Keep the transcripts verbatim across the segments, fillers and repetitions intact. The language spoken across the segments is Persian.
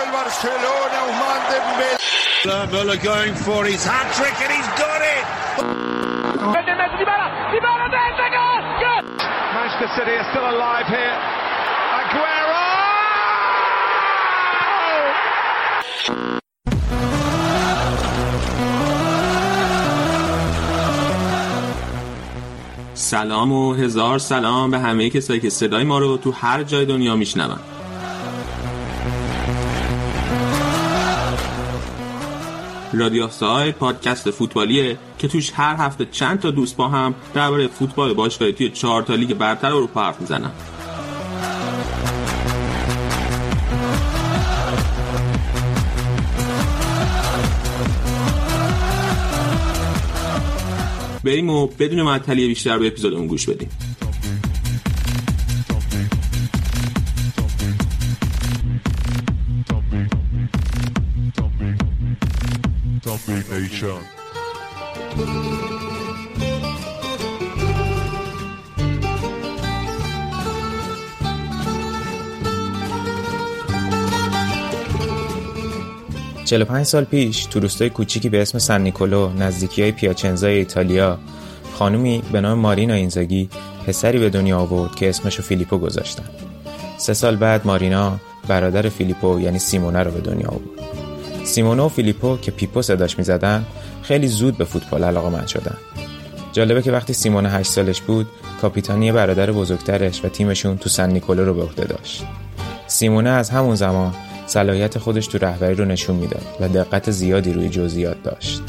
del Barcelona, Ousmane Dembélé. Muller going for his hat-trick and he's got it! Vende mezzo Dybala, Dybala dentro, goal! Goal! Manchester City are still alive here. Aguero! سلام و هزار سلام به همه کسایی که صدای ما رو تو هر جای دنیا میشنون. رادیو آفساید پادکست فوتبالیه که توش هر هفته چند تا دوست با هم درباره فوتبال باشگاهی توی چهار تا لیگ برتر اروپا حرف میزنن. بریم و بدون معطلی بیشتر به اپیزودمون گوش بدیم. چهل و پنج سال پیش تو روستای کوچیکی به اسم سن نیکولو نزدیکی‌های پیاچنزای ایتالیا، خانومی به نام مارینا اینزاگی پسری به دنیا آورد که اسمشو فیلیپو گذاشتن. سه سال بعد مارینا برادر فیلیپو یعنی سیمونه رو به دنیا آورد. سیمونه و فیلیپو که پیپو صداش می‌زدن خیلی زود به فوتبال علاقه‌مند شدن. جالبه که وقتی سیمونه هشت سالش بود، کاپیتانی برادر بزرگترش و تیمشون تو سن نیکولو رو به عهده داشت. سیمونه از همون زمان صلاحیت خودش تو رهبری رو نشون میداد و دقت زیادی روی جزئیات داشت.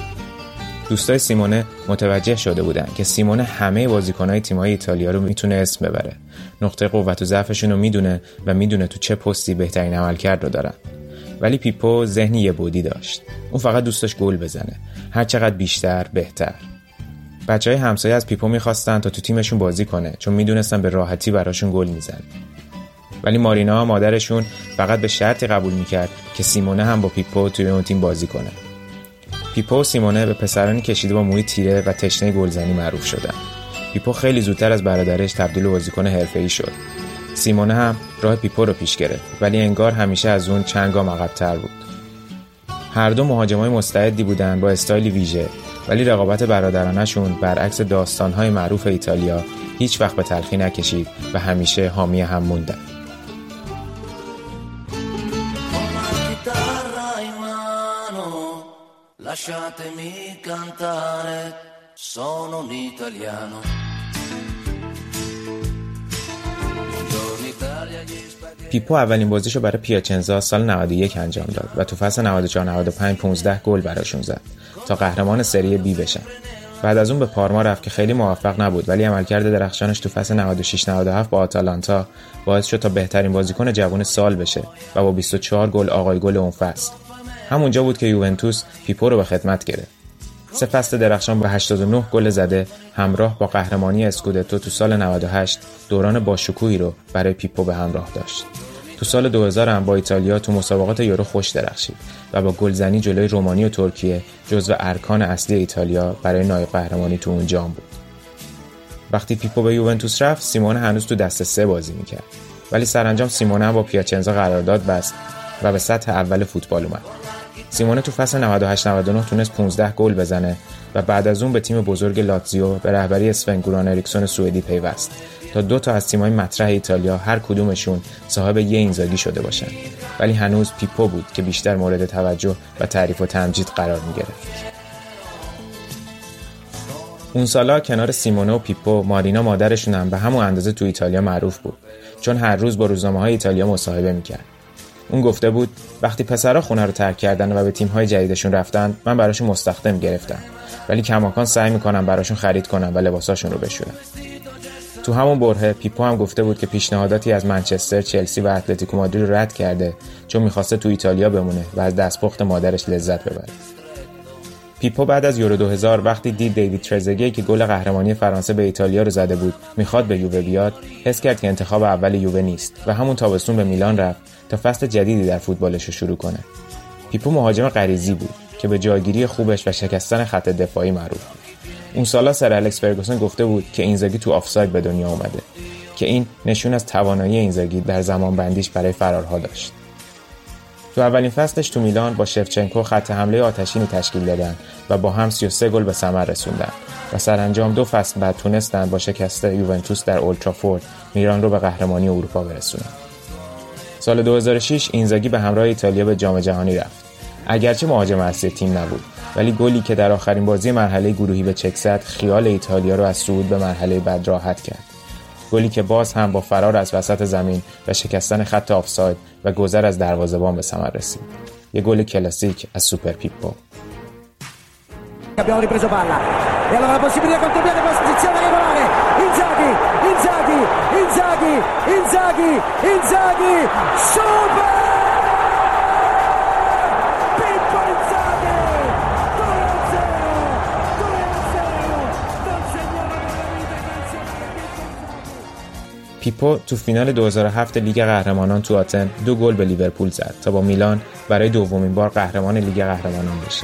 دوستای سیمونه متوجه شده بودن که سیمونه همه بازیکن‌های تیم‌های ایتالیا رو میتونه اسم ببره. نقطه قوت و ضعفشون رو میدونه و میدونه تو چه پستی بهترین عملکرد رو دارن. ولی پیپو ذهنی یه بودی داشت. اون فقط دوستش گل بزنه. هر چقدر بیشتر بهتر. بچهای همسایه از پیپو می‌خواستن تا تو تیمشون بازی کنه چون میدونستن به راحتی براشون گل می‌زنه. ولی مارینا مادرشون فقط به شرطی قبول میکرد که سیمونه هم با پیپو توی اون تیم بازی کنه. پیپو و سیمونه به پسرانی کشیده با موی تیره و تشنه گلزنی معروف شدن. پیپو خیلی زودتر از برادرش تبدیل به بازیکن حرفه‌ای شد. سیمونه هم راه پیپو رو پیش گرفت ولی انگار همیشه از اون چند گام عقب‌تر بود. هر دو مهاجمای مستعدی بودن با استایلی ویژه، ولی رقابت برادرانشون برعکس داستان‌های معروف ایتالیا هیچ وقت به تلخی نکشید و همیشه حامی هم موندن. Lasciatemi cantare, sono un italiano. پیپو اولین بازیشو برای پیاچنزا سال نود و یک انجام داد و تو فصل نود و چهار نود و پنج پانزده گل براشون زد تا قهرمان سری بی بشن. بعد از اون به پارما رفت که خیلی موفق نبود، ولی عملکرد درخشانش تو فصل نود و شش نود و هفت با آتالانتا باعث شد تا بهترین بازیکن جوان سال بشه و با بیست و چهار گل آقای گل اون فصل. همونجا بود که یوونتوس پیپو رو به خدمت گرفت. سه فصل درخشان با هشتاد و نه گل زده همراه با قهرمانی اسکودتو تو سال نود و هشت دوران باشکوهی رو برای پیپو به همراه داشت. تو سال دو هزار هم با ایتالیا تو مسابقات یورو خوش درخشید و با گلزنی جلوی رومانی و ترکیه جزو ارکان اصلی ایتالیا برای نایب قهرمانی تو اون جام بود. وقتی پیپو به یوونتوس رفت، سیمونه هنوز تو دسته سه بازی میکرد، ولی سرانجام سیمونه با پیاچنزا قرارداد بست و به سطح اول فوتبال اومد. سیمونه تو فصل نود و هشت نود و نه تونست پانزده گل بزنه و بعد از اون به تیم بزرگ لاتزیو به رهبری اسون گوران اریکسون سوئدی پیوست تا دو تا از تیم‌های مطرح ایتالیا هر کدومشون صاحب یه اینزاگی شده باشن، ولی هنوز پیپو بود که بیشتر مورد توجه و تعریف و تمجید قرار می‌گرفت. اون سالا کنار سیمونه و پیپو، مارینا مادرشون هم به همون اندازه تو ایتالیا معروف بود، چون هر روز با روزنامه‌های ایتالیا مصاحبه می‌کرد. اون گفته بود وقتی پسرا خونه رو ترک کردن و به تیم‌های جدیدشون رفتن، من براشون مستخدم گرفتم، ولی کماکان سعی می‌کنم براشون خرید کنم و لباساشون رو بشورم. تو همون برهه پیپو هم گفته بود که پیشنهاداتی از منچستر، چلسی و اتلتیکو مادرید رو رد کرده چون می‌خواسته تو ایتالیا بمونه و از دستپخت مادرش لذت ببره. پیپو بعد از یورو دو هزار وقتی دید دیوید ترزگی که گل قهرمانی فرانسه به ایتالیا رو زده بود می‌خواد به یووه بیاد، حس کرد که انتخاب اول یووه نیست و همون تابستون به میلان رفت تا فصل جدیدی در فوتبالش رو شروع کنه. پیپو مهاجم غریزی بود که به جایگیری خوبش و شکستن خط دفاعی معروف بود. اون سالا سر الکس فرگوسن گفته بود که اینزاگی تو آفساید به دنیا اومده، که این نشون از توانایی اینزاگی در زمان بندیش برای فرارها داشت. تو اولین فصلش تو میلان با شفچنکو خط حمله آتشینی تشکیل دادن و با هم سی و سه گل به ثمر رسوندن و سرانجام دو فصل بعد تونستن با شکست یوونتوس در اولترافورد میلان رو به قهرمانی اروپا برسونن. سال دو هزار و شش اینزاگی به همراه ایتالیا به جام جهانی رفت. اگرچه مهاجم اصلی تیم نبود، ولی گلی که در آخرین بازی مرحله گروهی به چک زد خیال ایتالیا رو از صعود به مرحله بعد راحت کرد. گلی که باز هم با فرار از وسط زمین و شکستن خط آفساید و گذر از دروازه‌بان به ثمر رسید. یک گل کلاسیک از سوپر پیپو. Abbiamo ripreso palla e allora la possibilità di contropiede con posizione regolare. Inzaghi, Inzaghi, Inzaghi, Inzaghi, Inzaghi, super Pippo Inzaghi. پیپو تو فینال دو هزار و هفت لیگ قهرمانان تو آتن دو گل به لیورپول زد تا با میلان برای دومین بار قهرمان لیگ قهرمانان بشه.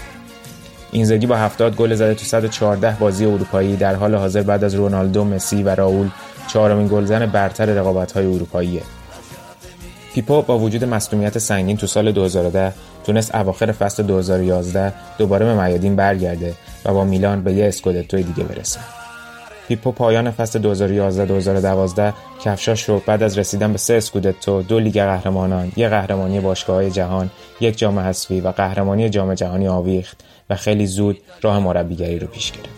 اینزاگی با هفتاد گل زده تو صد و چهارده بازی اروپایی در حال حاضر بعد از رونالدو، مسی و راول چهارمین گلزن برتر رقابت‌های اروپاییه. پیپو با وجود مسئولیت سنگین تو سال دو هزار و ده تونست اواخر فصل دو هزار و یازده دوباره به میادین برگرده و با میلان به یه اسکودتوی دیگه برسه. پیپو پایان فصل دو هزار و یازده دو هزار و دوازده کفشاش رو بعد از رسیدن به سه اسکودتو، دو لیگ قهرمانان، یک قهرمانی باشگاه‌های جهان، یک جام حذفی و قهرمانی جام جهانی آویخت و خیلی زود راه مربیگری رو پیش گرفت.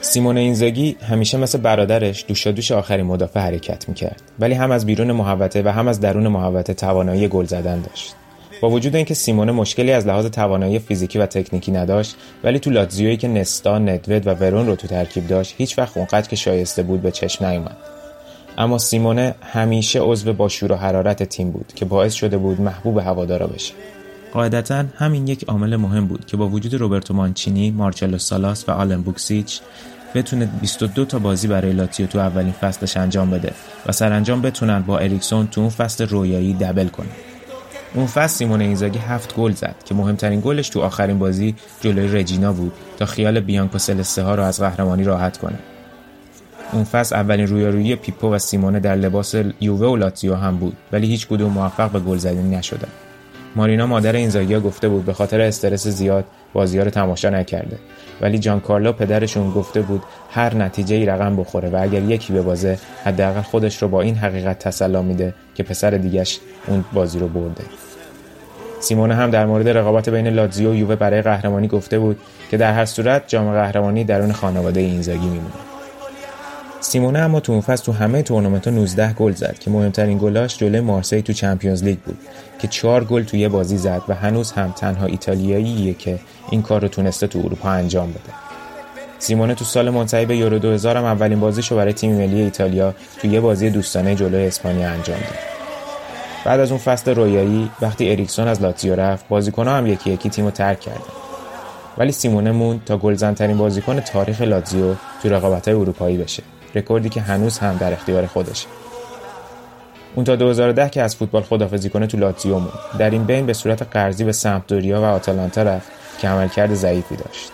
سیمون اینزاگی همیشه مثل برادرش دوشادوش آخرین مدافع حرکت میکرد، ولی هم از بیرون محوطه و هم از درون محوطه توانایی گل زدن داشت. با وجود اینکه سیمون مشکلی از لحاظ توانایی فیزیکی و تکنیکی نداشت، ولی تو لاتزیویی که نستا، ندوید و ورون رو تو ترکیب داشت، هیچ وقت اونقدر که شایسته بود به چشم نیومد. اما سیمون همیشه عضو با شور و حرارت تیم بود که باعث شده بود محبوب هوادارا بشه. قاعدتاً همین یک عامل مهم بود که با وجود روبرتو مانچینی، مارچلو سالاس و آلن بوکسیچ بتونه بیست و دو تا بازی برای لاتزیو تو اولین فصلش انجام بده و سرانجام بتونن با اریکسون تو اون فصل رویایی دبل کنه. اون فصل سیمون اینزاگی هفت گل زد که مهمترین گلش تو آخرین بازی جلوی رجینا بود تا خیال بیانکو سلسته ها رو از قهرمانی راحت کنه. اون فصل اولین رویارویی پیپو و سیمون در لباس یووه و لاتزیو هم بود، ولی هیچ کدوم موفق به گل زدن نشدن. مارینا مادر اینزاگی گفته بود به خاطر استرس زیاد بازی‌ها رو تماشا نکرده، ولی جان کارلو پدرشون گفته بود هر نتیجه‌ای رقم بخوره و اگر یکی ببازه حداقل خودش رو با این حقیقت تسلی میده که پسر دیگش اون بازی رو برده. سیمون هم در مورد رقابت بین لاتزیو و یووه برای قهرمانی گفته بود که در هر صورت جام قهرمانی درون خانواده اینزاگی میمونه. سیمون اما تو اون فصل تو همه تورنمنت‌ها نوزده گل زد که مهمترین گلاش جلوی مارسی تو چمپیونز لیگ بود که چهار گل تو یه بازی زد و هنوز هم تنها ایتالیاییه که این کار رو تونسته تو اروپا انجام بده. سیمون تو سال منتهی به یورو دو هزار هم اولین بازیشو برای تیم ملی ایتالیا تو یه بازی دوستانه جلوی اسپانیا انجام داد. بعد از اون فصل رویایی وقتی اریکسون از لاتزیو رفت، بازیکن‌ها هم یکی یکی تیمو ترک کردن. ولی سیمون موند تا گلزن‌ترین بازیکن تاریخ لاتزیو تو رقابت‌های اروپایی بشه. رکوردی که هنوز هم در اختیار خودشه. اون تا دو هزار و ده که از فوتبال خداحافظی کنه تو لاتزیو موند. در این بین به صورت قرضی به سمپدوریا و آتالانتا رفت که عملکرد ضعیفی داشت.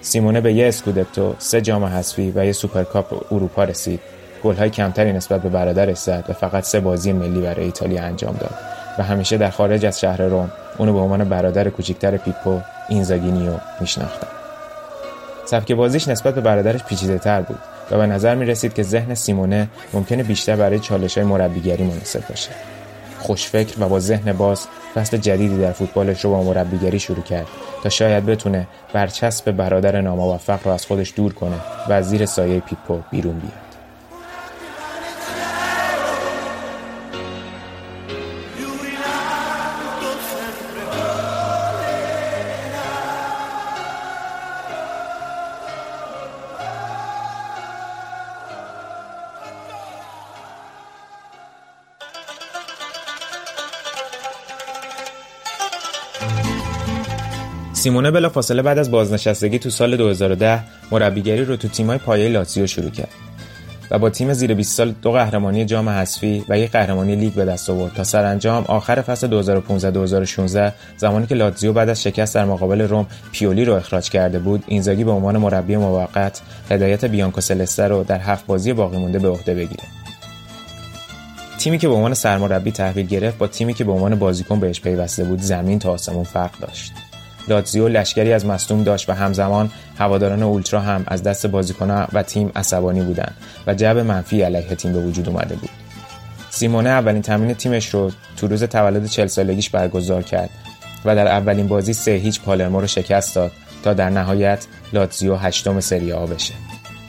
سیمونه به یه اسکودتو، سه جام حذفی و یه سوپرکاپ اروپا رسید. گل‌های کمتری نسبت به برادرش زد و فقط سه بازی ملی برای ایتالیا انجام داد و همیشه در خارج از شهر روم اونو به عنوان برادر کوچکتر پیپو، اینزاگینیو میشناختن. سبک بازیش نسبت به برادرش پیچیده‌تر بود و به نظر می رسید که ذهن سیمونه ممکنه بیشتر برای چالش‌های مربیگری مناسب باشه. خوشفکر و با ذهن باز فصل جدیدی در فوتبالش رو با مربیگری شروع کرد تا شاید بتونه برچسب برادر ناموفق رو از خودش دور کنه و از زیر سایه پیپو بیرون بیاد. سیمونه بلافاصله بعد از بازنشستگی تو سال دو هزار و ده مربیگری رو تو تیمای پایه لاتزیو شروع کرد. و با تیم زیر بیست سال دو قهرمانی جام حذفی و یک قهرمانی لیگ به دست آورد تا سرانجام آخر فصل دو هزار و پانزده دو هزار و شانزده زمانی که لاتزیو بعد از شکست در مقابل روم پیولی رو اخراج کرده بود، اینزاگی به عنوان مربی موقت هدایت بیانکو سلسته رو در هفت بازی باقی مونده به عهده بگیره. تیمی که به عنوان سرمربی تحویل گرفت با تیمی که به عنوان بازیکن بهش پیوسته بود زمین تا آسمون فرق داشت. لاتزیو لشکری از مصدوم داشت و همزمان هواداران اولترا هم از دست بازیکن‌ها و تیم عصبانی بودند و جو منفی علیه تیم به وجود اومده بود. سیمونه اولین تمرین تیمش رو تو روز تولد چهل سالگیش برگزار کرد و در اولین بازی سه هیچ پالرمو رو شکست داد تا در نهایت لاتزیو هشتم سری آ بشه.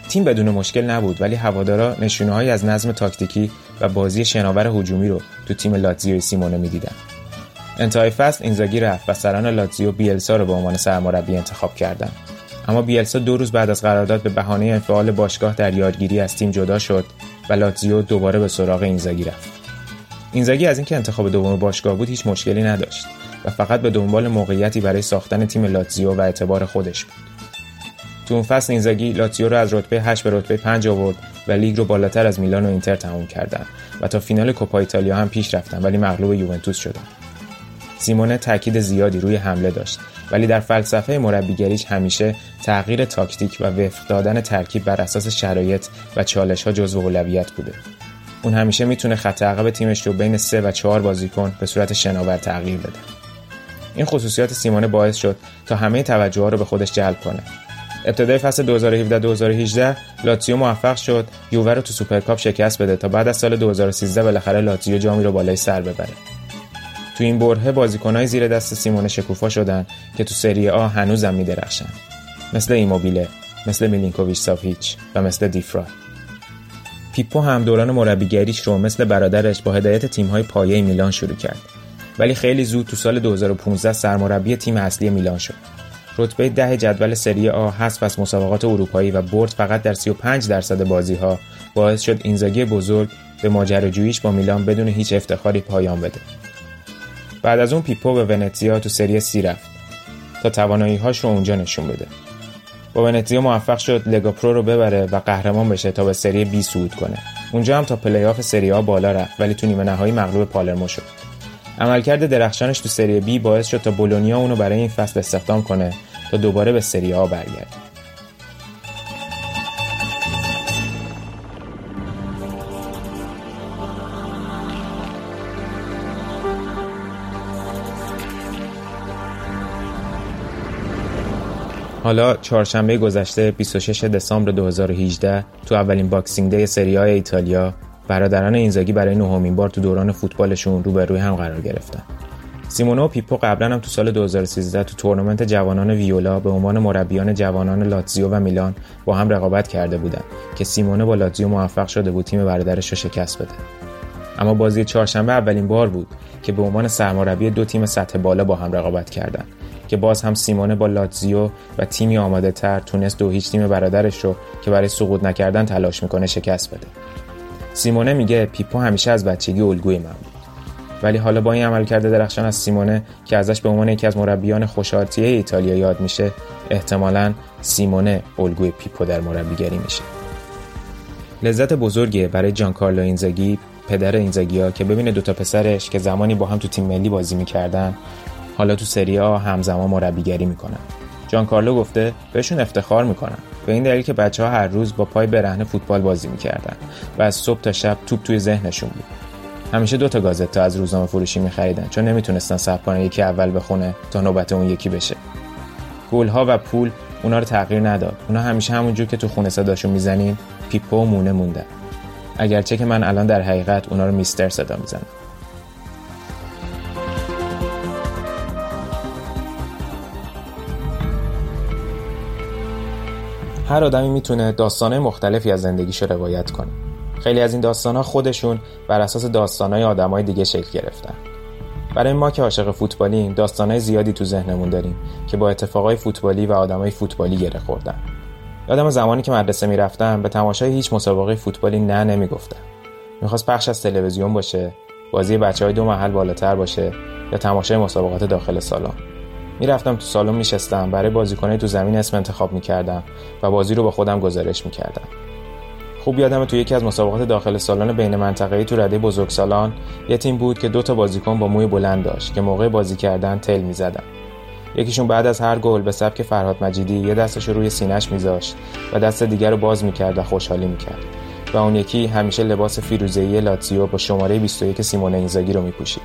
تیم بدون مشکل نبود، ولی هوادارا نشونه‌هایی از نظم تاکتیکی و بازی شناور هجومی رو تو تیم لاتزیو سیمونه می‌دیدن. انتهای فصل اینزاگی رفت و سران لاتزیو بیلسا رو به عنوان سرمربی انتخاب کردند. اما بیلسا دو روز بعد از قرارداد به بهانه انفعال باشگاه در یادگیری از تیم جدا شد و لاتزیو دوباره به سراغ اینزاگی رفت. اینزاگی از اینکه انتخاب دوم باشگاه بود هیچ مشکلی نداشت و فقط به دنبال موقعیتی برای ساختن تیم لاتزیو و اعتبار خودش بود. تو اون فصل اینزاگی لاتزیو رو از رتبه هشت به رتبه پنج آورد و لیگ رو بالاتر از میلان و اینتر تموم کردند و تا فینال کوپا ایتالیا هم پیش رفتن، ولی مغلوب یوونتوس شدند. سیمونه تاکید زیادی روی حمله داشت، ولی در فلسفه مربیگریش همیشه تغییر تاکتیک و وفق دادن ترکیب بر اساس شرایط و چالش‌ها جزو اولویت بوده. اون همیشه میتونه خط عقب تیمش رو بین سه و چهار بازیکن به صورت شناور تغییر بده. این خصوصیات سیمونه باعث شد تا همه توجه‌ها رو به خودش جلب کنه. ابتدای فصل دو هزار و هفده دو هزار و هجده لاتزیو موفق شد یووه رو تو سوپرکاپ شکست بده تا بعد از سال دو هزار و سیزده بالاخره لاتزیو جامی رو بالای سر ببره. تو این برهه بازیکن‌های زیر دست سیمونه شکوفا شدن که تو سری آ هنوزم می‌درخشن، مثل ایموبیله، مثل میلینکوویچ ساویچ و مثل دیفرا. پیپو هم دوران مربیگریش رو مثل برادرش با هدایت تیم‌های پایه میلان شروع کرد، ولی خیلی زود تو سال دو هزار و پانزده سرمربی تیم اصلی میلان شد. رتبه ده جدول سری آ حذف از مسابقات اروپایی و برد فقط در سی و پنج درصد بازی‌ها باعث شد اینزاگی بزرگ به ماجراجوییش با میلان بدون هیچ افتخاری پایان بده. بعد از اون پیپو به ونتزیا تو سری سی رفت تا توانایی‌هاش رو اونجا نشون بده. با ونتزیا موفق شد لگا پرو رو ببره و قهرمان بشه تا به سری بی صعود کنه. اونجا هم تا پلی‌آف سری آ بالا رفت، ولی تو نیمه نهایی مغلوب پالرمو شد. عملکرد درخشانش تو سری بی باعث شد تا بولونیا اونو برای این فصل استخدام کنه تا دوباره به سری آ برگرده. حالا چهارشنبه گذشته بیست و شش دسامبر دو هزار و هجده تو اولین باکسینگ دی سری آ ایتالیا برادران اینزاگی برای نهمین بار تو دوران فوتبالشون روبروی هم قرار گرفتن. سیمونه و پیپو قبلا هم تو سال دو هزار و سیزده تو تورنمنت جوانان ویولا به عنوان مربیان جوانان لاتزیو و میلان با هم رقابت کرده بودن که سیمونه با لاتزیو موفق شده بود تیم برادرش رو شکست بده. اما بازی چهارشنبه اولین بار بود که به عنوان سرمربی دو تیم سطح بالا با هم رقابت کردند که باز هم سیمونه با لاتزیو و تیمی آماده تر تونست دو هیچ تیم برادرش رو که برای سقوط نکردن تلاش میکنه شکست بده. سیمونه میگه پیپو همیشه از بچگی الگوی من بود، ولی حالا با این عملکرد درخشان از سیمونه که ازش به عنوان یکی از مربیان خوش‌آرتیه ایتالیا یاد میشه، احتمالاً سیمونه الگوی پیپو در مربیگری میشه. لذت بزرگی برای جانکارلو اینزاگی، پدر اینزاگی‌ها، که ببینه دوتا پسرش که زمانی با هم تو تیم ملی بازی میکردن حالا تو سری آ همزمان مربیگری میکنن. جان کارلو گفته بهشون افتخار میکنن، به این دلیل که بچه‌ها هر روز با پای برهنه فوتبال بازی میکردن و از صبح تا شب توپ توی ذهنشون بود. همیشه دو تا گازت از روزنامه فروشی میخریدن چون نمیتونستن صبر کنن یکی اول بخونه تا نوبت اون یکی بشه. گل‌ها و پول اونا رو تغییر نداد. اونا همیشه همونجور که تو خونه صداشون میزنین پیپو مونه مونده. اگرچه که من الان در حقیقت اونا رو میستر صدا میزنم. هر آدمی میتونه داستان‌های مختلفی از زندگیش رو روایت کنه. خیلی از این داستان‌ها خودشون بر اساس داستان‌های آدم‌های دیگه شکل گرفتن. برای ما که عاشق فوتبالیم، داستان‌های زیادی تو ذهنمون داریم که با اتفاقای فوتبالی و آدم‌های فوتبالی گره خوردن. یادم زمانی که مدرسه میرفتم به تماشای هیچ مسابقه فوتبالی نه نمیگفتم. می‌خواست پخش از تلویزیون باشه، بازی بچه‌های دو محل بالاتر باشه یا تماشای مسابقات داخل سالن. میرفتم تو سالن میشستم، برای بازیکنای تو زمین اسم انتخاب میکردم و بازی رو با خودم گزارش میکردم. خوب یادمه تو یکی از مسابقات داخل سالن بین منطقه‌ای تو رده بزرگسالان یه تیم بود که دو تا بازیکن با موی بلند داشت که موقع بازی کردن تل می‌زدن. یکیشون بعد از هر گل به سبک فرهاد مجیدی یه دستش رو روی سینه‌اش می‌ذاشت و دست دیگر رو باز می‌کرد و خوشحالی می‌کرد. و اون یکی همیشه لباس فیروزه‌ای لاتزیو با شماره بیست و یک سیمون اینزاگی رو می‌پوشید.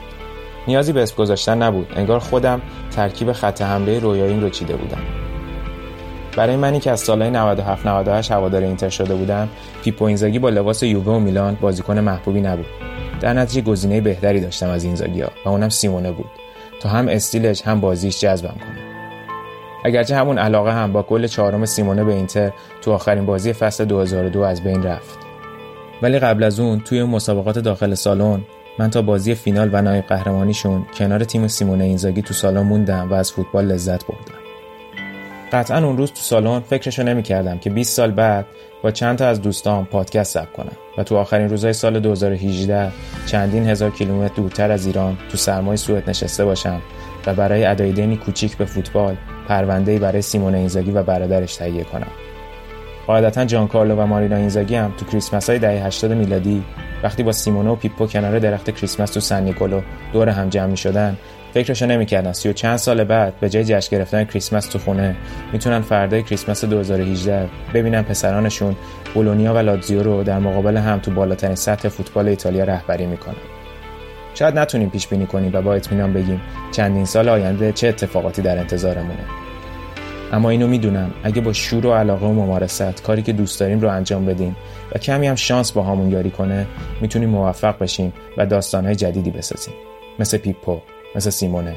نیازی به اسم گذاشتن نبود. انگار خودم ترکیب خط حمله رویاییم رو چیده بودم. برای منی که از سالهای نود و هفت نود و هشت هوادار اینتر شده بودم، پیپو اینزاگی با لباس یووه و میلان بازیکن محبوبی نبود. در نتیجه گزینه بهتری داشتم از اینزاگی‌ها و اونم سیمونه بود. تا هم استیلش هم بازیش جذبم کنه. اگرچه همون علاقه هم با گل چهارم سیمونه به اینتر تو آخرین بازی فصل دو هزار و دو از بین رفت. ولی قبل از اون توی مسابقات داخل سالن من تا بازی فینال و نایب قهرمانیشون کنار تیم سیمونه اینزاگی تو سالن موندم و از فوتبال لذت بردم. قطعاً اون روز تو سالن فکرشو نمی‌کردم که بیست سال بعد با چند تا از دوستام پادکست ضبط کنم و تو آخرین روزهای سال دو هزار و هجده چندین هزار کیلومتر دورتر از ایران تو سرمای سوئد نشسته باشم و برای ادای دینی کوچیک به فوتبال پرونده‌ای برای سیمون اینزاگی و برادرش تهیه کنم. قاعدتاً جان کارلو و مارینا اینزاگی هم تو کریسمس‌های دهه هشتاد میلادی وقتی با سیمون و پیپو کنار درخت کریسمس تو سن نیکولو دور هم جمع می‌شدن فکرشو نمی‌کردن سی و چند سال بعد به جای جشن گرفتن کریسمس تو خونه میتونن فردای کریسمس دو هزار و هجده ببینن پسرانشون بولونیا و لاتزیو رو در مقابل هم تو بالاترین سطح فوتبال ایتالیا رهبری میکنن. شاید نتونیم پیش بینی کنیم و با اطمینان بگیم چندین سال آینده چه اتفاقاتی در انتظارمونه. اما اینو میدونم اگه با شور و علاقه و ممارست کاری که دوست داریم رو انجام بدیم و کمی هم شانس با همون یاری کنه میتونیم موفق بشیم و داستان‌های جدیدی بسازیم. مثل پیپو، مثل سیمونه.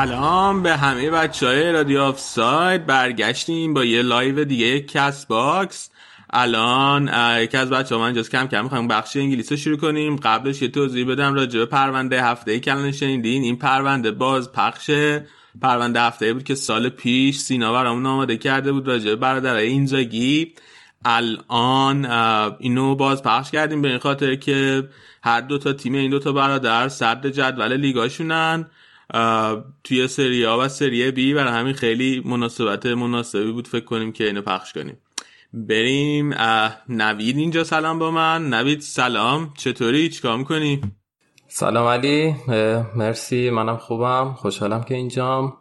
سلام به همه بچهای رادیو آفساید. برگشتیم با یه لایو دیگه کست باکس. الان یکی از بچه‌ها من جز کم کم می‌خوایم بخش انگلیسی شروع کنیم. قبلش یه توضیح بدم راجع به پرونده هفته‌ای که الان شنیدین. این پرونده باز پخش پرونده هفته‌ای بود که سال پیش سینا برامون آماده کرده بود راجع به برادرای اینزاگی. الان اینو باز پخش کردیم به این خاطر که هر دو تا تیم این دو تا برادر صدر جدول لیگاشونن توی سری آ و سری بی، برای همین خیلی مناسبت مناسبی بود فکر کنیم که اینو پخش کنیم. بریم نوید اینجا. سلام با من. نوید سلام، چطوری؟ چیکار می‌کنی؟ سلام علی، مرسی، منم خوبم، خوشحالم که اینجام.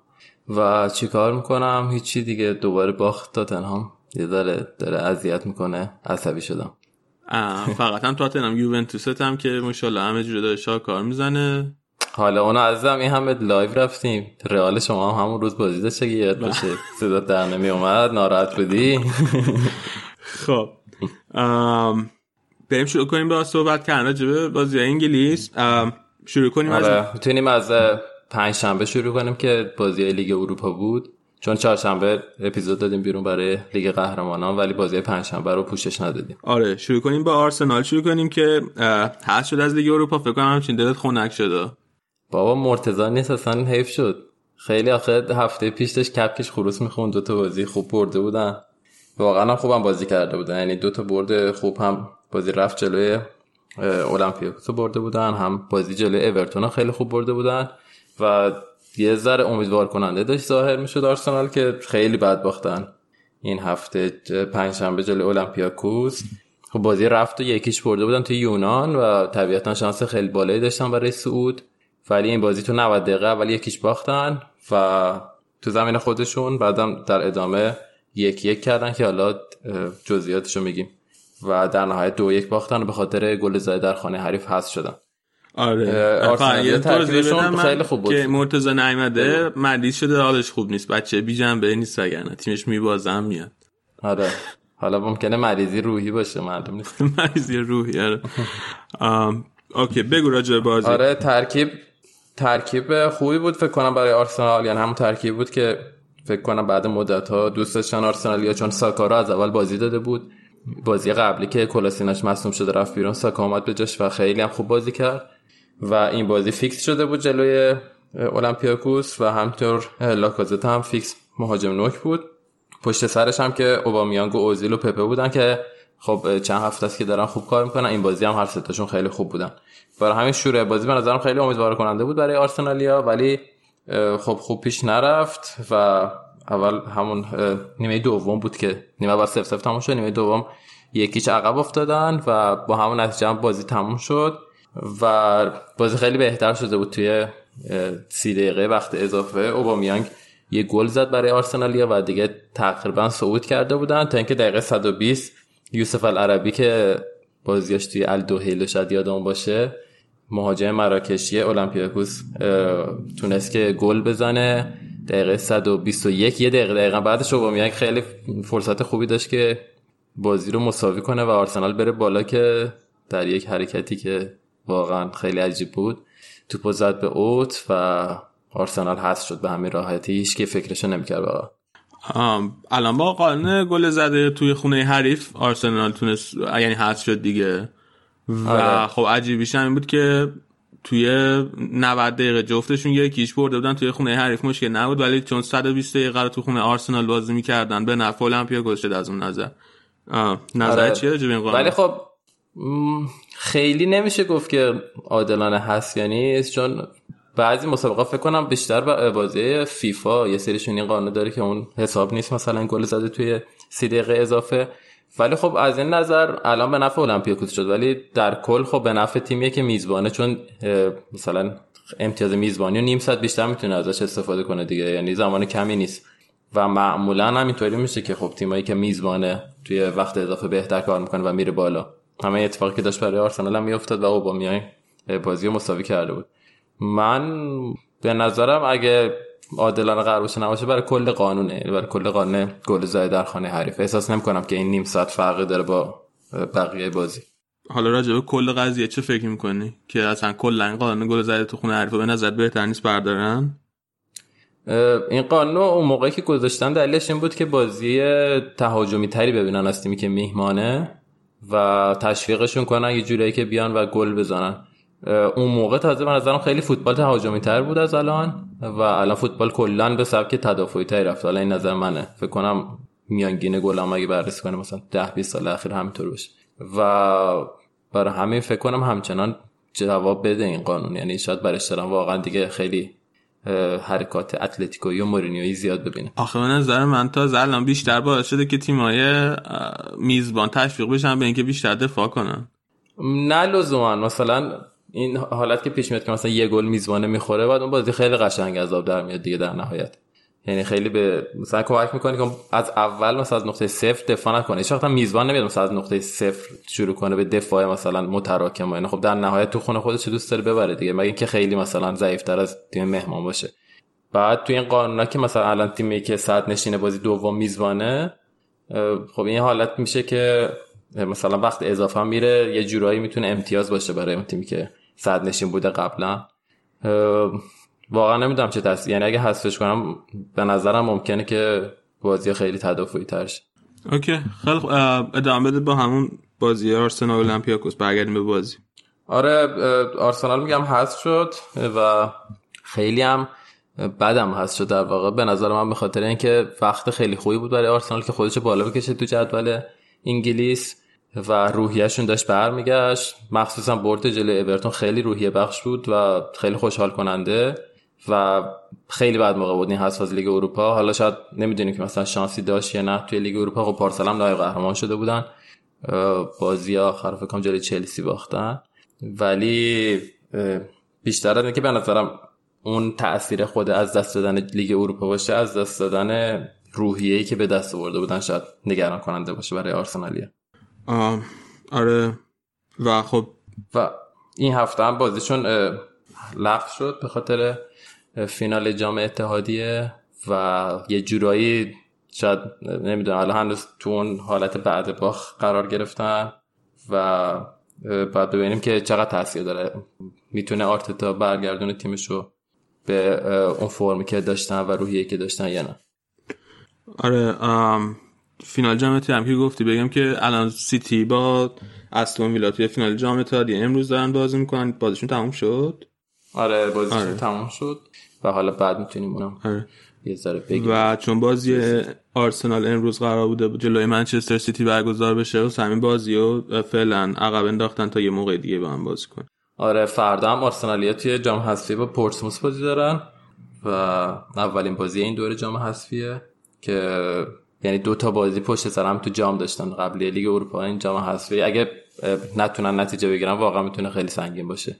و چیکار میکنم؟ هیچی دیگه، دوباره باخت تاتنهام یه ذره داره اذیت میکنه، عصبی شدم. فقط هم تاتنهام یوونتوست هم که ماشاءالله همه جوره داره شاکار میزنه. حالا اونا عزیزم این همه لایو رفتیم، رئال شما هم همون روز بازی داشت که یاد باشه صدا در نمی اومد، ناراحت بودی. خب بریم شروع کنیم با صحبت کردن راجع به بازی انگلیس. شروع کنیم از میتونیم از پنج شنبه شروع کنیم که بازی لیگ اروپا بود، چون چهارشنبه اپیزود دادیم بیرون برای لیگ قهرمانان ولی بازی پنجشنبه رو پوشش ندادیم. آره شروع کنیم با آرسنال. شروع کنیم که حذف شد از لیگ اروپا. فکر کنم همین دلت خنک شده. بابا مرتضی نیست اصلا، حیف شد. خیلی آخر هفته پیش داشت کپکش خروس میخوند. دو تا بازی خوب برده بودن، واقعا هم خوبم بازی کرده بودن، یعنی دو تا برده خوب، هم بازی رفت جلوی اولمپیاکوس برده بودن، هم بازی جلوی اورتون خیلی خوب برده بودن و یه ذره امیدوار کننده داشت ظاهر میشد آرسنال که خیلی بد باختن این هفته پنجشنبه جلوی اولمپیاکوس. خب بازی رفت و یکیش برده بودن توی یونان و طبیعتا شانس خیلی بالایی داشتن برای صعود، ولی این بازی تو نود دقیقه ولی یکیش باختن و تو زمین خودشون، بعدم در ادامه یک یک کردن که حالا جزئیاتشو میگیم، و در نهایت دو یک باختن و به خاطر گل زای در خانه حریف حذف شدن. آره آرسنال ترکیبشون خیلی خوب بود که مرتضی نعیمده مریض شده، حالش خوب نیست، بچه بی جنبه نیست، وگرنه تیمش میبازم میاد. آره حالا ممکنه مریضی روحی باشه، معلوم نیست. مریضی روحی. آره اوکی بگو راجع به بازی. آره ترکیب ترکیب خوبی بود فکر کنم برای آرسنال، یعنی همون ترکیب بود که فکر کنم بعد مدت‌ها دوست داشتن آرسنالیا، چون ساکا رو از اول بازی داده بود. بازی قبلی که کلاسیناش مصدوم شده رفت بیرون، ساکا اومد به جاش و خیلی هم خوب بازی کرد و این بازی فیکس شده بود جلوی اولمپیاکوس، و همطور لاکازت هم فیکس مهاجم نوک بود، پشت سرش هم که اوبامیانگ و اوزیل و پپه بودن که خب چند هفته است که دارن خوب کار میکنن، این بازی هم هر سه تاشون خیلی خوب بودن. برای همین شروع بازی به نظرم خیلی امیدوار کننده بود برای آرسنالیا، ولی خب خوب پیش نرفت و اول همون نیمه دوم بود که نیمه اول صفر صفر تموم شد، نیمه دوم یکیش عقب افتادن و با همون نتیجه بازی تموم شد و بازی خیلی بهتر شده بود. توی سی دقیقه وقت اضافه اوبامیانگ یه گل زد برای آرسنالیا و دیگه تقریبا صعود کرده بودن، تا اینکه دقیقه صد و بیست یوسف العربی که بازیاش توی الدوهیل شاید یادمون باشه، مهاجم مراکشی اولمپیاکوس، تونست که گل بزنه دقیقه صد و بیست و یک. یه دقیقه دقیقا بعدش اوبامیانگ خیلی فرصت خوبی داشت که بازی رو مساوی کنه و آرسنال بره بالا، که در یک حرکتی که واقعا خیلی عجیب بود توپ زد به اوت و آرسنال حذف شد به همین راحتی، هیچ کی فکرش نمی‌کرد واقعا. الان با قانون گل زده توی خونه حریف آرسنال تونست، یعنی حذف شد دیگه. و آره. خب عجیبیش همین بود که توی نود دقیقه جفتشون یکیش برده بودن توی خونه حریف، مشکل نبود، ولی چون صد و بیست دقیقه رو توی خونه آرسنال بازی می‌کردن به نفع اولمپیاکوس گذشت. از اون نظر نظر آره. چیه راجب این قانون؟ ولی خب خیلی نمیشه گفت که عادلانه هست یا نیست، چون بعضی مسابقه فکر کنم بیشتر بازی فیفا یه سریشون این قانون داره که اون حساب نیست، مثلا گل زده توی سی دقیقه اضافه. ولی خب از این نظر الان به نفع اولمپیاکوس شد، ولی در کل خب به نفع تیمیه که میزبانه، چون مثلا امتیاز میزبانی و نیم ساعت بیشتر میتونه ازش استفاده کنه دیگه، یعنی زمان کمی نیست و معمولا هم اینطوری میشه که خب تیمایی که میزبانه توی وقت اضافه بهتر کار میکنه و میره بالا. همه اتفاقی که داشت برای آرسنال هم میافتاد و اوبامیانگ بازی رو مساوی کرده بود. من به نظرم اگه عادلانه قرار باشه نباشه برای کل قانونه، برای کل قانون گل زای در خانه حریف، احساس نمی‌کنم که این نیم ساعت فرقی داره با بقیه بازی. حالا راجع به کل قضیه چه فکر می‌کنی که اصلا کلا قانون گل زای تو خونه حریف به نظر بهتر نیست بردارن؟ این قانون اون موقعی که گذاشتن دلیلش این بود که بازی تهاجمی تری ببینن از تیمی که میهمانه و تشویقشون کنن یه جوری که بیان و گل بزنن. اون موقع تازه به نظرم خیلی فوتبال تهاجمی تر بود از الان، و الان فوتبال کلا به سبک تدافعی تر رفت. الان این نظر منه، فکر کنم میانگین گلم اگه بررسی کنیم مثلا ده بیست سال اخیر همینطور باشه و برای همین فکر کنم همچنان جواب بده این قانون، یعنی شاید برای اشترام واقعا دیگه خیلی حرکات اتلتیکویی و مورینیویی زیاد ببینه. آخه به نظر من تا الان بیشتر باعث شده که تیم‌های میزبان تشویق بشن به اینکه بیشتر دفاع کنن، نه لزوما مثلا این حالت که پیش میاد که مثلا یه گل میزبانه میخوره بعد اون بازی خیلی قشنگ از آب در میاد دیگه در نهایت، یعنی خیلی به مثلا کمک میکنه که از اول مثلا از نقطه صفر دفاع نکنه، هیچ وقت میزبان نمیاد مثلا از نقطه صفر شروع کنه به دفاع مثلا متراکم، یعنی خب در نهایت تو خونه خودش دوست داره ببره دیگه، مگه اینکه خیلی مثلا ضعیف‌تر از تیم مهمان باشه. بعد تو این قانونا که مثلا الان تیمی که صد نشینه بازی دوم میزبانه، خب این حالت میشه که مثلا وقت اضافه میره یه جورایی میتونه امتیاز باشه برای اون تیمی که صد نشین بوده قبلا. واقعا نمیدونم چه تاثیر، یعنی اگه حذفش کنم به نظرم ممکنه که بازی خیلی تدافعی تر شه. اوکی خیلی ادامه بده با همون بازی آرسنال اولمپیاکوس برگردیم به بازی. آره آرسنال میگم حذف شد و خیلی هم بعدم حذف شد در واقع، به نظر من به خاطر اینکه وقت خیلی خوبی بود برای آرسنال که خودش بالا بکشه تو جدول انگلیس و روحیه‌شون داشت برمیگشت، مخصوصا برد جلوی اورتون خیلی روحیه بخش بود و خیلی خوشحال کننده و خیلی بد موقع بود این حذف از لیگ اروپا. حالا شاید نمیدونیم که مثلا شانسی داشت یا نه توی لیگ اروپا، خب پارسال هم نایب قهرمان شده بودن، بازی آخر فکر کنم جلوی چلسی باختن، ولی بیشتر از اینکه به نظرم اون تأثیر خود از دست دادن لیگ اروپا باشه، از دست دادن روحیه‌ای که به دست آورده بودن شاید نگران کننده باشه برای آرسنالیا. آره و خب و این هفته هم بازیشون لغو شد به خاطر فینال جام اتحادیه و یه جورایی شاید نمیدونم حالا هنوز تو اون حالت بعد باخت قرار گرفتن و بعد ببینیم که چقدر تاثیر داره، میتونه آرتتا برگردونه تیمشو به اون فرمی که داشتن و روحیه‌ای که داشتن یا نه. آره فینال جام اتحادیه هم که گفتی بگم که الان سیتی با استون ویلا توی فینال جام اتحادیه امروز دارن بازی میکنن. بازیشون تموم شد؟ آره بازیشون آره. تموم شد و حالا بعد میتونیم اونم آره. یه ذره بگیم. و چون بازی آرسنال امروز قرار بوده جلوی منچستر سیتی برگزار بشه و همین بازیو فعلا عقب انداختن تا یه موقع دیگه با هم بازی کنن. آره فردا هم آرسنالیا توی جام حذفی با پورتسموث بازی دارن و اولین بازی این دوره جام حذفیه که یعنی دو تا بازی پشت سر هم تو جام داشتن قبلی لیگ اروپا، این جام حذفی اگه نتونن نتیجه بگیرن واقعا میتونه خیلی سنگین باشه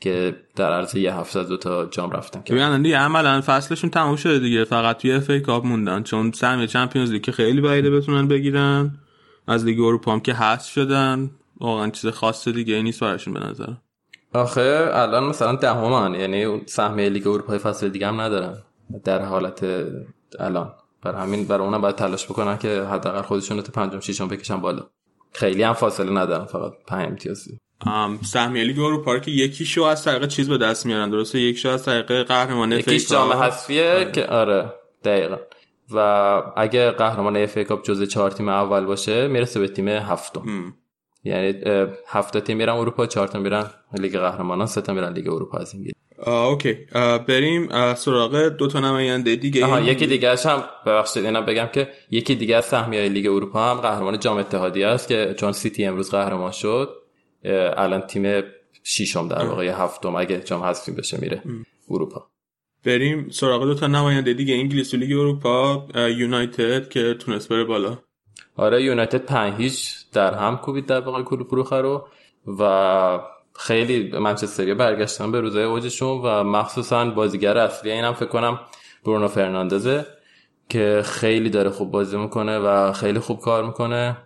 که در عرض یه هفته دو تا جام رفتن. ببینن دیگه عملا فصلشون تموم شده دیگه، فقط توی اف ای کاپ موندن چون سهمیه چمپیونز لیگ که خیلی بعیده بتونن بگیرن، از لیگ اروپا هم که حذف شدن، واقعا چیز خاص دیگه نیست براشون به نظر. آخه الان مثلا دهمن، یعنی سهمیه لیگ اروپا فصل دیگه هم ندارن در حالت الان، برای همین برای اونم باید تلاش بکنن که حداقل خودشون رو تا پنجم ششم بکشن بالا. خیلی هم فاصله ندارن، فقط پنج امتیازی. ام سهمیه لیگ اروپا که یکیشو از طریق چیز به دست میارن، درسته یکیشو از طریق قهرمانی اف ای کاپ، یکیش جام حذفیه که آره دقیقاً. و اگه قهرمان اف ای کاپ جزو چهار تیم اول باشه میرسه به تیم هفتم، یعنی هفت تیم میرن اروپا، چهار تا میرن لیگ قهرمانان، سه تا میرن لیگ اروپا. از این آه، اوکی آه، بریم سراغ دو تا نماینده دیگه. آها یکی دیگه اش هم ببخشید اینم بگم که یکی دیگه از سهمیه لیگ اروپا هم قهرمان جام اتحادیه است که چون سیتی امروز قهرمان شد الان تیم ششم در واقع هفتم اگه جام حذفی بشه میره ام. اروپا. بریم سراغ دو تا نماینده دیگه انگلیس لیگ اروپا، یونایتد که تونس بره بالا. آره یونایتد پنج هیچ در هم کوبید در واقع کلوب بروخه رو و خیلی منچستری برگشتن به روزای اوجشون و مخصوصا بازیگر اصلی اینم فکر کنم برونو فرناندزه که خیلی داره خوب بازی میکنه و خیلی خوب کار میکنه.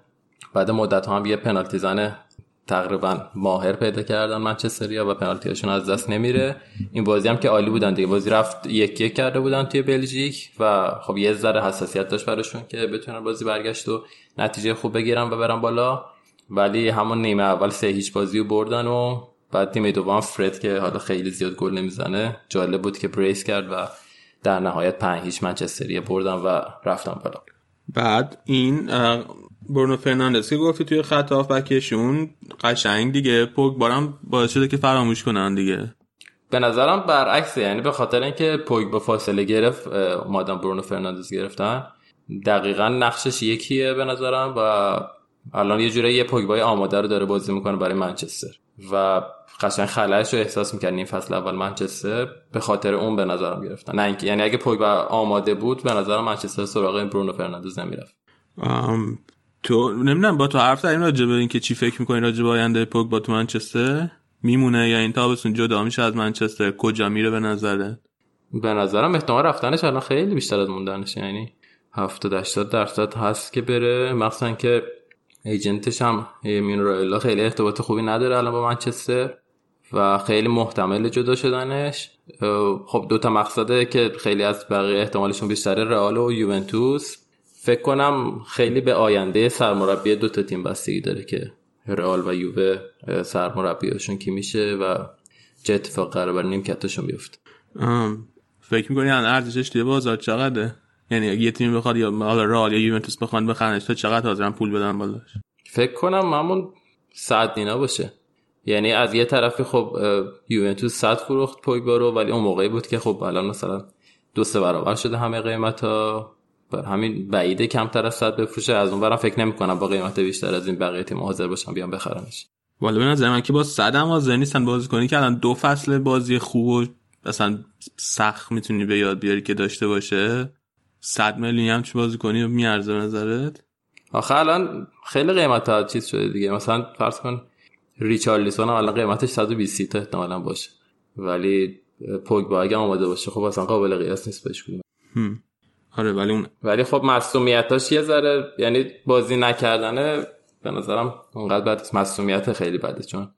بعد مدت ها هم یه پنالتی زنه تقریبا ماهر پیدا کردن منچستریا و پنالتیاشون از دست نمیره. این بازی هم که عالی بودن دیگه، بازی رفت یک یک کرده بودن توی بلژیک و خب یه ذره حساسیت داشت براشون که بتونن بازی برگشت و نتیجه خوب بگیرن و برن بالا، ولی همون نیمه اول سه هیچ بازی رو بردن و بعد نیمه دوم فرد که حالا خیلی زیاد گل نمیزنه جالب بود که بریس کرد و در نهایت پنج هیچ منچستریا بردن و رفتن بالا. بعد این برونو فرناندز که گفتی توی خط هافبکشون قشنگ دیگه پوگبا هم باعث شده که فراموش کنن دیگه. به نظرم برعکسه، یعنی به خاطر اینکه پوگبا فاصله گرفت اومدن برونو فرناندز گرفتن، دقیقاً نقشش یکیه به نظرم و الان یه جوری یه پوگبای آماده رو داره بازی میکنه برای منچستر و قشنگ خلأش رو احساس می‌کنی این فصل اول منچستر به خاطر اون به نظرم گرفتن. نه اینکه یعنی اگه پوگبا آماده بود به نظرم منچستر سراغ برونو فرناندز نمیرفت. ام... تو نمیدونم با تو حرف زدیم راجع به این که چی فکر می‌کنی راجع به آینده پوگبا تو منچستر؟ میمونه یا این تابستون جدا میشه از منچستر؟ کجا میره به نظرت؟ به نظرم احتمال رفتنش الان خیلی بیشتر از موندنش، یعنی هفتاد هشتاد درصد هست که بره، مخصوصا که ایجنتش هم مینورایلا خیلی ارتباط خوبی نداره الان با منچستر و خیلی محتمل جدا شدنش. خب دوتا مقصده که خیلی از بقیه احتمالشون بیشتره، رئال و یوونتوس. فکر کنم خیلی به آینده سرمربی دوتا تیم بستگی داره که رئال و یووه سرمربیشون کی میشه و چه اتفاق قراره بر نیمکتشون بیفته. فکر می‌کنی الان ارزشش توی بازار چقدره؟ یعنی اگه یه تیم بخواد یا رئال یا یوونتوس بخوان بخرنش تا چقدر حاضرن پول بدن بالاش؟ فکر کنم همون صد دینا باشه. یعنی از یه طرفی خب یوونتوس صد فروخت پوگبا رو، ولی اون موقعی بود که خب الان مثلا دو سه برابر شده همه قیمتا، بر همین بعیده کمتر از صد بفروشه. از اون برام فکر نمی‌کنم با قیمت بیشتر از این بقیه تیم حاضر باشن بیان بخرنش. والا به نظر من که با صد هم حاضر نیستن بازی کنی که الان دو فصل بازی خوب و مثلا سخت میتونی به یاد بیاری که داشته باشه. صد میلیون هم چه بازی کنی میارزه به نظرت؟ آخه الان خیلی قیمت‌ها چیز شده دیگه، مثلا فرض کن ریچارلیسون الان قیمتش صد و بیست تا احتمالاً باشه، ولی پوگبا اگه آماده باشه خب اصلا قابل قیاس نیست بهش کنیم. آره ولی اون ولی خب معصومیتاش یه ذره، یعنی بازی نکردنه به نظرم اونقدر بد نیست، معصومیت خیلی بده، چون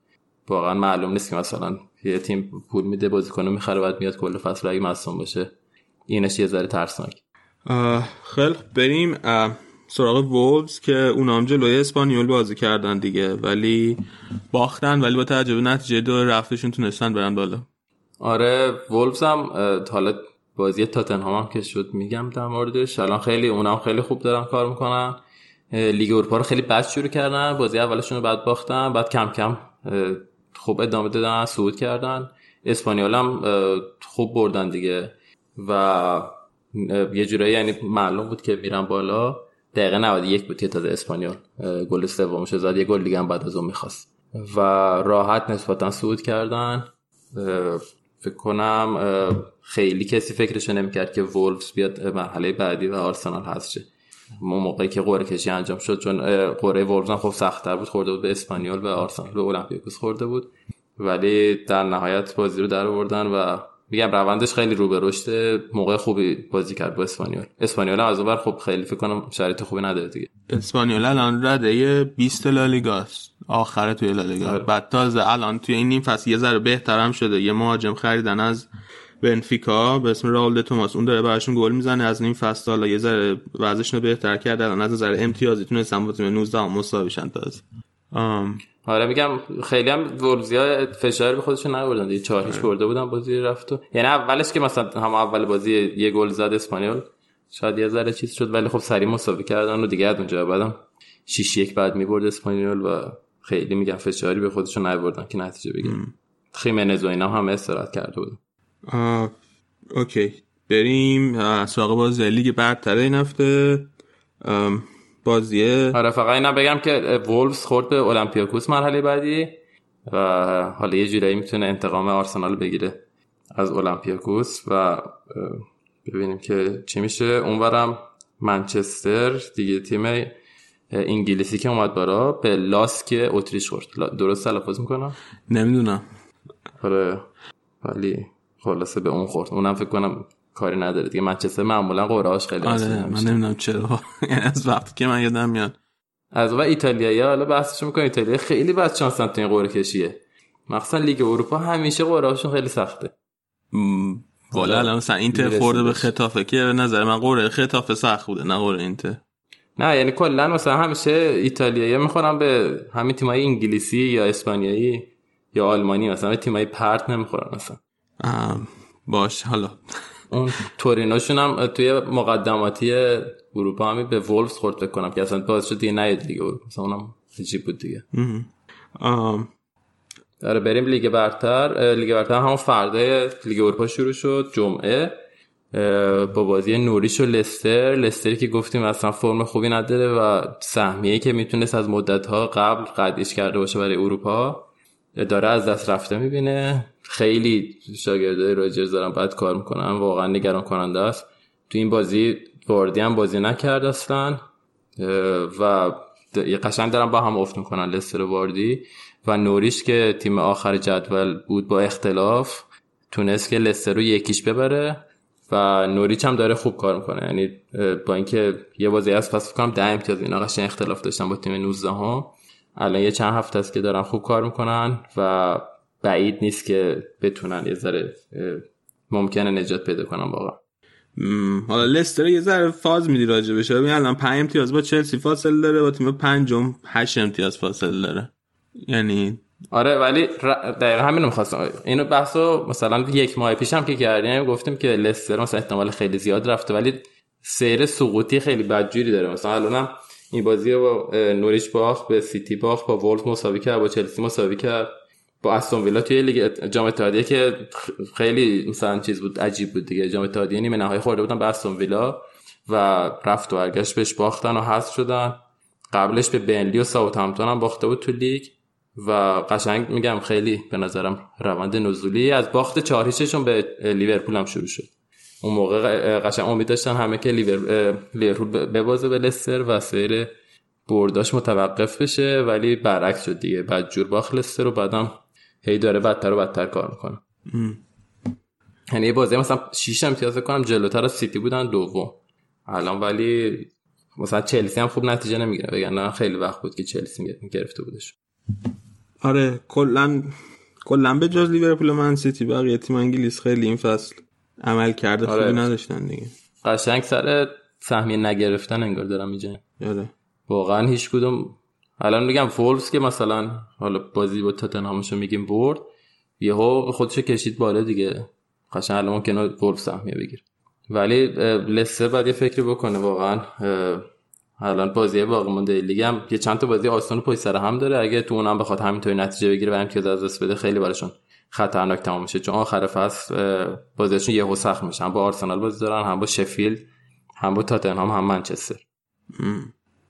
واقعا معلوم نیست که مثلا یه تیم پول میده بازیکنو میخره بعد میاد کل فصل اگه معصوم باشه، اینش یه ذره ترسناک. خیلی بریم سراغ وولفز که اونام جلوی اسپانیول بازی کردن دیگه، ولی باختن، ولی با توجه به نتیجه دور رفتشون تونستن برن بالا. آره وولفز هم حالا بازی تاتنهام هم که شد میگم در موردش، الان خیلی اونام خیلی خوب دارن کار میکنن، لیگ اروپا رو خیلی بد شروع کردن، بازی اولشون رو بد باختن، بعد کم کم خوب ادامه دادن، صعود کردن. اسپانیول هم خوب بردن دیگه و یه جورایی یعنی معلوم بود که میرن بالا. دقیقه نود و یک بود که تازه اسپانیول گل سومش زد، یه گل دیگه هم بعد از اون می‌خواست و راحت نسبتاً صعود کردن. فکر کنم خیلی کسی فکرش نمی‌کرد که وولفز بیاد مرحله بعدی و آرسنال هست چه. اون موقعی که قرعه کشی انجام شد، چون قرعه وولفز هم خب سخت‌تر بود، خورده بود به اسپانیول و آرسنال به اولمپیاکوس خورده بود، ولی در نهایت بازی رو در آوردن و میگم روندش خیلی رو به رشد، موقع خوبی بازی کرد با اسپانیول. اسپانیول از اون ور خب خیلی فکر کنم شرایط خوبی نداره دیگه. اسپانیول الان رده بیست لالیگا است، آخره توی لالیگا. بعد تازه الان توی این نیم فصل یه ذره بهترم شده، یه مهاجم خریدن از بنفیکا به اسم راول توماس، اون داره براشون گل میزنه، از نیم فصل حالا یه ذره وضعشون بهتر کرد، الان از ذره امتیازی تونستن با تیم نوزده مساوی شدن تازه. ام آره میگم خیلی هم وولزیا فشار به خودشون نبردن دیگه، چهار هیچ برده بودن بازی رفت و یعنی اولش که مثلا هم اول بازی یه گل زد اسپانیول شاید یه ذره چیز شد، ولی خب سریع مساوی کردن و دیگه از اونجا بعدم شش یک بعد میبرد اسپانیول و خیلی میگم فشاری به خودشون نبردن که نتیجه بگیرن. خیمنز و اینا هم استراحت کرده بودن. اوکی بریم سراغ باز لیگ برتر این هفته بازیه. آره فقط اینم بگم که وولفز خورد به اولمپیاکوس مرحله بعدی و حالا یه جورایی میتونه انتقام آرسنال بگیره از اولمپیاکوس و ببینیم که چی میشه. اونورم منچستر دیگه تیم انگلیسی که اومد بالا به لاسک اتریش خورد، درست تلفظ میکنم نمیدونم، آره ولی خلاصه به اون خورد. اونم فکر کنم کاری نداره دیگه، منچستر معمولا قرعه‌اش خیلی آره من نمیدونم چرا از وقتی که من یادم میاد از اون ایتالیایی‌ها حالا بحثش می‌کنن، ایتالیا خیلی بد شانسن تو این قرعه کشیه، مخصوصا لیگ اروپا همیشه قرعه‌اشون خیلی سخته. والا الان مثلا اینتر خورده به خطافه که به نظر من قرعه خطافه سخت بوده نه قرعه اینتر، نه یعنی کلا مثلا همیشه ایتالیایی‌ها می‌خورن به همین تیمای انگلیسی یا اسپانیایی یا آلمانی، مثلا تیمای پرت نمی‌خورن مثلا. باش حالا اون تورینوشون هم توی مقدماتی اروپا همی به وولفز خورد بکنم که اصلا باز شد دیگه نید دیگه، مثلا اونم عجیب بود دیگه. آره بریم لیگ برتر. لیگ برتر همون فردا لیگ اروپا شروع شد جمعه با بازی نوریچ و لستر. لستری که گفتیم اصلا فرم خوبی نداره و سهمیه‌ای که میتونست از مدت‌ها قبل قدش کرده باشه برای اروپا داره از دست رفته میبینه. خیلی شاگردای راجرز دارن بد کار میکنن، واقعا نگران کننده است. تو این بازی واردی هم بازی نکرد اصلا و قشنگ دارن با هم افت میکنن لستر و واردی. و نوریچ که تیم آخر جدول بود با اختلاف تونست که لستر رو یکیش ببره و نوریچ هم داره خوب کار میکنه، یعنی با اینکه یه بازی از پس فکر کنم ده امتیاز اینا قشنگ اختلاف داشتن با تیم نوزده ها، الان یه چند هفته است که دارن خوب کار میکنن و بعید نیست که بتونن یه ذره ممکنه نجات پیدا کنن واقعا. حالا لستر یه ذره فاز میدی راجبش، ببین الان پنج امتیاز با چلسی فاصله داره، با تیم پنجم هشت امتیاز فاصله داره، یعنی آره ولی دقیقاً همین رو می‌خواستم، اینو بحثو مثلا یک ماه پیش هم که کردیم گفتیم که لستر مثلا احتمال خیلی زیاد رفته ولی سیر سقوطی خیلی بدجوری داره، مثلا الانم این بازی با نوریچ باخت، به سیتی باخت، با وولف مساوی کرد، با چلسی مساوی کرد، با استون ویلا توی لیگ جام اتحادیه که خیلی مثلا چیز بود عجیب بود دیگه، جام اتحادیه نیمه نهایی خورده بودن به استون ویلا و رفت و برگشت بهش باختن و حذف شدن. قبلش به بنلی و ساوثهامپتون هم باخته بود تو لیگ و قشنگ میگم خیلی به نظرم روند نزولی. از باخت چهار هیچشون به لیورپول هم شروع شد، اون موقع قشنگ امید داشتن همه که لیورپول ببازه به لستر و سیر برداش متوقف بشه، ولی برعکس شد دیگه، بعد جور باخت لستر و بعدم هی داره بدتر و بدتر کار میکنه. یعنی یه بازی مثلا شش امتیاز کنم جلوتر از سیتی بودن دوم الان، ولی مثلا چلسی هم خوب نتیجه نمیگیره، وگرنه خیلی وقت بود که چلسی گرفته بودش. آره کلا کلا به جز لیورپول و من سیتی بقیه تیم انگلیس خیلی این فصل عمل کرده خوبی آره. نداشتن دیگه. قشنگ سر سهمیه نگرفتن انگار دارم اینجا. آره. واقعا هیچ کدوم. الان میگم فولز که مثلا حالا بازی با تاتنهامشو میگیم برد، یهو خودشو کشید بالا دیگه. قشنگ الان ما کنار فولز سهمیه بگیر. ولی لستر بعد یه فکری بکنه واقعا. الان بازی باقی مونده لیگ هم یه چند تا بازی آسون پشت سر هم داره، اگه تو اونم بخواد همینطوری نتیجه بگیره و امتیاز از دست بده خیلی براشون خطرناک تمام میشه، چون آخر فصل بازیشون یهو سخت میشه، هم با آرسنال بازی دارن، هم با شفیلد، هم با تاتنهام، هم منچستر.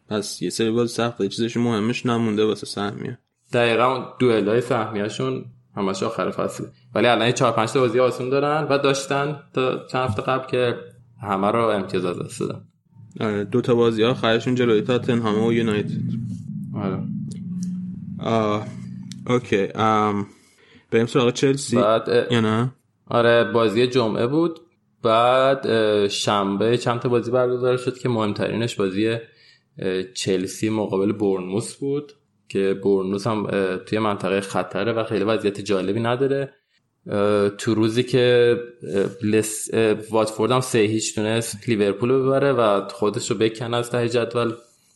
پس یه سری بازی سخته، چیزشون مهمش نمونده واسه سهمیه. دقیقاً دوئلای سهمیه‌شون همش آخر فصله، ولی الان چهار پنج تا بازی آسون دارن و داشتن تا چند هفته قبل که همه رو امتیاز از دست دادن. آره دو تا بازی آخرشون جلوی تاتنهام و یونایتد. آره. آه اوکی. ام بریم سراغ چلسی. بعد یا نه؟ آره بازی جمعه بود، بعد شنبه چند تا بازی برگزار شد که مهمترینش بازی چلسی مقابل بورنموث بود که بورنموث هم توی منطقه خطره و خیلی وضعیت جالبی نداره. تو روزی که لس... واتفورد هم سه هیچ تونست لیورپول رو ببره و خودش رو بکنه از ته جدول،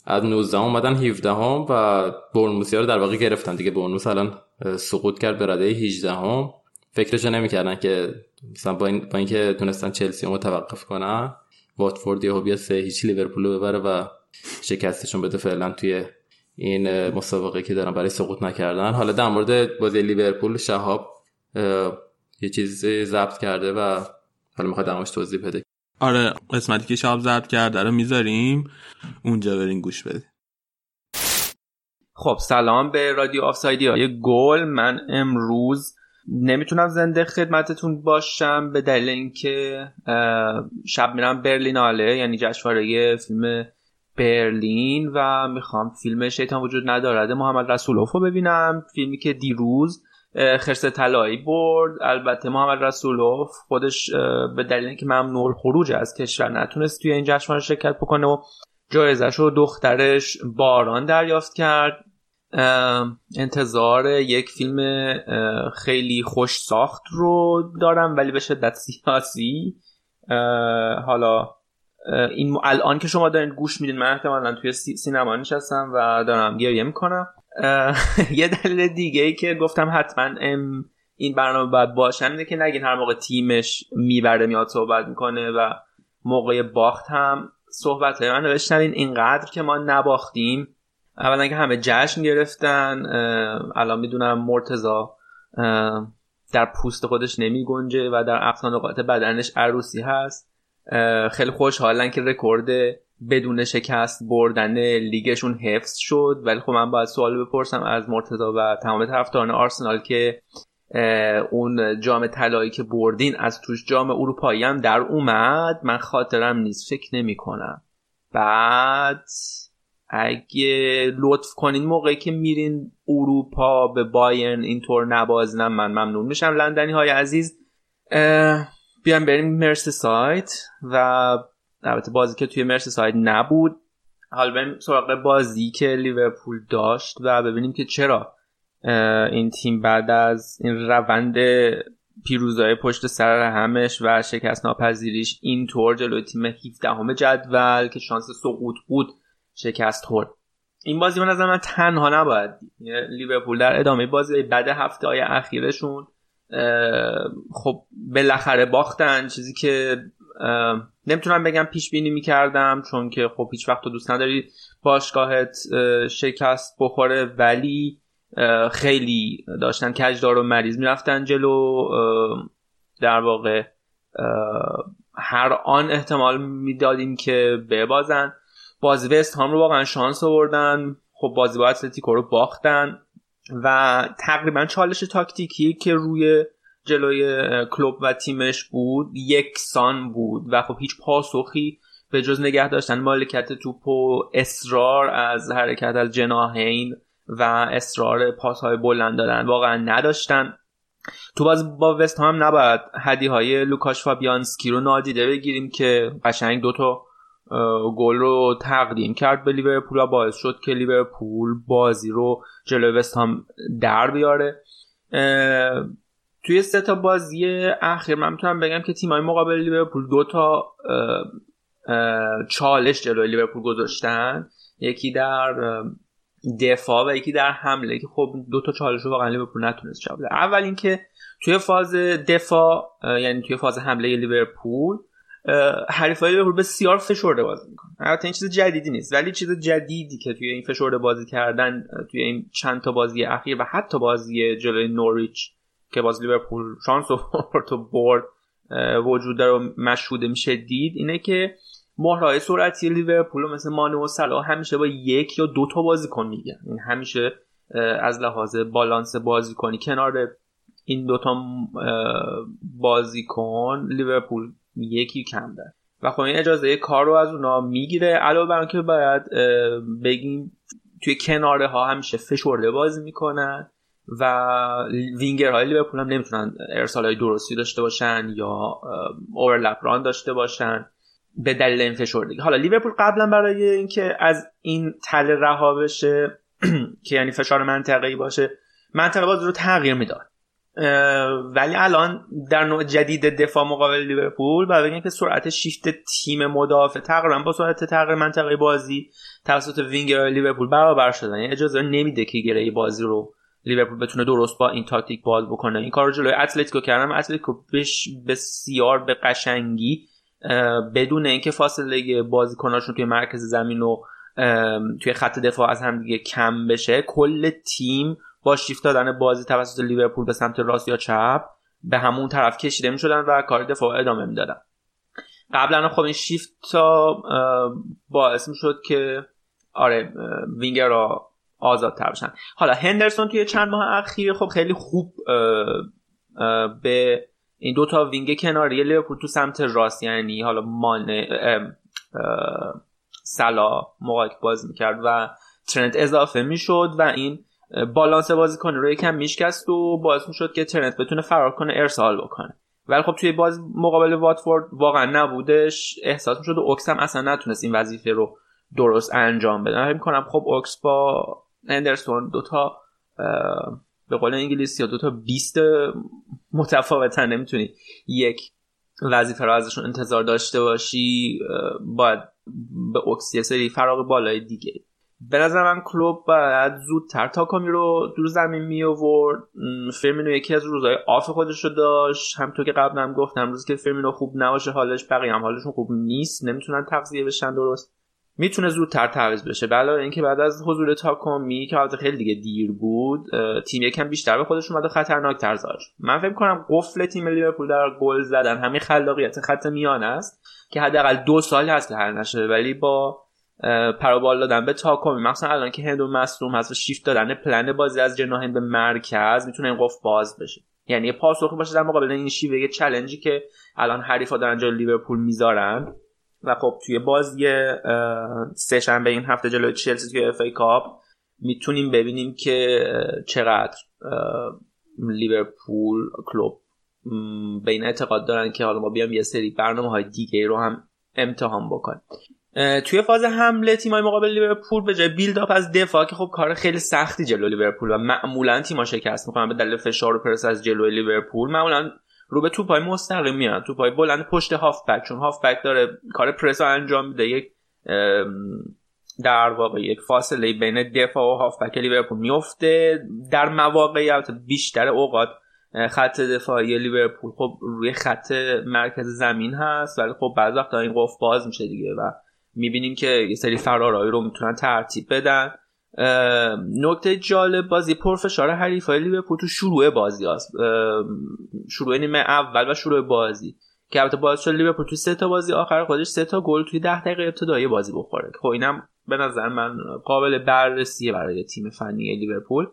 از نوزده اومدن هفده هم و بورنموثیا رو در واقع گرفتن دیگه. بورنموث الان سقوط کرد به رده هجده هم. فکرشو نمی‌کردن که مثلا با این با اینکه تونستن چلسی رو متوقف کنن، واتفورد یهو بیا سه هیچ لیورپول رو ببره و شکستشون بده فعلا توی این مسابقه که دارن برای سقوط نکردن. حالا در مورد بازی لیورپول شهاب یه چیز ضبط کرده و حالا میخواد درماش توضیح بده. آره قسمتی که شاب ضبط کرده رو میذاریم اونجا، برین گوش بده. خب سلام به رادیو آفسایدی های گل. من امروز نمیتونم زنده خدمتتون باشم به دلیل اینکه شب میرم برلیناله، یعنی جشنواره فیلم برلین، و میخوام فیلم شیطان وجود ندارد محمد رسولوف رو ببینم، فیلمی که دیروز خرس طلایی برد. البته محمد رسولوف خودش به دلیل اینکه ممنوع الخروج از کشور نتونست توی این جشنواره شرکت بکنه و جایزش رو دخترش باران دریافت کرد. انتظار یک فیلم خیلی خوش ساخت رو دارم ولی به شدت سیاسی. حالا این الان که شما دارین گوش میدین من احتمالاً توی سینما نشستم و دارم گریه میکنم. یه دلیل دیگه ای که گفتم حتما این برنامه باید باشه اینه که نگین هر موقع تیمش میبره میاد صحبت میکنه و موقع باخت هم صحبت های من رو بشنوین، اینقدر که ما نباختیم. اولا که همه جشن گرفتن، الان میدونم مرتضی در پوست خودش نمیگنجه و در افسان نقاط بدنش عروسی هست. خیلی خوشحالن که رکورد بدون شکست بردن لیگشون حفظ شد، ولی خب من باید سوال بپرسم از مرتضی و تمام طرفداران آرسنال که اون جام طلایی که بردین از توش جام اروپایی هم در اومد؟ من خاطرم نیست، فکر نمی کنم. بعد اگه لطف کنین موقعی که میرین اروپا به بایرن اینطور نبازنم، من ممنون میشم. لندنی های عزیز بیان بریم مرسی سایت و البته بازی که توی مرسی ساید نبود. حالا بریم سراغ بازی که لیورپول داشت و ببینیم که چرا این تیم بعد از این روند پیروزهای پشت سر همش و شکست ناپذیریش اینطور جلوی تیم هفدهم جدول که شانس سقوط بود شکست خورد. این بازی به نظر من تنها نباید لیورپول در ادامه بازی بعد هفته‌های اخیرشون خب بالاخره باختن، چیزی که نمیتونم بگم پیش بینی میکردم چون که خب هیچ وقت دوست نداری باشگاهت شکست بخوره، ولی خیلی داشتن کجدار و مریض میرفتن جلو. در واقع هر آن احتمال میدادین که ببازن. باز وست هام رو واقعا شانس آوردن، خب بازی با اتلتیکو رو باختن و تقریبا چالش تاکتیکی که روی جلوی کلوب و تیمش بود یکسان بود و خب هیچ پاسخی به جز نگه داشتن مالکیت توپ و اصرار از حرکت از جناحین و اصرار پاس‌های بلند دادن واقعا نداشتن. تو باز با وست هم نباید هدیه‌های لوکاش فابیانسکی رو نادیده بگیریم که قشنگ دو تا گل رو تقدیم کرد به لیورپول، باعث شد که لیورپول بازی رو جلوی وست هم در بیاره. توی سه تا بازی اخیر من میتونم بگم که تیم‌های مقابل لیورپول دو تا چالش جلوی لیورپول گذاشتن، یکی در دفاع و یکی در حمله، که خب دو تا چالش رو واقعا لیورپول نتونست جواب بده. اول اینکه توی فاز دفاع، یعنی توی فاز حمله لیورپول، حریفای لیورپول بسیار فشرده بازی میکنن. البته این چیز جدیدی نیست، ولی چیز جدیدی که توی این فشرده بازی کردن توی این چند تا بازی اخیر و حتی بازی جلوی نوریچ که باز لیورپول شانس آورد و برد وجود داره، مشهود میشه دید، اینه که مهرهای سرعتی لیورپول مثل مانو و صلاح همیشه با یک یا دو تا بازیکن میگن، این همیشه از لحاظ بالانس بازیکنی کنار این دو تا بازیکن لیورپول یکی کم داره و خب این اجازه کار رو از اونا میگیره. علاوه بر اینکه باید بگیم توی کناره ها همیشه فشرده بازی میکنن و وینگرهای لیورپول هم نمیتونن ارسال‌های درستی داشته باشن یا اورلپ ران داشته باشن به دلیل این فشردگی. حالا لیورپول قبلا برای اینکه از این تله رها بشه که یعنی فشار منطقه‌ای باشه، منطقه بازی رو تغییر میداد، ولی الان در نوع جدید دفاع مقابل لیورپول باید بگیم که سرعت شیفت تیم مدافع تقریبا با سرعت تغییر منطقه بازی توسط وینگر لیورپول برابر شدن، یعنی اجازه نمیده که گره بازی رو لیورپول بتونه درست با این تاکتیک باز بکنه. این کارو جلوی اتلتیکو کردم، اتلتیکو بسیار به قشنگی بدون اینکه فاصله بازیکناشون توی مرکز زمین و توی خط دفاع از هم دیگه کم بشه، کل تیم با شیفت دادن بازی توسط لیورپول به سمت راست یا چپ به همون طرف کشیده می‌شدن و کار دفاع ادامه می‌دادن. قبلا خب این شیفت تا باعث می‌شد که آره وینگرها آزادتر بشن. حالا هندرسون توی چند ماه اخیر خب خیلی خوب اه اه به این دوتا وینگ کناری لیورپول تو سمت راست، یعنی حالا مانه سلا موقعی بازی میکرد و ترنت اضافه میشد و این بالانس بازیکن رو یکم میشکست و باعث میشد که ترنت بتونه فرار کنه ارسال بکنه، ولی خب توی بازی مقابل واتفورد واقعا نبودش، احساس میشد و اوکس هم اصلا نتونست این وظیفه رو درست انجام بده. فکر میکنم خب اوکس با اندرسون دوتا به قول انگلیسی یا دوتا بیست متفاوتن، نمیتونی یک وظیفه رو ازشون انتظار داشته باشی، باید به اوکس یه سری فراغ بالای دیگه. به نظر من کلوب باید زودتر تاکامی رو دور زمین می آورد. فرمینو یکی از روزهای آف خودش رو داشت، همونطور که قبلا هم گفتم روزی که فرمینو خوب نباشه حالش، بقیه هم حالشون خوب نیست، نمیتونن تغذیه بشن درست، میتونه زودتر تعویض بشه. بلا اینکه بعد از حضور تاکامی که البته خیلی دیگه دیر بود، تیم یکم بیشتر به خودش اومد و خطرناک‌تر زاد. من فکر می‌کنم قفل تیم لیورپول در گل زدن همین خلاقیت خط میانه است که حداقل دو سال هست که حل نشه، ولی با پروبال دادن به تاکامی مثلا الان که هندو مصدوم هست و شیفت دادن پلن بازی از جناحین به مرکز میتونه این قفل باز بشه، یعنی یه پاسخی باشه در مقابل این شیوه چالنجی که الان حریفا دارن جلوی لیورپول میذارن. و خب توی بازی سه شنبه این هفته جلوی چلسی توی اف ای کاپ میتونیم ببینیم که چقدر لیورپول کلوب به این اعتقاد دارن که حالا ما بیام یه سری برنامه‌های دیگه رو هم امتحان بکنیم. توی فاز حمله تیمای مقابل لیورپول به جای بیلداپ از دفاع که خب کار خیلی سختی جلوی لیورپول و معمولا تیم‌ها شکست می‌خورن به دلیل فشار و پرس از جلوی لیورپول، معمولا رو به توپای مستقیم میاد، توپای بلند پشت هافبک، چون هافبک داره کار پرس رو انجام میده، یک در واقع یک فاصله بین دفاع و هافبک لیورپول میفته در مواقعی بیشتر اوقات خط دفاعی لیورپول خب روی خط مرکز زمین هست، ولی خب بعضی وقتا این قفل باز میشه دیگه و میبینیم که یه سری فرارایی رو میتونن ترتیب بدن. نکته جالب بازی پرفشار حریفای لیورپول تو شروع بازی است، شروع نیمه اول و شروع بازی که البته باعث شد لیورپول تو سه تا بازی آخر خودش سه تا گل توی ده دقیقه ابتدایی بازی بخوره. خب اینم به نظر من قابل بررسیه برای تیم فنی لیورپول.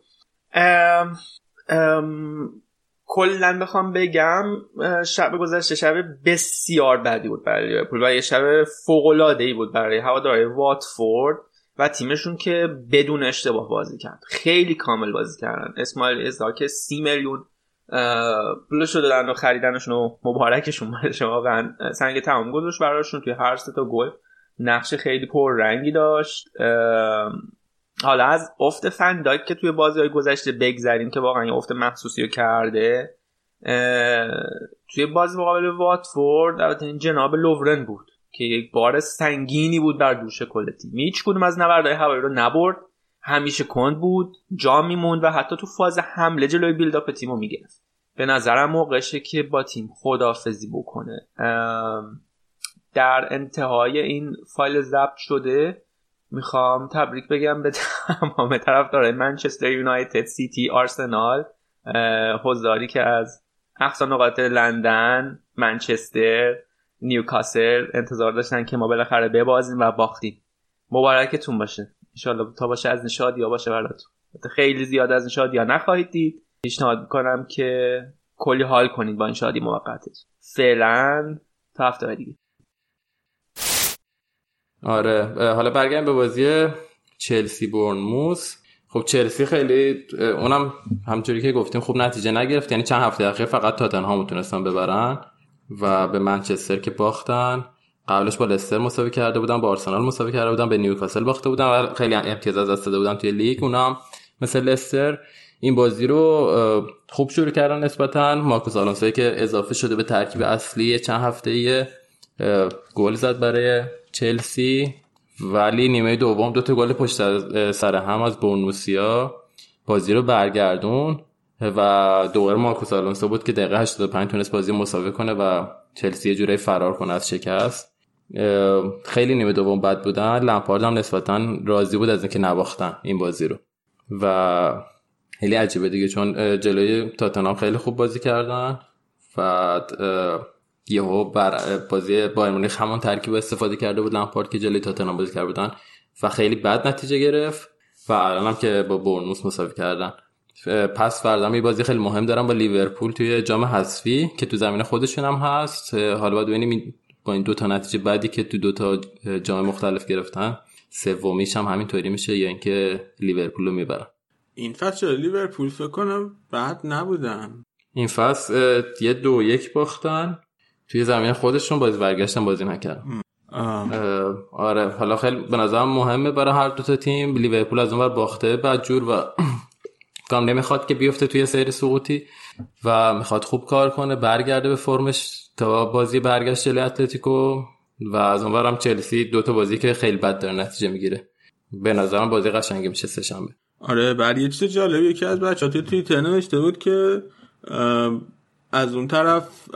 کلا بخوام بگم شب گذشته شب بسیار بدی بود برای لیورپول و یه شب فوق‌العاده‌ای بود برای هوادارهای واتفورد و تیمشون که بدون اشتباه بازی کرد، خیلی کامل بازی کردن. اسماعیل عزا که سی میلیون پول شدن و خریدنشون و مبارکشون باشه. واقعا سنگ تمام گذاشت براشون. توی هر سه تا گل نقش خیلی پررنگی داشت. حالا از افت فن دایک که توی بازی‌های گذشته بگذریم که واقعا افت محسوسی رو کرده، توی بازی مقابل واتفورد البته این جناب لورن بود که یک بار سنگینی بود بر دوش کل تیم. هیچ کدوم از نبردهای هوایی رو نبرد، همیشه کند بود، جا میموند و حتی تو فاز حمله جلوی بیلداپ تیمو میگرفت. به نظرم موقعشه که با تیم خداحافظی بکنه. در انتهای این فایل ضبط شده میخوام تبریک بگم به تمام طرفدارای منچستر یونایتد، سیتی، آرسنال، حضاری که از اقصا نقاط لندن، منچستر، نیوکاسل انتظار داشتن که ما بالاخره ببازیم و باختیم. مبارکتون باشه. انشالله تا باشه از نشادیا باشه براتون. خیلی زیاد از نشادیا نخواهید دید. پیشنهاد میکنم که کلی حال کنید با این شادی موقتش. فعلا تا هفته دیگه. آره حالا برگردیم به بازی چلسی بورنموث. خب چلسی خیلی اونم همونطوری که گفتیم خوب نتیجه نگرفت، یعنی چند هفته اخیر فقط تاتنهام تونستن ببرن و به منچستر که باختن، قبلش با لستر مساوی کرده بودن، با آرسنال مساوی کرده بودن، به نیوکاسل باخته بودن و خیلی امتیاز از دست داده بودن توی لیگ. اونم مثل لستر این بازی رو خوب شروع کردن نسبتاً. مارکوس آلونسو که اضافه شده به ترکیب اصلی چند هفته‌ای گل زد برای چلسی، ولی نیمه دوم دو تا گل پشت سر هم از بورنموثیا بازی رو برگردون و دوباره مارکوس آلونسو بود که دقیقه هشتاد و پنج تونست بازی مساوی کنه و چلسی یه جوری فرار کنه از شکست. خیلی نیمه دوم بد بودن. لمپارد هم نسبتاً راضی بود از اینکه نباختن این بازی رو و خیلی عجیبه دیگه، چون جلوی تاتنهام خیلی خوب بازی کردن و یهو بر بازی بایر مونیخ همون ترکیب استفاده کرده بود لمپارد که جلوی تاتنهام بازی کرده بودن و خیلی بد نتیجه گرفت و الان هم که با بورنموث مساوی کردن. پس فردا یه بازی خیلی مهم دارم با لیورپول توی جام حذفی که تو زمین خودشون هم هست. حالا باید ببینیم با این دو تا نتیجه بعدی که تو دو تا جام مختلف گرفتن سومیش هم همینطوری میشه یا اینکه لیورپول رو میبرن. این فصل لیورپول فکر کنم بعد نبودن، این فصل یه دو یک باختن توی زمین خودشون، بازی برگشتن بازی نکردن. آره حالا خیلی به نظرم مهمه برای هر دو تا تیم. لیورپول از اونور باخته بدجور و کم نمیخواد که بیفته توی سری سقوطی و میخواد خوب کار کنه، برگرده به فرمش تا بازی برگشت جلوی اتلتیکو و از اونورم چلسی دو تا بازی که خیلی بد داره نتیجه میگیره. به نظرم بازی قشنگی میشه سه شنبه. آره برای یه چیز جالب یکی از بچه‌ها توی توییتر نوشته بود که از اون طرف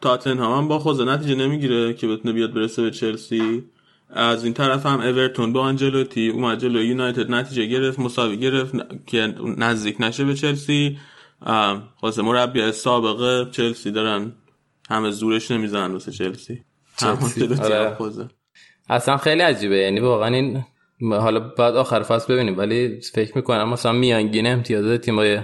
تاتنهام هم با خوزه نتیجه نمیگیره که بتونه بیاد برسه به چلسی، از این طرف هم اورتون با آنجلوتی اومد جلوی یونایتد نتیجه گرفت، مساوی گرفت که نزدیک نشه به چلسی. خوزه مربی سابقه چلسی دارن، همه زورش نمیزنن واسه چلسی. آره. اصلا خیلی عجیبه، یعنی واقعا این حالا بعد آخر فصل ببینیم، ولی فکر میکنم مثلا میانگین امتیازات تیمای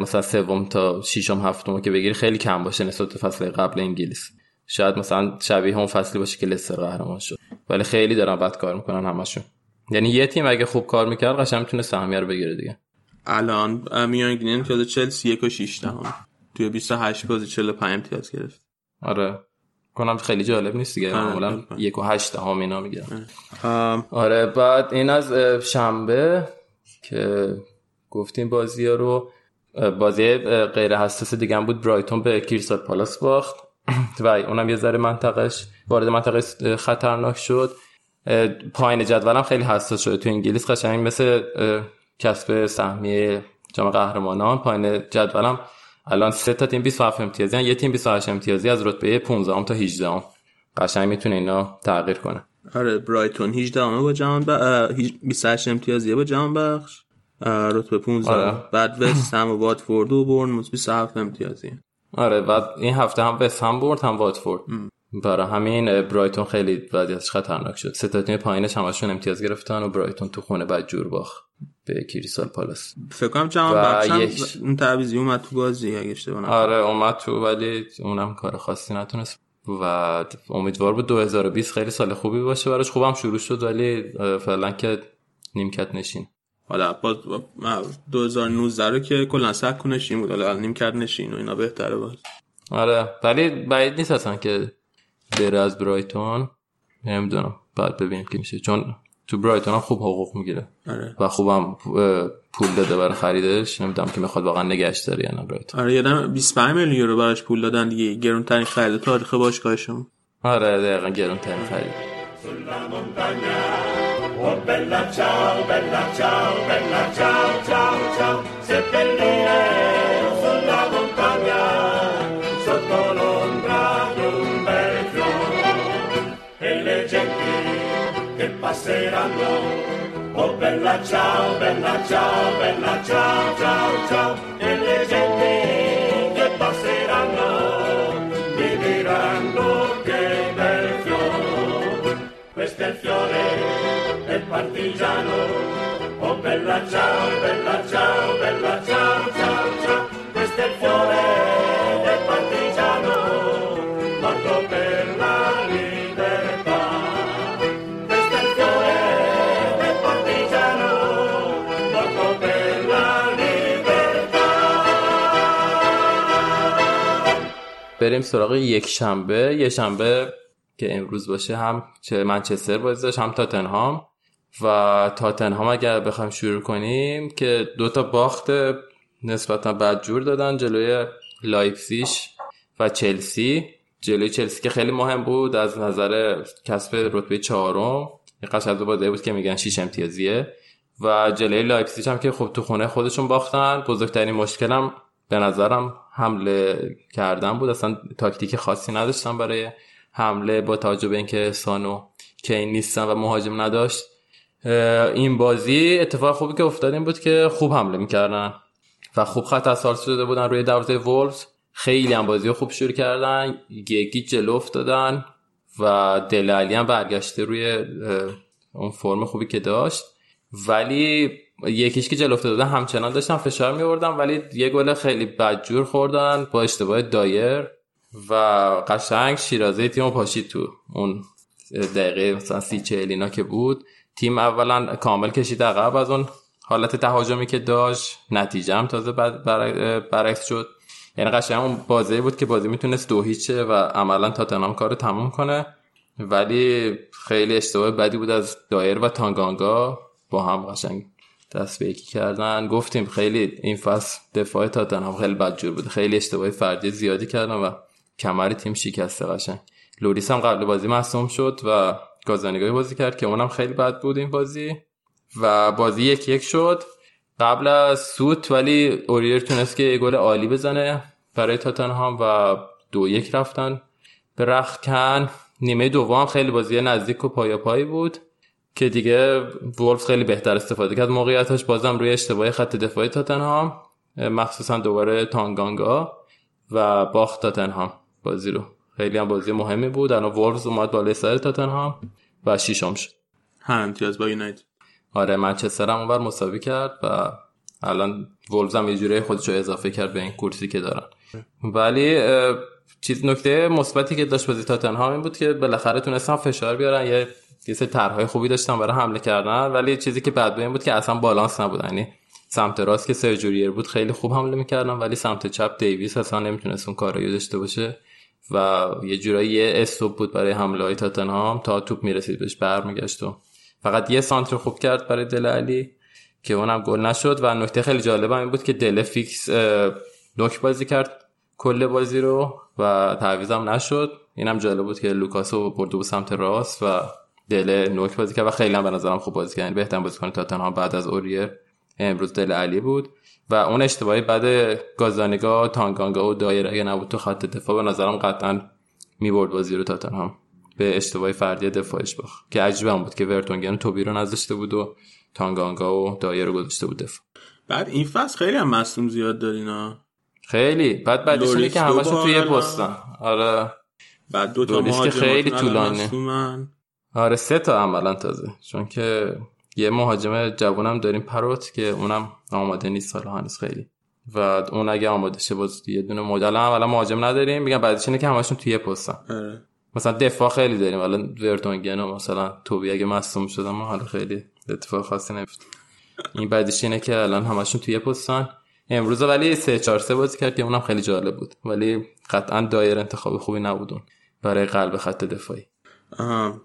مثلا سوم تا ششم هفتم که بگیری خیلی کم باشه نسبت به فصل قبل انگلیس. شاید مثلا شبیه اون فصلی باشه که لستر قهرمان شد، ولی خیلی دارن بد کار میکنن همشون. یعنی یه تیم اگه خوب کار میکرد قشنگ میتونه سهمیه رو بگیره دیگه. الان میانگین امتیاز چلسی یک و شش دهم توی بیست و هشت بازی چهل و پنج امتیاز گرفت. آره کنم خیلی جالب نیست دیگه، معمولا یک و هشت دهم اینا میگیرن. آره بعد این از شنبه که گفتیم بازی‌ها رو، بازی غیر حساس دیگه هم بود، برایتون به کریستال پالاس باخت و اونم یه ذره منطقش وارد منطقه خطرناک شد. پایین جدولم خیلی حساس شده تو انگلیس، قشنگ مثل کسب سهمیه جام قهرمانان. پایین جدولم الان سه تا تیم بیست و هفت امتیازی هن. یه تیم بیست و هشت امتیازی از رتبه پانزدهم تا هجدهم، قشنگ میتونه اینا تغییر کنه. آره برایتون هجدهم با جام بیست و هشت امتیازی با جام بخش رتبه پانزدهم. آره. بعد وست هم و واتفورد و بورنموث بیست و هفت امتیازی. آره و این هفته هم وست هم برد هم واتفورد. برای همین برایتون خیلی وضعیتش خطرناک شد. سه تا تیم پایینش همشون امتیاز گرفتن و برایتون تو خونه بدجور باخت به کریستال پالاس. فکر کنم جام بخش یک... اون تعویضی اومد تو بازی اگه اشتباه نکنم. آره اومد تو ولی اونم کار خاصی نتونست و امیدوار بود دو هزار و بیست خیلی سال خوبی باشه براش. خوبم شروع شد ولی فعلا که نیمکت نشین. حالا باز دو هزار و نوزده رو که کلا سکو نشین بود، حالا نیم کرد نشین و اینا بهتره باز. آره ولی بعید نیست اصلا که بره از برایتون، نمیدونم بعد ببینیم که میشه، چون تو برایتون هم خوب حقوق میگیره. آره. و خوبم پول داده برای خریدش، نمیدونم که میخواد واقعا نگهش داره یا نه برایتون. آره یادم بیست و پنج میلیون یورو براش پول دادن دیگه، گرانترین خرید تاریخ باشگاهشون. آره دقیقاً گرانترین خرید. Oh bella ciao, bella ciao, bella ciao, ciao, ciao, seppellire sulla montagna, sotto l'ombra di un bel fiore, e le genti che passeranno, oh bella ciao, bella ciao, bella ciao, ciao, ciao, e le genti che passeranno, mi diranno che bel fiore, questo è il fiore. Partigiano, oh bella ciao, bella ciao, bella ciao, ciao, ciao, questo è il fiore del partigiano, morto per la libertà, questo è il fiore del partigiano, morto per la libertà. بریم سراغ یک شنبه، یک شنبه که امروز باشه هم چه منچستر بازی داشت هم تاتنهام. و تاتنهام اگر بخوام شروع کنیم که دوتا باخت نسبتا بدجور دادن جلوی لایپزیگ و چلسی. جلوی چلسی که خیلی مهم بود از نظر کسب رتبه چهارم، یه قش از دو بازی بود که میگن شش امتیازیه، و جلوی لایپزیگ هم که خب تو خونه خودشون باختن. بزرگترین مشکلم به نظرم حمله کردن بود، اصلا تاکتیک خاصی نداشتن برای حمله با توجه به اینکه سانو کین نیستن و مهاجم نداشت. این بازی اتفاق خوبی که افتاد این بود که خوب حمله میکردن و خوب خط اثر شده بودن روی دروازه وولفز، خیلی هم بازی خوب شروع کردن، یکی جلو افتادن و دل علی هم برگشته روی اون فرم خوبی که داشت، ولی یکیش که جلو افتادن همچنان داشتن فشار میوردن، ولی یه گل خیلی بدجور خوردن با اشتباه دایر و قشنگ شیرازه تیمو پاشید تو اون دقیقه مثلا سی چهل اینا که بود. تیم اولا کامل کشید عقب از اون حالت تهاجمی که داشت، نتیجه هم تازه برعکس شد، یعنی قشنگ اون بازی بود که بازی میتونست دو هیچه و عملا تاتنهام کارو تموم کنه، ولی خیلی اشتباه بدی بود از دایر و تانگانگا، با هم قشنگ دست به یکی کردن. گفتیم خیلی این فصل دفاع تاتنهام خیلی بدجور بود، خیلی اشتباه فردی زیادی کردن و کمر تیم شکسته. قشنگ لوریس هم قبل بازی مصدوم شد و گازانیگای بازی کرد که اونم خیلی بد بود این بازی و بازی یک یک شد قبل از سوت، ولی اوریر تونست که گل عالی بزنه برای تاتنهام و دو یک رفتن به رختکن. نیمه دوم خیلی بازی نزدیک و پایا پای بود که دیگه وولفز خیلی بهتر استفاده کرد موقعیتاش، بازم روی اشتباه خط دفاعی تاتنهام، مخصوصا دوباره تانگانگا، و باخت تاتنهام بازی رو. خیلی هم بازی مهمی بود، الان وولفز اومد بالای سر تاتنهام و شیشم شد، هم امتیاز با یونایتد. آره منچستر هم اونور مساوی کرد و الان وولفز هم یه جوری خودش رو اضافه کرد به این کورسی که دارن. ولی چیز نکته مثبتی که داشت بازی تاتنهام این بود که بالاخره تونستن فشار بیارن، یه یه سری طرح‌های خوبی داشتن برای حمله کردن، ولی چیزی که بد بود که اصلا بالانس نبود، یعنی سمت راست که سرجوریر بود خیلی خوب حمله می‌کردن ولی سمت چپ دیویس اصلا نمیتونست اون کارو داشته باشه و یه جورایی استوب بود برای حمله های تاتنهام، تا توپ میرسید بهش برمیگشت و فقط یه سانتر خوب کرد برای دل علی که اونم گل نشد. و نکته خیلی جالب هم این بود که دل فیکس نوک بازی کرد کل بازی رو و تعویضم نشد، اینم جالب بود که لوکاسو برده بود سمت راست و دل نوک بازی کرد و خیلی هم به نظرم خوب بازی کرد، بهترین بازیکن تاتنهام بعد از اوریر امروز دل علی بود و اون اشتباهی بعد گازانگا، تانگانگا و دایر اگه نبود تو خط دفاع به نظرم قطعا میبرد بازی رو تاتنهام، به اشتباهی فردی دفاعش باخت که عجیبه بود که ورتونگن توبی رو نذاشته بود و تانگانگا و دایر رو گذاشته بود دفاع. بعد این فصل خیلی هم مصدوم زیاد دارینا، خیلی بعد بعدشونه که همشون توی پستن. آره بعد دو تا مهاجم خیلی طولانیه. آره سه تا عملاً تازه، چون که یه مهاجم جوانم داریم پروت که اونم آماده نیست حالا هنوز خیلی، و اون اگه آماده شه باز یه دونه مهاجم، الان مهاجم نداریم، میگم بعدش اینه که همشون توی پستن. مثلا دفاع خیلی داریم الان ورتونگن و مثلا توبی اگه مصدوم شد، اما حالا خیلی اتفاق خاصی نمیفته. این بعدش اینه که الان همشون توی پستان. امروز ولی سه چهار سه بازی کرد که اونم خیلی جالب بود، ولی قطعا دایر انتخاب خوبی نبودون برای قلب خط دفاعی.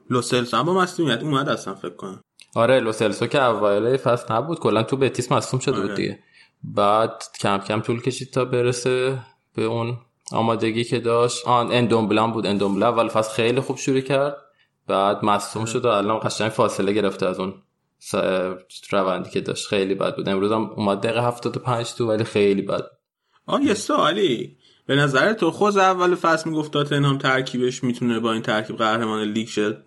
لوسلسو هم با مصدومیت اومد اصلا فکر کنم. آره لوسلسو که اوایل فصل نبود، کلا تو بتیس مصدوم شده بود دیگه، بعد کم کم طول کشید تا برسه به اون آمادگی که داشت. آن اندومبلان بود، اندومبلا اول فصل خیلی خوب شروع کرد، بعد مصدوم شد و الان قشنگ فاصله گرفته از اون روندی که داشت، خیلی بد بود. امروز هم اومد دقیقه هفتاد و پنج تو، ولی خیلی بد. آه یه سوالی، به نظر تو خود اول فصل میگفت تاتنهام ترکیبش میتونه با این ترکیب قهرمان لیگ شد،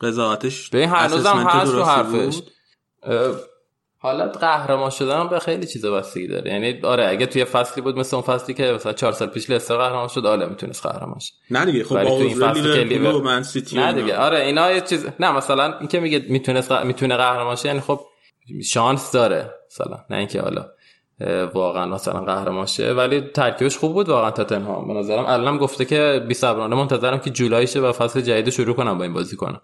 قضاوتش به این هنوز هم هست تو حرفش. حالت قهرمان شدن هم به خیلی چیزا بستگی داره، یعنی آره اگه توی فصلی بود مثل اون فصلی که مثلا چهار سال پیش لستر قهرمان شد، آله میتونست قهرمان شه. نه دیگه خب تو این فصلی که لیورپول من سیتی، نه دیگه آره اینا یه چیز، نه مثلا این که میگه میتونست قه... میتونه قهرمان شه، یعنی خب شانس داره مثلا، نه اینکه حالا واقعا مثلا قهرمان شه، ولی ترکیبش خوب بود واقعا تاتنهام به نظرم. الانم گفته که بی صبرانه منتظرم که جولای شه و فصل جدید شروع کنم با این بازی کنم،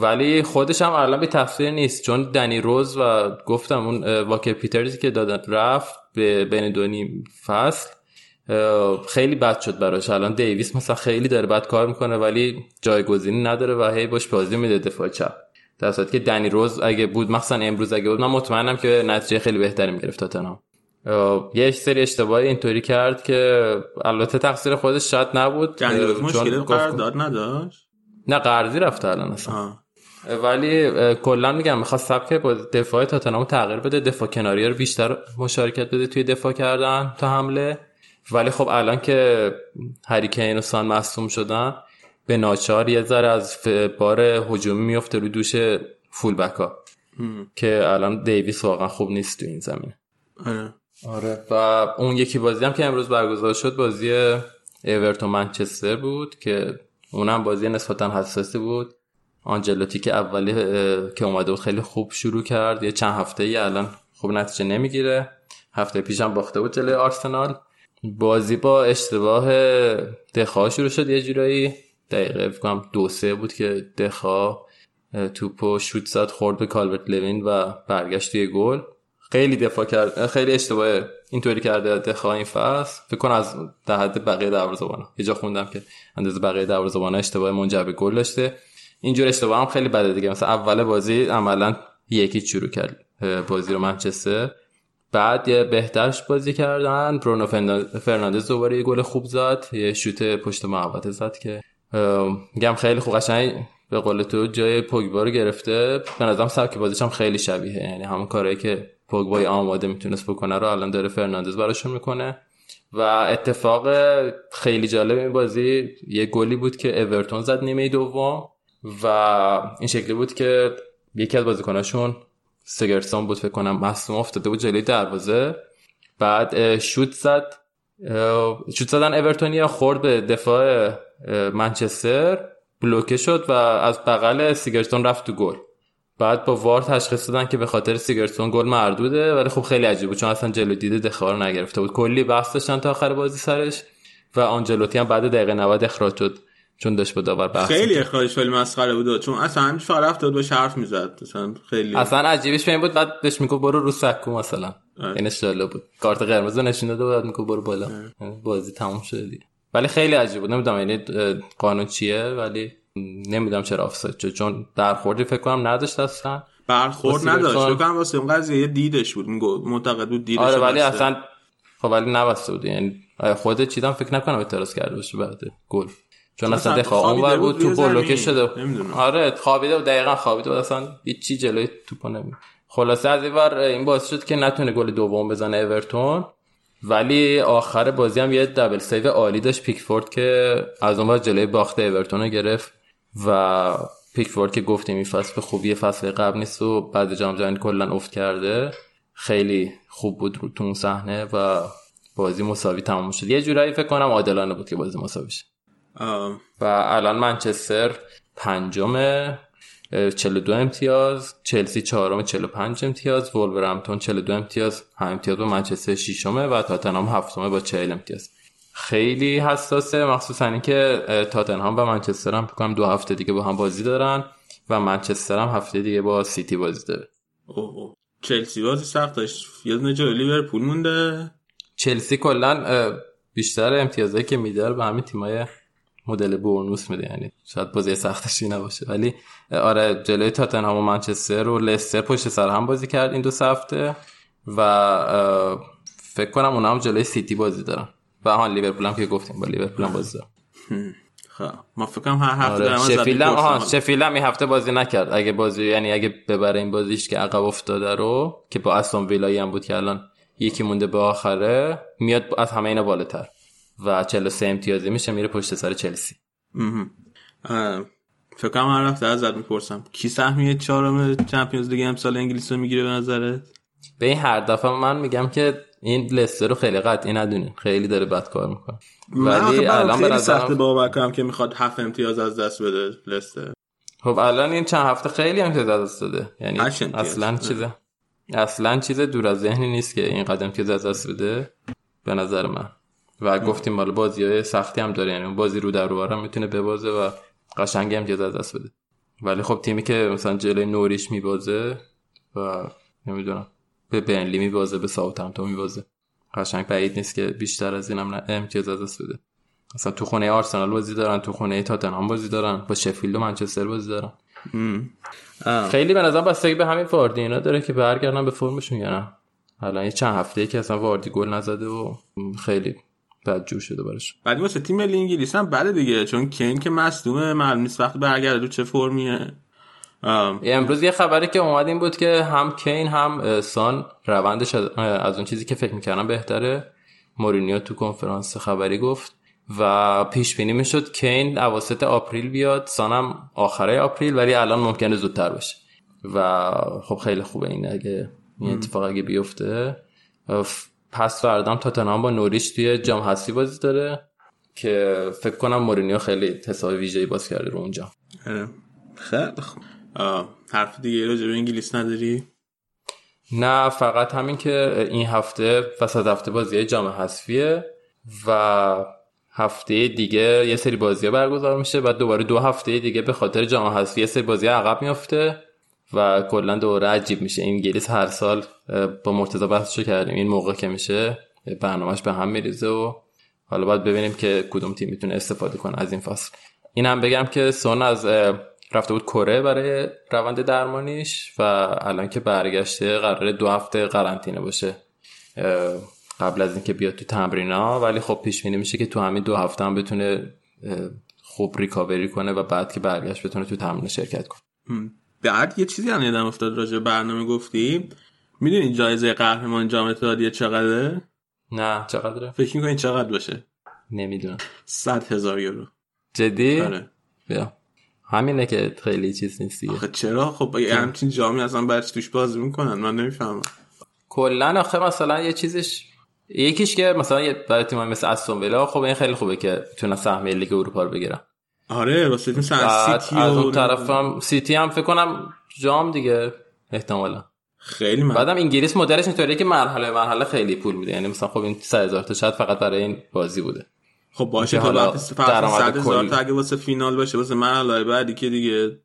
ولی خودش هم الان به تفسیر نیست، چون دنی روز و گفتم اون واکر پیترزی که دادن رفت به بین دو نیم فصل خیلی بد شد براش. الان دیویس مثلا خیلی داره بد کار میکنه ولی جایگزینی نداره و هی باش بازی میده دفاع چپ، در صورتی که دنی روز اگه بود، مثلا امروز اگه بود، من مطمئنم که نتیجه خیلی بهتری میگرفت تاتنهام. یه سری اشتباهی اینطوری کرد که البته تقصیر خودش شاید نبود، دنی روز مشکل قرارداد نداشت، نه قرضی رفت الان اصلا آه. ولی کلا میگم میخواست سبک دفاع تاتنهام تغییر بده، دفاع کناری رو بیشتر مشارکت بده توی دفاع کردن تا حمله، ولی خب الان که هری کین و سان مصدوم شدن به ناچار یه ذره از بار هجومی میفته رو دوش فول بک ها که الان دیویس واقعا خوب نیست تو این زمینه. آره آره. و اون یکی بازی هم که امروز برگزار شد بازی اورتون منچستر بود که اونم بازی نسبتا حساسی بود. آنجلوتی که اولی که اومده بود خیلی خوب شروع کرد، یه چند هفته ای الان خوب نتیجه نمیگیره، هفته پیش هم باخته بود جلوی آرسنال. بازی با اشتباه دخا شروع شد، یه جورایی دقیقه فکر کنم دو سه بود که دخا توپو شوت زد خورد به کالورت لوین و برگشت توی گل. خیلی دفاع کرد، خیلی اشتباه اینطوری کرده دخا این فصل، فکر کنم از در حد بقیه دروازه‌بانا، یه جا خوندم که اندازه بقیه دروازه‌بانا اشتباه منجر به گل داشته. اینجور اشتباه هم خیلی بده دیگه، مثلا اول بازی عملا یکی شروع کرد بازی رو منچستر، بعد یه بهترش بازی کردن، برونو فرناندز دوباره یه گل خوب زد، یه شوت پشت محوطه زد که میگم خیلی خوب قشنگ به قول تو جای پوگبا رو گرفته. به نظرم سبک بازیش هم خیلی شبیه، یعنی همون کارهایی که پوگبای آماده میتونست بکنه رو الان داره فرناندز براشون میکنه. و اتفاق خیلی جالب این بازی یه گلی بود که اورتون زد نیمه دوم و این شکلی بود که یکی از بازیکناشون سگرسون بود فکر کنم، مصدوم افتاده بود جلوی دروازه، بعد شوت زد، شوت زدن اورتونیا خورد به دفاع منچستر، بلوکه شد و از بغل سیگرسون رفت تو گل. بعد با وار تشخیص دادن که به خاطر سیگرسون گل مردوده، ولی خب خیلی عجیب بود چون اصلا جلو دیده دخوار نگرفته بود، کلی بحث داشتن تا آخر بازی سرش و آنجلوتی هم بعد دقیقه نود اخراج شد چون داشت با داور بحث. خیلی اخراجش خیلی مسخره بود چون اصلا همش رفت داد بهش حرف میزد، اصلا خیلی اصلا عجیبش این بود، بعد بهش میگفت برو رو سکو مثلا، این اشتباه بود، کارت قرمز نشون داد بعد میگفت برو بالا اه. بازی تموم شد دیگه. ولی خیلی عجیب بود، نمیدونم یعنی قانون چیه، ولی نمیدونم چرا آفساید شد چون برخوردی فکر کنم نداشت، اصلا برخورد نداشت فکر کنم واسه اون قضیه دیدش بود، معتقد بود دیدش. آره ولی اصلا خب ولی نبسته بود، یعنی خود چیدم فکر نکنم اعتراض کرده باشه بعد گل، چون اصلا دخا اونور بود تو بلوکه شده، آره خوابیده بود، دقیقاً خوابیده بود، اصلا هیچ چی جلوی توپو نمی. خلاصه از اینور این باعث شد که نتونه گل دوم بزنه اورتون، ولی آخر بازی هم یه دابل سیو عالی داشت پیکفورد که از اونور جلوی باخت اورتون رو گرفت و پیکفورد که گفتیم این فصل خوبی فصل قبل نیست و بعد جام جهانی کلا افت کرده، خیلی خوب بود رو تو اون صحنه و بازی مساوی تموم شد. یه جورایی فکر کنم عادلانه بود که بازی مساوی شد. آه. و الان منچستر پنجمه چهل و دو امتیاز، چلسی چهارم چهل و پنج امتیاز، وولورهمپتون چهل و دو امتیاز هم امتیاز با منچستر ششمه و تاتنهام هفتمه با چهل امتیاز. خیلی حساسه، مخصوصا اینکه تاتنهام و منچستر هم بکنم دو هفته دیگه با هم بازی دارن و منچستر هم هفته دیگه با سیتی بازی داره. اوه چلسی بازی سخت داشت، یه دونه جلوی لیورپول مونده. چلسی کلا بیشتر امتیازایی که میده به همین تیمای مدل برنوس میده، یعنی شاید بازی سختش نباشه. ولی آره جلوی تاتنهام و منچستر و لستر پشت سر هم بازی کرد این دو هفته و فکر کنم اونها هم جلوی سیتی بازی دارن و هان لیورپول هم که گفتیم با لیورپول هم بازی دارن. خب ما فکر کنم هر هفته آره. شفیلد آها شفیلد این هفته بازی نکرد. اگه بازی یعنی اگه ببره این بازیش که عقب افتاده رو که با استون ویلایی هم بود که الان یکی مونده به آخره، میاد از همه اینا بالاتر و چهل و سه امتیازی میشه، میره پشت سر چلسی. فکر کنم هر هفته ازت میپرسم کی سهمیه چهارم چمپیونز لیگ امسال انگلیس رو میگیره به نظرت؟ به این هر دفعه من میگم که این لستر رو خیلی قطعی ندونین، خیلی داره بد کار میکنه. ولی الان خیلی سخته باور کنم که میخواد هفت امتیاز از دست بده لستر. خب الان این چند هفته خیلی امتیاز از دست داده، یعنی اصلا چیزه اه. اصلا چیز دور از ذهنی نیست که این قدم امتیاز از دست بده به نظر من. و اه. گفتیم بالا بازیای سختی هم داره، یعنی بازی رو در رو هم میتونه ببازه و قشنگ امتیاز از دست بده. ولی خب تیمی که مثلا جلوی نوریچ میبازه و نمیدونم به بینلی میبازه، به ساوتهمپتون میبازه، قشنگ بعید نیست که بیشتر از اینم امتیاز از دست بده. مثلا تو خونه آرسنال بازی دارن، تو خونه تاتنهام بازی دارن، با شفیلد و منچستر بازی دارن. خیلی به نظر بستگی به همین واردی اینا داره که برگردن به فرمشون یا نه. الان چند هفته‌ای که اصلا واردی گل نزده و خیلی بدجور شده براش. بعد واسه تیم ملی انگلیس هم بله دیگه، چون کین که مصدومه معلوم نیست وقتی برگرده رو چه فرمیه. آم. امروز یه خبری که اومد این بود که هم کین هم سان روندش از اون چیزی که فکر می‌کردم بهتره. مورینیو تو کنفرانس خبری گفت و پیش بینی میشد کین اواسط آپریل بیاد، سان هم آخره آپریل، ولی الان ممکنه زودتر باشه و خب خیلی خوبه این اگه این اتفاق اگه بیفته. پس فردا تاتنهام با نوریچ توی جام حذفی بازی داره که فکر کنم مورینیو خیلی حساب ویژه‌ای باز کرده رو اونجا. خیلی خوب. حرف دیگه راجع به انگلیس نداری؟ نه، فقط همین که این هفته وسط هفته بازی جام حذفیه و هفته دیگه یه سری بازی‌ها برگزار میشه، بعد دوباره دو هفته دیگه به خاطر جام حذفی یه سری بازی عقب میفته و کلا دوره عجیب میشه. انگلیس هر سال با مرتضی بحثشو کردیم این موقع که میشه برنامه‌اش به هم میریزه و حالا باید ببینیم که کدوم تیم میتونه استفاده کنه از این فصل. اینم بگم که سون از رفته بود کره برای روند درمانیش و الان که برگشته قراره دو هفته قرنطینه باشه قبل از اینکه بیاد تو تمرینا، ولی خب پیش بینی میشه که تو همین دو هفته هم بتونه خوب ریکاوری کنه و بعد که برگشت بتونه تو تمرین شرکت کنه. بعد یه چیزی هم یادم افتاد راجع به برنامه گفتی، میدونی جایزه قهرمان جام اتحادیه چقدره؟ نه چقدره؟ فکر می‌کنی چقدر باشه؟ نمیدونم. صد هزار یورو. جدی؟ آره. بیا. همینه که خیلی چیز نیست دیگه. آخه چرا؟ خب اگه همچین جامی اصلا برش توش بازی میکنن من نمیفهمم کلن. آخه مثلا یه چیزش یکیش که مثلا برای تیمای مثل استون ویلا خب این خیلی خوبه که تونن سهمیه لیگ اروپا رو بگیرن. آره واسه تیم سیتی از اون طرف هم سیتی هم فکر کنم جام دیگه احتمالا خیلی من. بعدم انگلیس مدلش اینطوریه که مرحله مرحله خیلی پول میده، یعنی مثلا خب این سه هزار تا شاید فقط برای این بازی بوده. خب باشه تا بعد صد هزار تا اگه واسه فینال باشه واسه مرحله بعدی که دیگه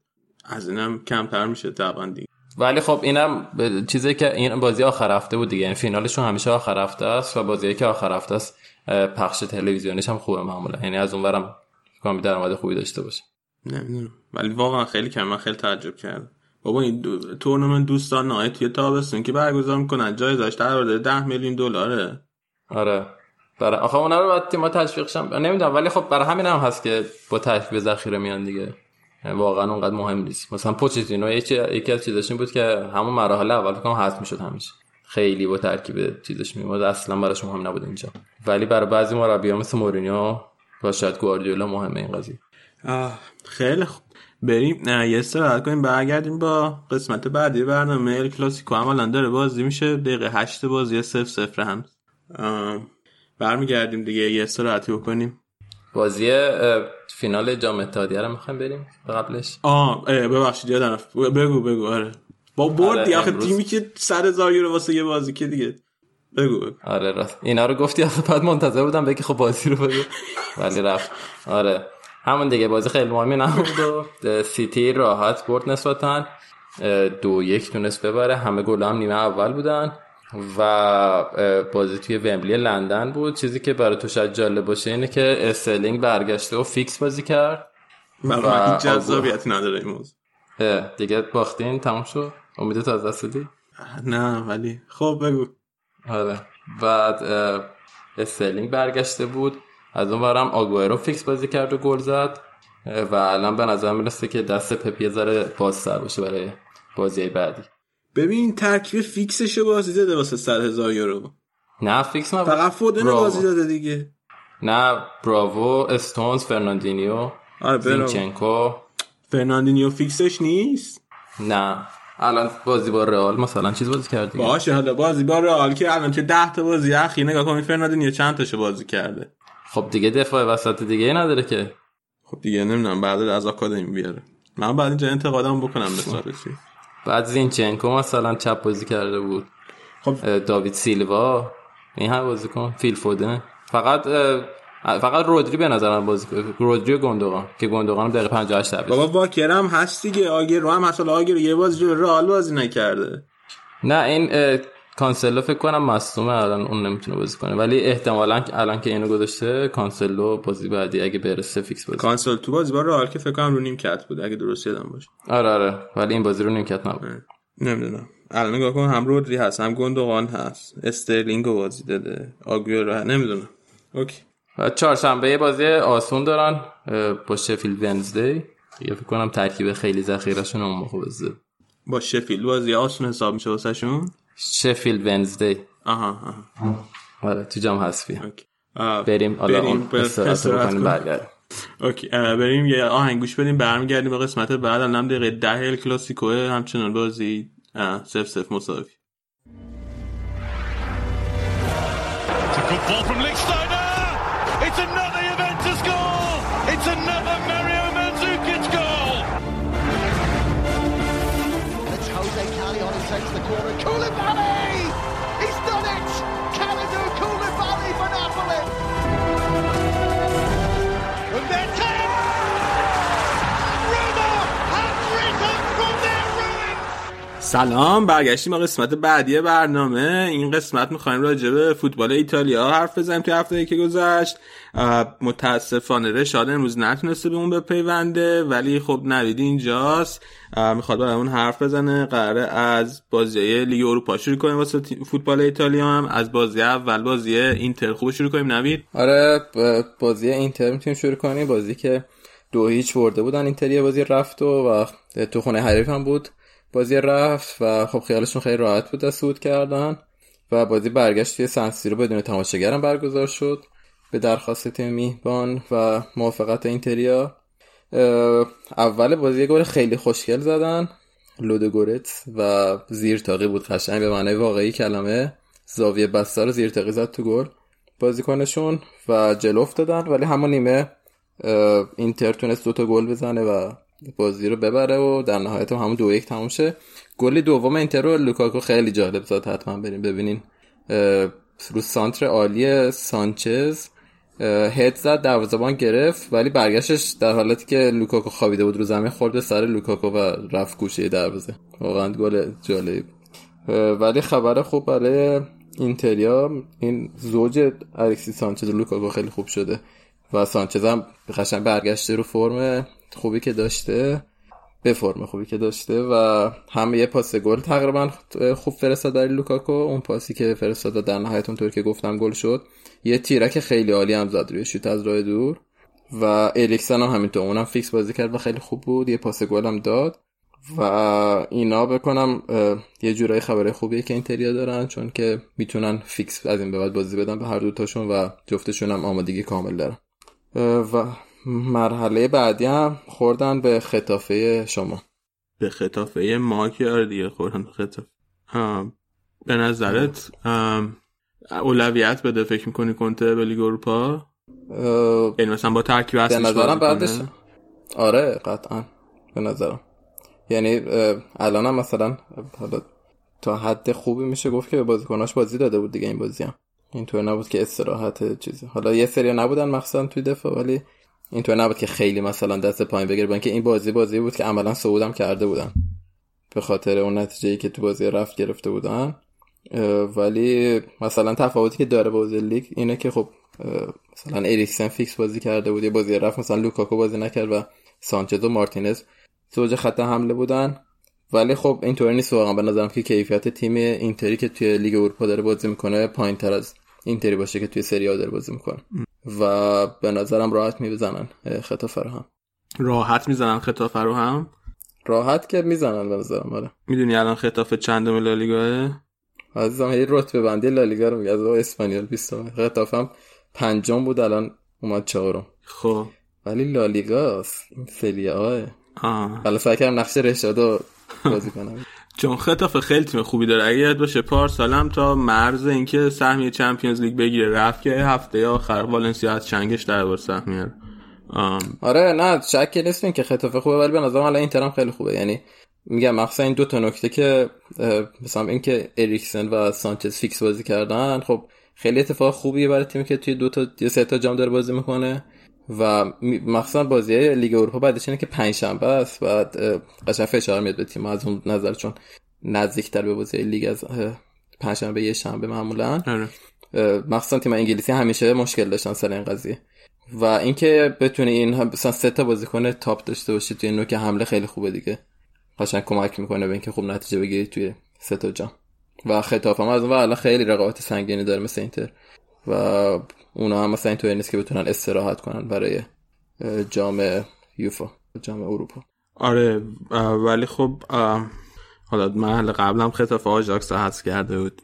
از اینم کمتر میشه طبعا دیگه. ولی خب اینم چیزی که این بازی آخر هفته بود دیگه، یعنی فینالشون همیشه آخر هفته است و بازیایی که آخر هفته است پخش تلویزیونیش هم خوبه معمولا، یعنی از اونورم کام درآمد خوبی داشته باشه. نمیدونم ولی واقعا خیلی کم، من خیلی تعجب کردم. بابا این دو... تورنمنت دوستان نهایی توی تابستون که برگزار میکنن جایزش در ده میلیون دلاره. آره برای آخه اونا رو بعد تیم‌ها تشویقشم نمیدونم، ولی خب برای همین هم هست که با تشویق ذخیره میان دیگه، واقعا اونقدر مهم نیست. مثلا پوچتینو یکی یکی از چیزاش این بود که همون مراحل اول فکر کنم حذف میشد همیشه، خیلی با ترکیب چیزش میومد اصلا براش مهم نبود اینجا. ولی برای بعضی مربی‌ها مثل مورینیو و شاید گواردیولا مهمه این قضیه. خیلی خوب بریم یه استراحت کنیم برگردیم با قسمت بعدی برنامه. ال کلاسیکو عملاً داره بازی میشه، دقیقه هشت بازی صفر صفر هم برمیگردیم دیگه، یه استراحتی بکنیم. بازی فینال جام اتحادیه رو می‌خوایم بریم قبلش. آه ببخشید یادم رفت، بگو بگو. آره با بردی آخه تیمی که صد هزار یورو واسه یه بازی که دیگه بگو. آره راست اینا رو گفتی آخه بعد منتظر بودم بگی خب بازی رو بگو ولی رفت. آره همون دیگه بازی خیلی مهمی نبود و سیتی راحت برد نسبتاً دو یک تونست ببره. همه گل هم نیمه اول بودن و بازی توی ومبلی لندن بود. چیزی که برای تو شاید جالب باشه اینه که استرلینگ برگشته و فیکس بازی کرد. برای من جذابیتی نداره این موضوع دیگه. باختین تمام شد، امیدت از دست بدی؟ نه ولی خب بگو. آره بعد استرلینگ برگشته بود، از اون برم آگوئرو فیکس بازی کرد و گل زد و الان به نظر میرسه که دست پپی ذره بازتر باشه برای بازی بعدی. ببین ترکیب فیکسشو بازی داده واسه صد هزار یورو. نه فیکس نه، فقط فودن بازی داده دیگه. نه براوو، استونز، فرناندینیو، زینچنکو. فرناندینیو فیکسش نیست؟ نه الان بازی با رئال مثلا چیز بازی کردی؟ باشه حالا بازی با رئال که الان چه ده تا بازی اخیر نگاه کن فرناندینیو چند تاشو بازی کرده. خب دیگه دفاع وسط دیگه ای نداره که. خب دیگه نمیدونم بعد از آکادمی بیاره. من بعد اینجا انتقادام بکنم به سارچی. بعد زینچنکو مثلا چپ بازی کرده بود. خب داوید سیلوا این هم بازیکن، فیل فودن، فقط فقط رودری به نظرم بازیکن، رودری و گوندوغان که گوندوغان هم دقیقه پنجاه و هشت تا. بابا واکر هم هست دیگه، آگر رو هم مثلا آگر یه بازی رو رئال بازی نکرده. نه این کانسلو فکر کنم مصدومه الان، اون نمیتونه بازی کنه، ولی احتمالاً الان که اینو گذاشته کانسلو بازی بعدی اگه برسه فیکس بازی. کانسلو تو بازی با رئال که فکر کنم رو نیمکت بود اگه درست یادم باشه. آره آره ولی این بازی رو نیمکت نبود. نمیدونم الان نگاه کن هم رودری هست هم گوندوغان هست، استرلینگو بازی داده، آگوئرو نمیدونم. اوکی بعد چهارشنبه بازی آسون دارن با شفیلد ونزدی. فکر کنم ترکیب خیلی ذخیره‌شون اون موقع بازی با شفیلد بازی آسون حساب میشه واسهشون. شفیلد ونزدی آها آها آره تو جام حذفی. بریم حالا اون استراحت کنیم برگردیم. اوکی بریم یه آهنگ گوش بدیم، برمیگردیم به قسمت بعد. الان دقیقه ده ال کلاسیکو همچنان بازی صفر صفر مساوی. It's another Juventus goal. It's another Mario Mandzukic goal. It's Jose Callejon who takes the corner. Koulibaly! He's done it! Kalidou Koulibaly for Napoli. And then ten! Roma have risen from their ruins! سلام، برگشتیم به قسمت بعدی برنامه. این قسمت می‌خوایم راجع به فوتبال ایتالیا حرف بزنیم. تو هفته‌ای که گذشت متاسفانه رشاد امروز نتونسته به اون بپیونده، ولی خب نوید اینجاست میخواد برامون حرف بزنه. قراره از بازی‌های لیگ اروپا شروع کنیم، واسه فوتبال ایتالیا هم از بازی اول بازی اینتر خوب شروع کنیم نوید. آره بازی اینتر میتونیم شروع کنیم، بازی که دو هیچ برده بودن اینتر بازی رفت و تو خونه حریف هم بود بازی رفت و خب خیالشون خیلی راحت بود، صعود کردن و بازی برگشت توی سن سیرو بدون تماشاگر هم برگزار شد به درخواست تیم میهمان و موافقت اینتریا. اول بازی گل خیلی خوشگل زدن لودوگورتس و زیرتاقی بود، قشنگ به معنای واقعی کلمه زاویه بسته رو زیرتاقی زد تو گل بازیکنشون و جلو افتادن، ولی همون نیمه اینتر تونست دوتا گل بزنه و بازی رو ببره و در نهایت همون دو یک تموم شه. گل دوم اینتر رو لوکاکو خیلی جالب زد، حتما بریم ببینین. رو سانتر عالی سانچز هد زد، دروازه‌بان گرفت ولی برگشتش در حالتی که لوکاکو خوابیده بود رو زمین خورد سر لوکاکو و رفت گوشه دروازه. واقعا گل جالب. ولی خبر خوب برای اینتریا این زوج الکسی سانچز و لوکاکو خیلی خوب شده و سانچز هم قشنگ برگشته رو فرم خوبی که داشته به فرم خوبی که داشته و همه یه پاس گل تقریبا خوب فرستاد برای لوکاکو. اون پاسی که فرستاد در نهایت اونطور که گفتم گل شد. یه تیرک خیلی عالی هم زد روی شوت از راه دور و الیکسن هم همینطور، اونم فیکس بازی کرد و خیلی خوب بود، یه پاس گل هم داد و اینا بکنم یه جورای خبره خوبیه که اینتریا دارن، چون که میتونن فیکس از این به بعد بازی بدن به هر دو تاشون و جفتشون هم آمادگی کامل دارن. و مرحله بعدی هم خوردن به خطافه شما، به خطافه ما که آره دیگه خوردن به خطافه. به نظرت اولویت بده فکر میکنی کنته به لیگ اروپا؟ یعنی مثلا با ترکیب اصلیش به نظرم بعدش. آره قطعا به نظرم، یعنی الان هم مثلا تا حد خوبی میشه گفت که به بازیکناش بازی داده بود دیگه. این بازی هم اینطور نبود که استراحت چیزی، حالا یه سری نبودن مخصوصا توی دفاع، ولی اینطور نبود که خیلی مثلا دست پایین بگیرن، که این بازی بازی بود که عملا صعودم کرده بودن به خاطر اون نتیجه‌ای که تو بازی رفت گرفته بودن. ولی مثلا تفاوتی که داره با بازی لیگ اینه که خب مثلا اریکسن فیکس بازی کرده بود، یه بازی رفت مثلا لوکاکو بازی نکرد و سانچز و مارتینز زوج خط حمله بودن. ولی خب اینطوری نیست واقعا، به نظرم که کیفیت تیم اینتری که توی لیگ اروپا داره بازی میکنه پایین‌تر از اینتری باشه که توی سری آ داره بازی میکنه و به نظرم راحت میزنن خطافه رو هم راحت میزنن خطافه رو هم راحت که میزنن به نظرم. آره میدونی الان خطافه چندم لالیگاه عزیزم؟ یه رتبه بندی لالیگا رو میگه از اسپانیول بیست. خطافه هم پنجم بود الان اومد چهارم. خب ولی لالیگا این سری آ بالا سعی کردم نقشه رشادو بازی کنم چون خطافه خیلی تیم خوبی داره. اگه یاد باشه پارسال هم تا مرز اینکه سهمیه چمپیونز لیگ بگیره رفت که هفته آخر والنسیا از چنگش در آورد سهمیه. آره نه شکی نیست این که خطافه خوبه، ولی به نظرم الان این ترم خیلی خوبه. یعنی میگم مخصوصا این دو تا نکته که مثلا این که اریکسن و سانچز فیکس بازی کردن خب خیلی اتفاق خوبیه برای تیمی که توی دو تا یا سه تا جام داره بازی میکنه و مخصوصا بازی‌های لیگ اروپا بعدش اینه که پنج شنبه است، بعد قشنگ فشار میاد به تیم از اون نظر چون نزدیک‌تر به بازی لیگ از پنج شنبه یه شنبه معمولاً. مخصوصا تیم انگلیسی همیشه مشکل داشتن سر این قضیه و اینکه بتونه این مثلا سه تا بازیکن تاپ داشته باشه توی نوک حمله خیلی خوبه دیگه، قشنگ کمک میکنه به اینکه خوب نتیجه بگیری توی سه تا جام. و خطافه هم از اون الان خیلی رقابت سنگینی داره مثل اینتر و اونا هم مثلا اینطوری نیست که بتونن استراحت کنن برای جام یوفا، جام اروپا. آره ولی خب حالا محل قبلم خطافه آژاکس حذف کرده بود،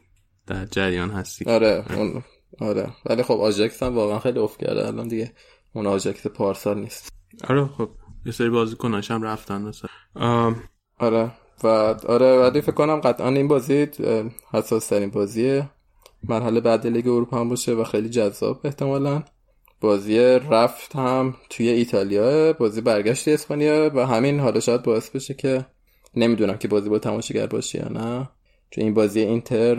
در جریان هستی؟ آره اون آره ولی خب آژاکس هم واقعا خیلی افت کرده الان دیگه، اون آژاکس پارسال نیست. آره خب یه سری بازیکناش هم رفتن مثلا. آره و آره ولی فکر کنم قطعا این بازی حساس ترین بازیه مرحله بعد لیگ اروپا هم باشه و خیلی جذاب احتمالاً. بازی رفت هم توی ایتالیا، بازی برگشت اسپانیا و همین حالا شاید باعث بشه که نمیدونم که بازی با تماشاگر باشه یا نه، چون این بازی اینتر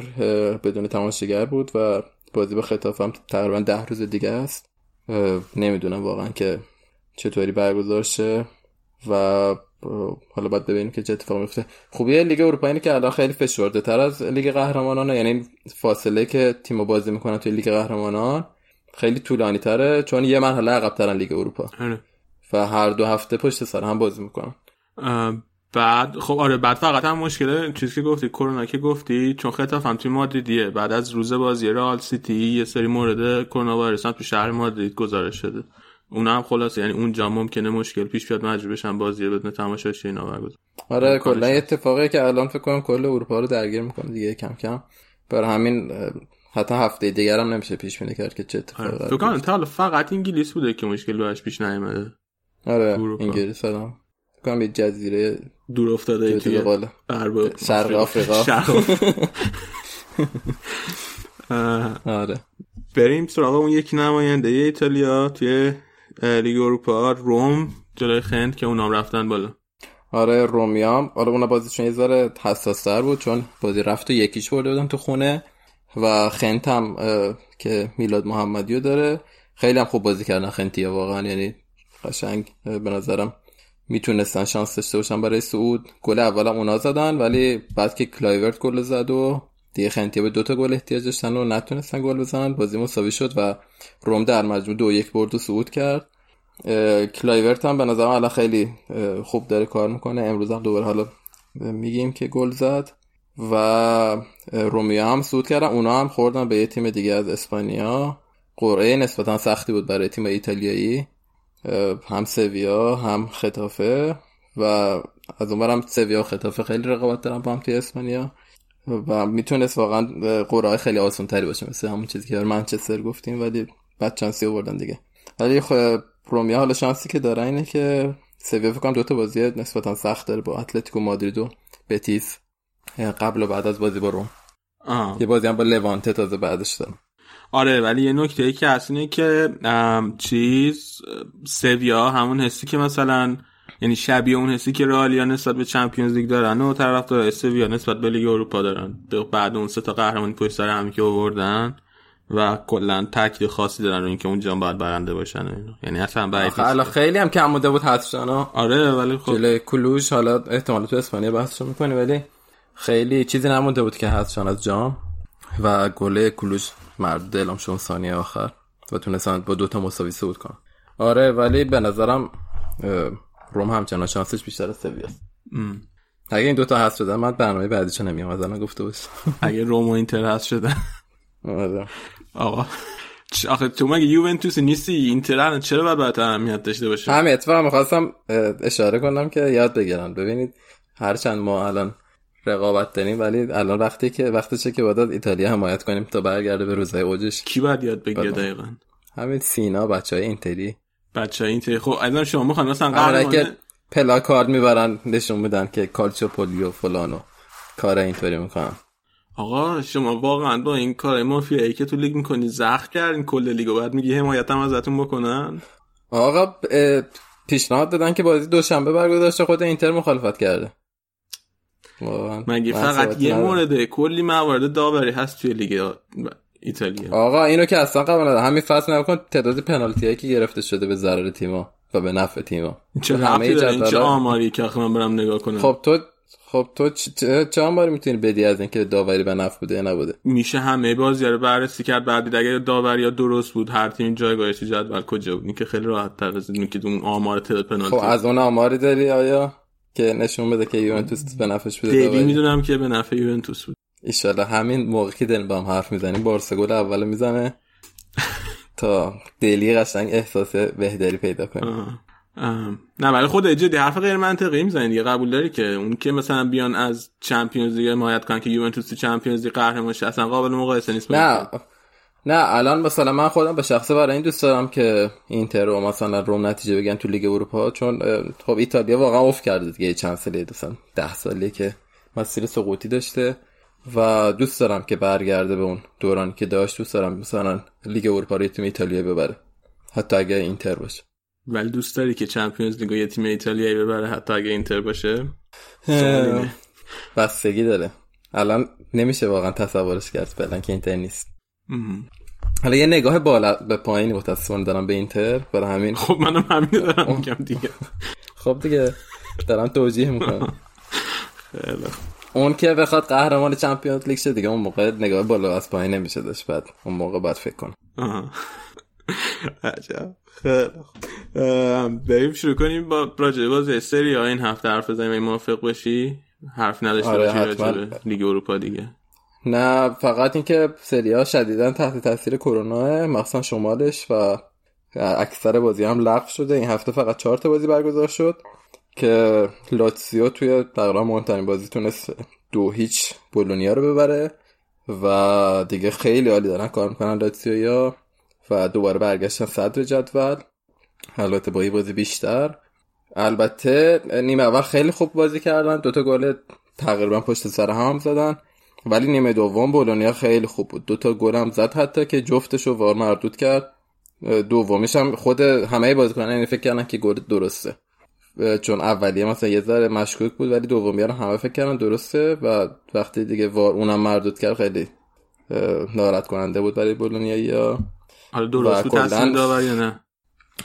بدون تماشاگر بود و بازی با خطافه هم تقریبا ده روز دیگه است. نمیدونم واقعا که چطوری برگزار شه و حالا باید ببینیم که چه اتفاقی میفته. خوبیه لیگ اروپا اینه که الان خیلی فشرده تر از لیگ قهرمانان، یعنی فاصله که تیمو بازی میکنن توی لیگ قهرمانان خیلی طولانی تره چون یه مرحله عقب ترن لیگ اروپا هره. و هر دو هفته پشت سر هم بازی میکنن. بعد خب آره بعد فقط هم مشکل چیزی که گفتی کرونا که گفتی، چون خطاف هم توی مادریدیه، بعد از روز بازی رئال سیتی یه سری مورد کرونا وایرس هم تو شهر مادرید گزارش شده. اونا هم خلاص یعنی اونجا ممکنه مشکل پیش بیاد، مجبور بشن بازی بدون تماشاچی اینا برگزار. آره کلا اتفاقی که الان فکر کنم کل اروپا رو درگیر میکنه دیگه کم کم، برای همین حتی هفته دیگه هم نمیشه پیش بینی کرد که چه اتفاقی. آره. تو کانال تا فقط انگلیس بوده که مشکل براش پیش نیامده. آره انگلیس الان فکر کنم جزیره دور افتاده توی غرب شرق آفریقا. آره بریم سراغ اون یک نماینده ایتالیا توی لیگ اروپا، روم جلوی خند که اونام رفتن بالا. آره رومیام آره اونا بازیشون یه ذره حساس‌تر بود چون بازی رفت و یکیش برده بودن تو خونه و خند هم که میلاد محمدیو داره خیلی هم خوب بازی کردن خندیا واقعا، یعنی قشنگ به نظرم میتونستن شانس داشته باشن برای صعود. گل اول هم اونا زدن ولی بعد که کلایورت گل زد و دیگه خندیا به دو تا گل احتیاج داشتن و نتونستن گل بزنن، بازی مساوی شد و روم در مجموع دو یک برد و صعود کرد. کلایورت هم به نظرم الان خیلی خوب داره کار میکنه، امروز هم دوباره حالا میگیم که گل زد و رومیا هم صعود کردن. اونا هم خوردن به یه تیم دیگه از اسپانیا، قرعه نسبتا سختی بود برای تیم ایتالیایی، هم سویا هم خطافه و از اونورم سویا و خطافه خیلی رقابت دارن با هم توی اسپانیا و میتونست واقعا قرعه خیلی آسان تری باشه مثل همون چیزی که منچستر گفتیم، ولی بعد چانسی آوردن دیگه. ولی خب رومیا حالا شانسی که داره اینه که سویا فکر کنم دو تا بازی نسبتا سخت داره با اتلتیکو مادرید و بتیس قبل و بعد از بازی با روم. آه. یه بازی هم با لوانته تازه بعدش داره. آره ولی یه نکته ای که هست اینه که چیز سویا همون حسی که مثلا یعنی شبیه اون حسی که رئالیا نسبت به چمپیونز لیگ دارن و طرفدار سویا نسبت به لیگ اروپا دارن بعد اون سه تا قهرمانی پشت سر هم که آوردن و کلا تاکید خاصی دارن رو اینکه اونجا هم باید برنده باشن و اینا، یعنی اصلا بعید نیست. خیلی هم کم بوده بود حدسشانا. آره ولی خب جلوی کلوژ حالا احتمال تو اسپانیا بحثش میکنه، ولی خیلی چیزی نمونده بود که حدسشان از جام و گله کلوژ مرد اعلام شد ثانیه آخر و تونستن با دو تا مساوی صعود کنن. آره ولی به نظرم روم همچنان شانسش بیشتر از سویا است. اگه این دو تا حذف شدن من برنامه بعدیش نمیام مثلا گفته بس. اگه روم و اینتر حذف شدن آره آقا آخه تو مگه یوونتوس نیستی؟ اینتر چرا باید برات اهمیت داشته باشه؟ همین اتفاقا می‌خواستم اشاره کنم که یاد بگیرن. ببینید هرچند ما الان رقابت داریم ولی الان وقتی که وقتشه که باید ایتالیا حمایت کنیم تا برگرده به روزهای اوجش. کی باید یاد بگیره دقیقاً؟ همین سینا بچهای اینتری. بچهای اینتری خب الان شما می‌خوان مثلا قهرمانه پلاکارد میبرن نشون میدن که کالچو پولیو فلانو کار اینطوری میکنن. آقا شما واقعا با این کار مافیایی که تو لیگ میکنی زخم کردین کل لیگو، بعد میگی حمایتم ازتون بکنن. آقا پیشنهاد دادن که بازی دوشنبه برگزار، خود اینتر مخالفت کرده. مگه فقط یه مورده؟ کلی موارد داوری هست توی لیگ ایتالیا. آقا اینو که اصلا قبول ندارم. همین فصل نکن تعداد پنالتیایی که گرفته شده به ضرر تیم‌ها و به نفع تیم‌ها. چه همه جدول چه آماری که آخه من برم نگاه کنم. خب تو خب تو چه آماری میتونی بدی از اینکه داوری به نفع بوده یا نبوده؟ میشه همه بازی‌ها رو بررسی کرد، بعد اگه داوری‌ها درست بود هر تیم جایگاهش تو جدول کجا بود. این که خیلی راحت‌تر از اینه که اون آمار تعداد پنالتی. خب از اون آماری داری آیا که نشون بده که یوونتوس به نفعش بوده؟ دلیل میدونم که به نفع یوونتوس بود. ایشالا همین موقعی که داریم با هم حرف میزنیم بارسا گل اول میزنه تا دلی قشنگ احساس بهتری پیدا کنیم. نه ولی خود اجدی حرف غیر منطقی میزنه دیگه. قبول داری که اون که مثلا بیان از چمپیونز لیگ حمایت کنن که یوونتوس تو چمپیونز لیگ قهرمان شه اصلا قابل مقایسه نیست. نه نه الان مثلا من خودم به شخصه برای این دوست دارم که اینتر و مثلا روم نتیجه بگیرن تو لیگ اروپا، چون خب ایتالیا واقعا اوف کرده دیگه. چند ساله مثلا ده ساله که مسیر سقوطی داشته و دوست دارم که برگرده به اون دوران که داشت. دوست دارم مثلا لیگ اروپا رو تیم ایتالیا ببره حتی اگه اینتر باشه. ولی دوست داری که چمپیونز لیگ رو تیم ایتالیایی ببره حتی اگه اینتر باشه؟ بستگی داره. الان نمیشه واقعا تصورش کرد فعلا که اینتر نیست. حالا یه نگاه بالا به پایین متأسفانه دارم به اینتر، برای همین خب منم همین دارم میگم دیگه. خب دیگه دارم توضیح میکنم. خیلی اون که بخواد قهرمان چمپیونز لیگ شه دیگه اون موقع نگاه بالا از پایین نمیشه داشت. بعد اون موقع باید فکر کنم. عجب. خیلی بریم شروع کنیم با راجع بازی سری آ این هفته حرف بزنیم. موافق باشی؟ حرف نداشته آره باشی راجع به لیگ اروپا دیگه؟ نه فقط اینکه سری آ شدیداً تحت تاثیر کرونا، مخصوصا شمالش، و اکثر بازی هم لغو شده. این هفته فقط چهار تا بازی برگزار شد که لاتسیو توی تقریبا مهمترین بازی تونست دو هیچ بولونیا رو ببره و دیگه خیلی عالی دارن کار میکنن لاتسیویا و دوباره برگشتن صدر جدول، البته با یه بازی بیشتر. البته نیمه اول خیلی خوب بازی کردن، دوتا گل تقریبا پشت سر هم زدن، ولی نیمه دوم بولونیا خیلی خوب بود. دوتا گل هم زد حتی که جفتش رو وار مردود کرد. دومیش هم خود همه بازیکنان این فکر کردن که گل درسته، چون اولیه مثلا یه ذره مشکوک بود ولی دومیه رو همه فکر کردن درسته و وقتی دیگه وار اونم مردود کرد خیلی ناراحت کننده بود برای بولونیایی‌ها. حالا درست بود تصمیم داوری یا نه؟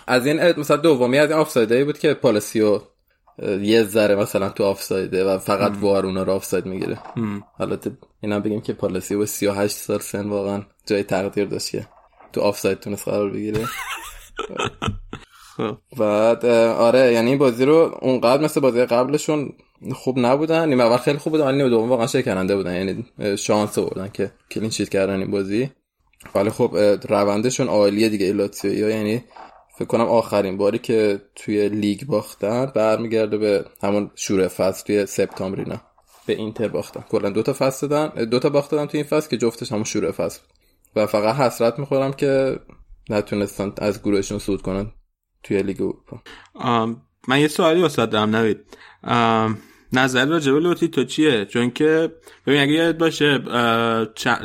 از این مثلا دومیه از این آفسایدایی بود که پالاسیو یه ذره مثلا تو آفسایده و فقط ام. وار اونها رو آفساید میگیره. حالا اینا بگیم که پالاسیو با سی و هشت سال سن واقعا جای تقدیر داشت که تو آفساید تونست قرار بگیره. بعد آره یعنی بازی رو اونقدر مثل بازی قبلشون خوب نبودن. نیمه اول خیلی خوب بودن ولی نیمه دوم واقعا شکننده بودن، یعنی شانس آوردن که کلین شیت کردن این بازی. ولی خب روندشون عالیه دیگه لاتسیویا، یعنی فکر کنم آخرین باری که توی لیگ باختن برمیگرده به همون شروع فصل توی سپتامبر اینا به اینتر باختن. کلا دو تا فصل دادن، دو تا باخت دادن توی این فصل که جفتش همون شروع فصل بود و فقط حسرت می‌خورم که نتونستن از گروهشون صعود کنن توی لیگ اروپا. من یه سوالی واسه دارم نوید، نظر راجع به لوتی تو چیه؟ چون که ببین اگه یاد باشه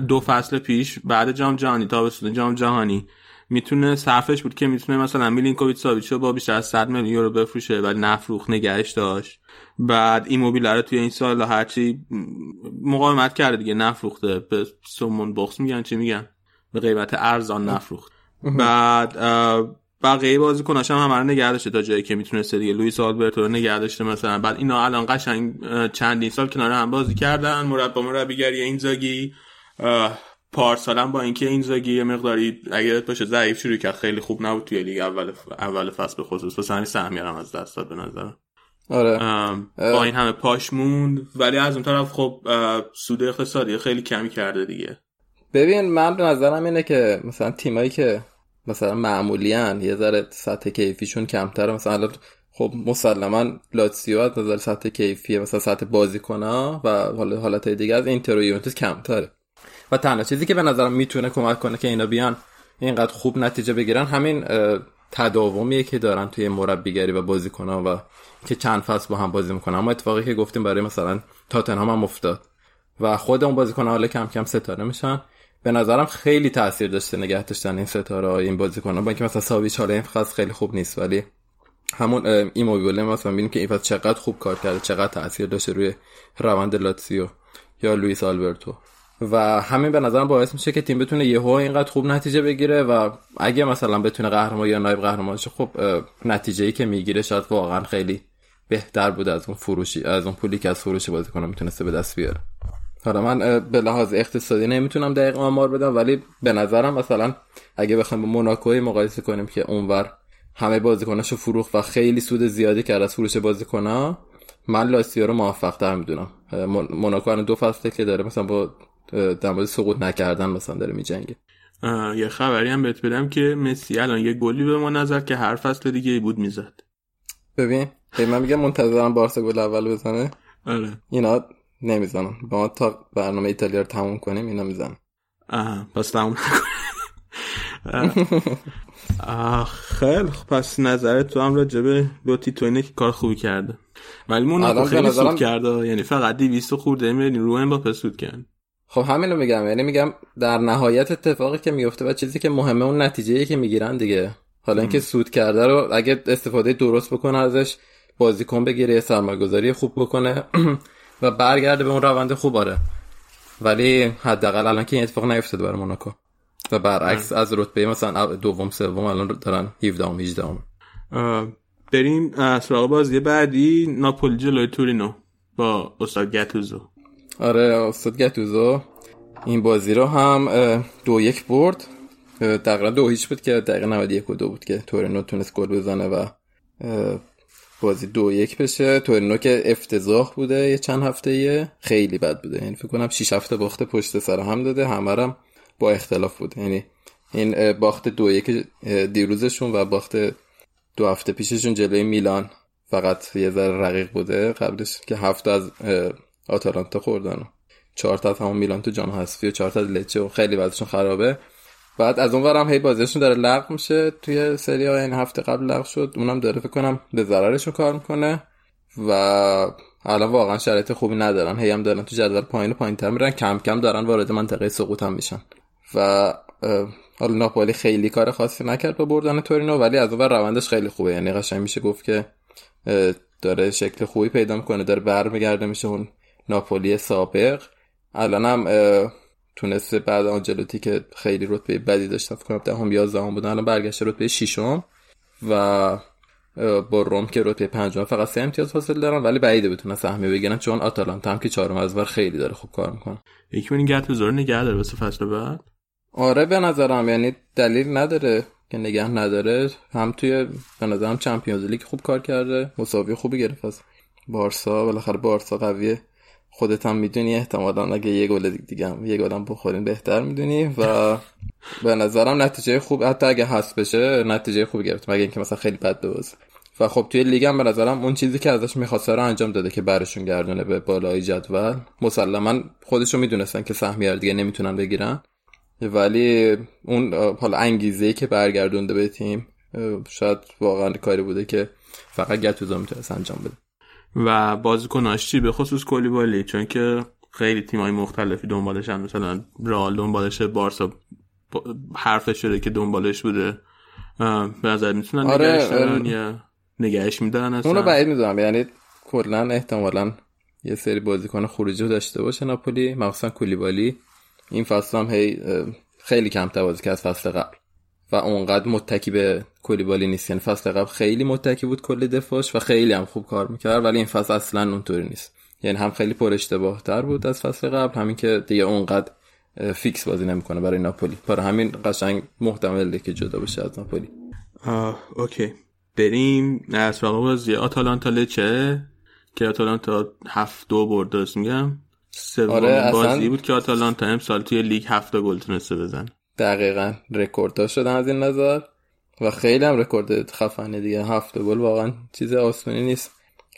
دو فصل پیش بعد جام جهانی تابستون جام جهانی میتونه صرفش بود که میتونه مثلا میلینکوویچ ساویچ رو با بیشتر از صد میلیون یورو بفروشه ولی نفروخت، نگهش داشت. بعد ایموبیله رو توی این سال هرچی مقاومت کرده دیگه نفروخته، به سمون بوکس میگن چی میگن به قیمت ارزان نفروخت. بعد بقیه بازیکناش هم همه رو نگه داشته تا جایی که میتونسته دیگه. لوئیس آلبرتو رو نگه داشته مثلا. بعد اینا الان قشنگ چندین سال کنار هم بازی کردن، مربی مربیگری اینزاگی. پارسال هم با اینکه اینزاگی یه مقداری اگه باشه ضعیف شروع کرد، خیلی خوب نبود توی لیگ اول ف... اول فصل به خصوص، واسه همین سهمیه هم از دست داد به نظرم. آره با این همه پاش موند، ولی از اون طرف خب سود اقتصادی خیلی کمی کرده دیگه. ببین من به نظرم اینه که مثلا تیمایی که مثلا معمولیان یه ذره سطح کیفیشون کمتره، مثلا خب مسلماً لاتزیو از نظر سطح کیفی مثلا سطح بازیکن‌ها و حالا حالتای دیگه از اینتر و یوونتوس کمتره. و تنها چیزی که به نظرم میتونه کمک کنه که اینا بیان اینقدر خوب نتیجه بگیرن همین تداومیه که دارن توی مربیگری و بازیکن‌ها و که چند فصل با هم بازی میکنن. اما اتفاقی که گفتیم برای مثلا تاتنهام هم افتاد و خود اون بازیکن‌ها حالا کم کم ستاره میشن. به نظرم خیلی تاثیر داشته نگه داشتن این ستاره‌ها، این بازیکن‌ها. با اینکه مثلا ساویچ حالا این فصل خیلی خوب نیست، ولی همون ایموبیله مثلا ببینیم که این فصل چقدر خوب کار کرده، چقدر تاثیر داشته روی روند لاتزیو یا لوئیس آلبرتو. و همین به نظرم باعث میشه که تیم بتونه یهو اینقدر خوب نتیجه بگیره و اگه مثلا بتونه قهرمان یا نایب قهرمان شه، خب نتیجه‌ای که میگیره شاید واقعا خیلی بهتر بود از اون فروشی، از اون پولی که از فروش بازیکن‌ها میتونسته به دست بیاره. حالا من به لحاظ اقتصادی نمیتونم دقیق آمار بدم، ولی به نظرم مثلا اگه بخوایم با موناکو مقایسه کنیم که اونور همه بازیکناشو فروخت و خیلی سود زیادی کرد از فروش بازیکن‌ها، من لاتزیو رو موفق‌تر میدونم. موناکو الان دو فصله که داره مثلا با در مورد سقوط نکردن مثلا داره میجنگه. یه خبری هم بهت بدم که مسی الان یه گلی به ما نزد که هر فصل دیگه ای بود میزد. ببین من میگم منتظرم بارسا گل اول بزنه. آره اینا نمیزنن، ما تا برنامه ایتالیا رو تموم کنیم اینا میزنن. آها پس تموم نکنیم. خیلی پس نظرت تو هم راجع به لوتیتو اینه که کار خوبی کرده، ولی موناکو خیلی سود کرده، یعنی فقط دویست خورده میلیون رو هم با پسود کرد. خب همینو میگم، یعنی میگم در نهایت اتفاقی که میفته و چیزی که مهمه اون نتیجه‌ای که میگیرن دیگه. حالا اینکه سود کرده رو اگه استفاده درست بکنه ازش، بازیکن بگیره، سرمایه‌گذاری خوب بکنه و برگرده به اون روند خوب، آره. ولی حداقل الان که این اتفاق نیفتاد برای موناکو و برعکس از رتبه مثلا دوم سوم الان دارن هفده و هجده. بریم سراغ بازی بعدی، ناپولی جلوی تورینو با استاد گاتوزو. آره استاد گاتوزو این بازی رو هم دو یک برد، تقریبا دو هیچ بود که دقیقه نود و یک و دو بود که تورینو تونست گل بزنه و بازی دو یک بشه. تورینو که افتضاح بوده یه چند هفته‌ایه، خیلی بد بوده، یعنی فکر کنم شش هفته باخته پشت سر هم داده، همه هم با اختلاف بوده. یعنی این باخت دو یک دیروزشون و باخت دو هفته پیششون جلوی میلان فقط یه ذره رقیق بوده، قبلش که هفت از آتالانتا خوردن، چهار تا همون میلان تو جام حذفی و چهار تا لچه و خیلی وضعشون خرابه. بعد از اون ورم هی بازیشون داره لغو میشه توی سری ها، این هفته قبل لغو شد، اونم داره فکر کنم به ضررشون کار میکنه و الان واقعا شرایط خوبی ندارن، هی هم دارن تو جدول پایین و پایین‌تر میرن، کم کم دارن وارد منطقه سقوط هم میشن. و حالا ناپولی خیلی کار خاصی نکرد با بردن تورینو، ولی از اون ور روندش خیلی خوبه، یعنی قشنگ میشه گفت که داره شکل خوبی پیدا میکنه، داره برمیگرده میشه اون ناپولی سابق. الان هم تونسته بعد آنجلوتی که خیلی رتبه بدی داشت، فکر کنم دهم یا یازدهم بودن، الان برگشته رتبه ششم و با روم که رتبه پنجم فقط سه امتیاز فاصله دارن، ولی بعیده بتونن سهمیه بگیرن چون آتالانتا هم که چهارم از ور خیلی داره خوب کار میکنه. یکی من گاتوزو نگه داره واسه فصل بعد. آره به نظرم یعنی دلیل نداره که نگه نداره، هم توی به نظرم چمپیونز لیگ خوب کار کرده، مساوی خوبی گرفت از بارسا، بالاخره بارسا قویه، خودت هم میدونی، احتمالاً اگه یه گل دیگه هم یه گلم بخورین بهتر میدونی و به نظرم نتیجه خوب حتی اگه حذف بشه نتیجه خوبی گرفت، مگه اینکه مثلا خیلی بد بازه. و خب توی لیگ هم به نظرم اون چیزی که ازش می‌خواست رو انجام داده که برشون گردونه به بالای جدول. مسلماً خودشون میدونستن که سهمیه رو دیگه نمیتونن بگیرن، ولی اون حالا انگیزه‌ای که برگردونده به تیم شاید واقعاً کاری بوده که فقط گاتوزو میتونه انجام بده. و بازیکناش چی به خصوص کولیبالی، چون که خیلی تیمای مختلفی دنبالش هم، مثلا رئال دنبالشه، بارسا حرفش شده که دنبالش بوده، به نظر میتونن آره نگهش دارن آره. یا نگهش میدارن اصلا اونو بعید میدونم، یعنی کلن احتمالا یه سری بازیکن خروجی داشته باشه ناپولی، مخصوصا کولیبالی این فصل هم هی خیلی کمتر بود که از فصل قبل و اونقدر متکی به کولیبالی نیست. یعنی فصل قبل خیلی متکی بود کل دفاعش و خیلی هم خوب کار میکرد، ولی این فصل اصلا اونطوری نیست. یعنی هم خیلی پر اشتباه تر بود از فصل قبل، همین که دیگه اونقدر فیکس بازی نمیکنه برای ناپولی. برای همین قشنگ محتمله که جدا بشه از ناپولی. آه اوکی، بریم از سراغ بازی آتالانتا لچه که آتالانتا هفت دو برد. درست میگم؟ آره بازی بود که آتالانتا امسال توی لیگ هفت گل تونسته بزنه. دقیقاً رکورددار شدن از این نظر و خیلی هم رکورد خفنه دیگه. هفت گل واقعا چیز آسونی نیست،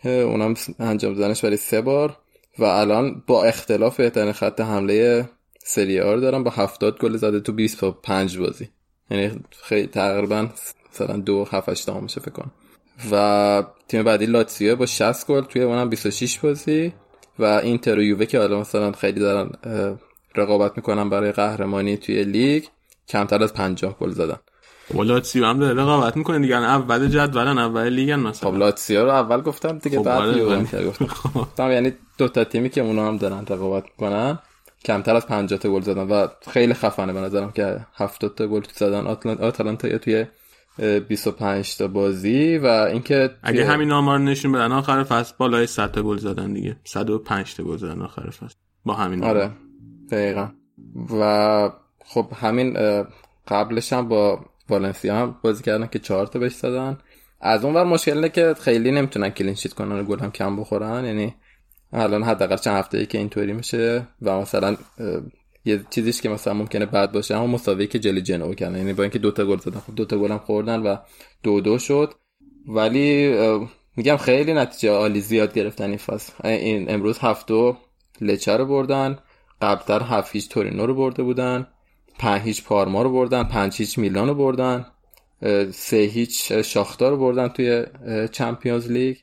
اونم انجام دادنش برای سه بار و الان با اختلاف بهترین خط حمله سری آ دارن با هفتاد گل زده تو بیست و پنج بازی. یعنی خیلی تقریباً مثلا دو هفت هشت تا میشه فکر کنم. و تیم بعدی لاتزیو با شصت گل توی اونم بیست و شش بازی و اینتر و یووه که الان مثلا خیلی دارن رقابت میکنن برای قهرمانی توی لیگ کمتر از پنجاه گل زدن. لاتزیو هم داره رقابت میکنه دیگه، اول جدولن، اول لیگن مثلا. خب لاتزیو رو اول گفتم دیگه، بعد یووه رو گفتم. یعنی دو تا تیمی که اونا هم دارن رقابت میکنن کمتر از پنجاه تا گل زدن و خیلی خفنه به نظرم که هفتاد تا گل زدن آتالانتا توی بیست و پنج تا بازی و اینکه اگه همین آمار نشون بدن آخر فصل بالای صد تا گل زدن دیگه، صد و پنج تا گل زدن آخر فصل با همین آمار. آره دقیقاً. و خب همین قبلش هم با والنسیا هم بازی کردن که چهار تا بهش زدن. از اون ور مشکله که خیلی نمیتونن کلین شیت کنن و گل هم کم بخورن. یعنی الان حداقل چند هفته‌ای که اینطوری میشه و مثلا یه چیزیش که مثلا ممکنه بد باشه اما مساوی که جلی جنو کردن، یعنی با اینکه دوتا گل زدن، خب دوتا گل هم خوردن و دو دو شد، ولی میگم خیلی نتیجه عالی زیاد گرفتن این فصل. این امروز هفت دو لچه رو بردن، قبلتر هفت هیچ تورینو رو برده بودن، پنج هیچ پارما رو بردن، پنج هیچ میلان رو بردن، سه هیچ شاختار رو بردن توی چمپیونز لیگ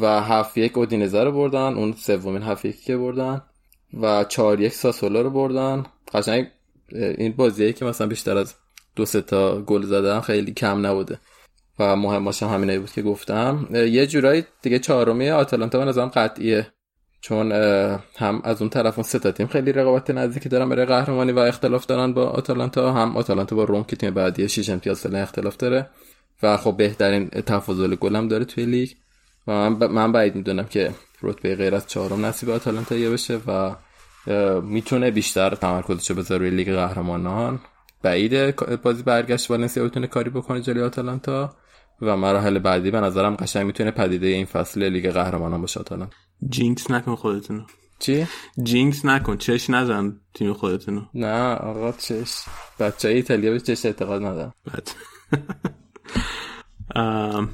و هفت یک اودینزه رو بردن، اون سومین هفت یکی که بردن و چهار یک ساسولا رو بردن. قشنگ این بازیه که مثلا بیشتر از دو سه تا گل زدن خیلی کم نبوده و مهمش هم همینایی بود که گفتم. یه جورایی دیگه چهارمی آتالانتا به نظرم قطعیه، چون هم از اون طرف اون سه تا تیم خیلی رقابت نزدیکی دارن برای قهرمانی و اختلاف دارن با آتالانتا، هم آتالانتا با روم که تیم بعدی شش امتیاز سال اختلاف داره و خب بهترین تفاضل گل هم داره توی لیگ و من ب... من بعید میدونم که رتبه غیر از چهارم نصیب آتالانتا بشه و میتونه بیشتر تمرکزشو بذاره روی لیگ قهرمانان. بعیده بازی برگشت والنسیا بتونه کاری بکنه جلوی آتالانتا و مراحل بعدی به نظرم قشنگ میتونه پدیده این فصل لیگ قهرمانان باشه. آتالانتا جینکس نکن خودتونو. چی؟ جینکس نکن، چش نزن تیم خودتونو. نه آقا چش، بچهای ایتالیا به چش اعتقاد ندارن. ام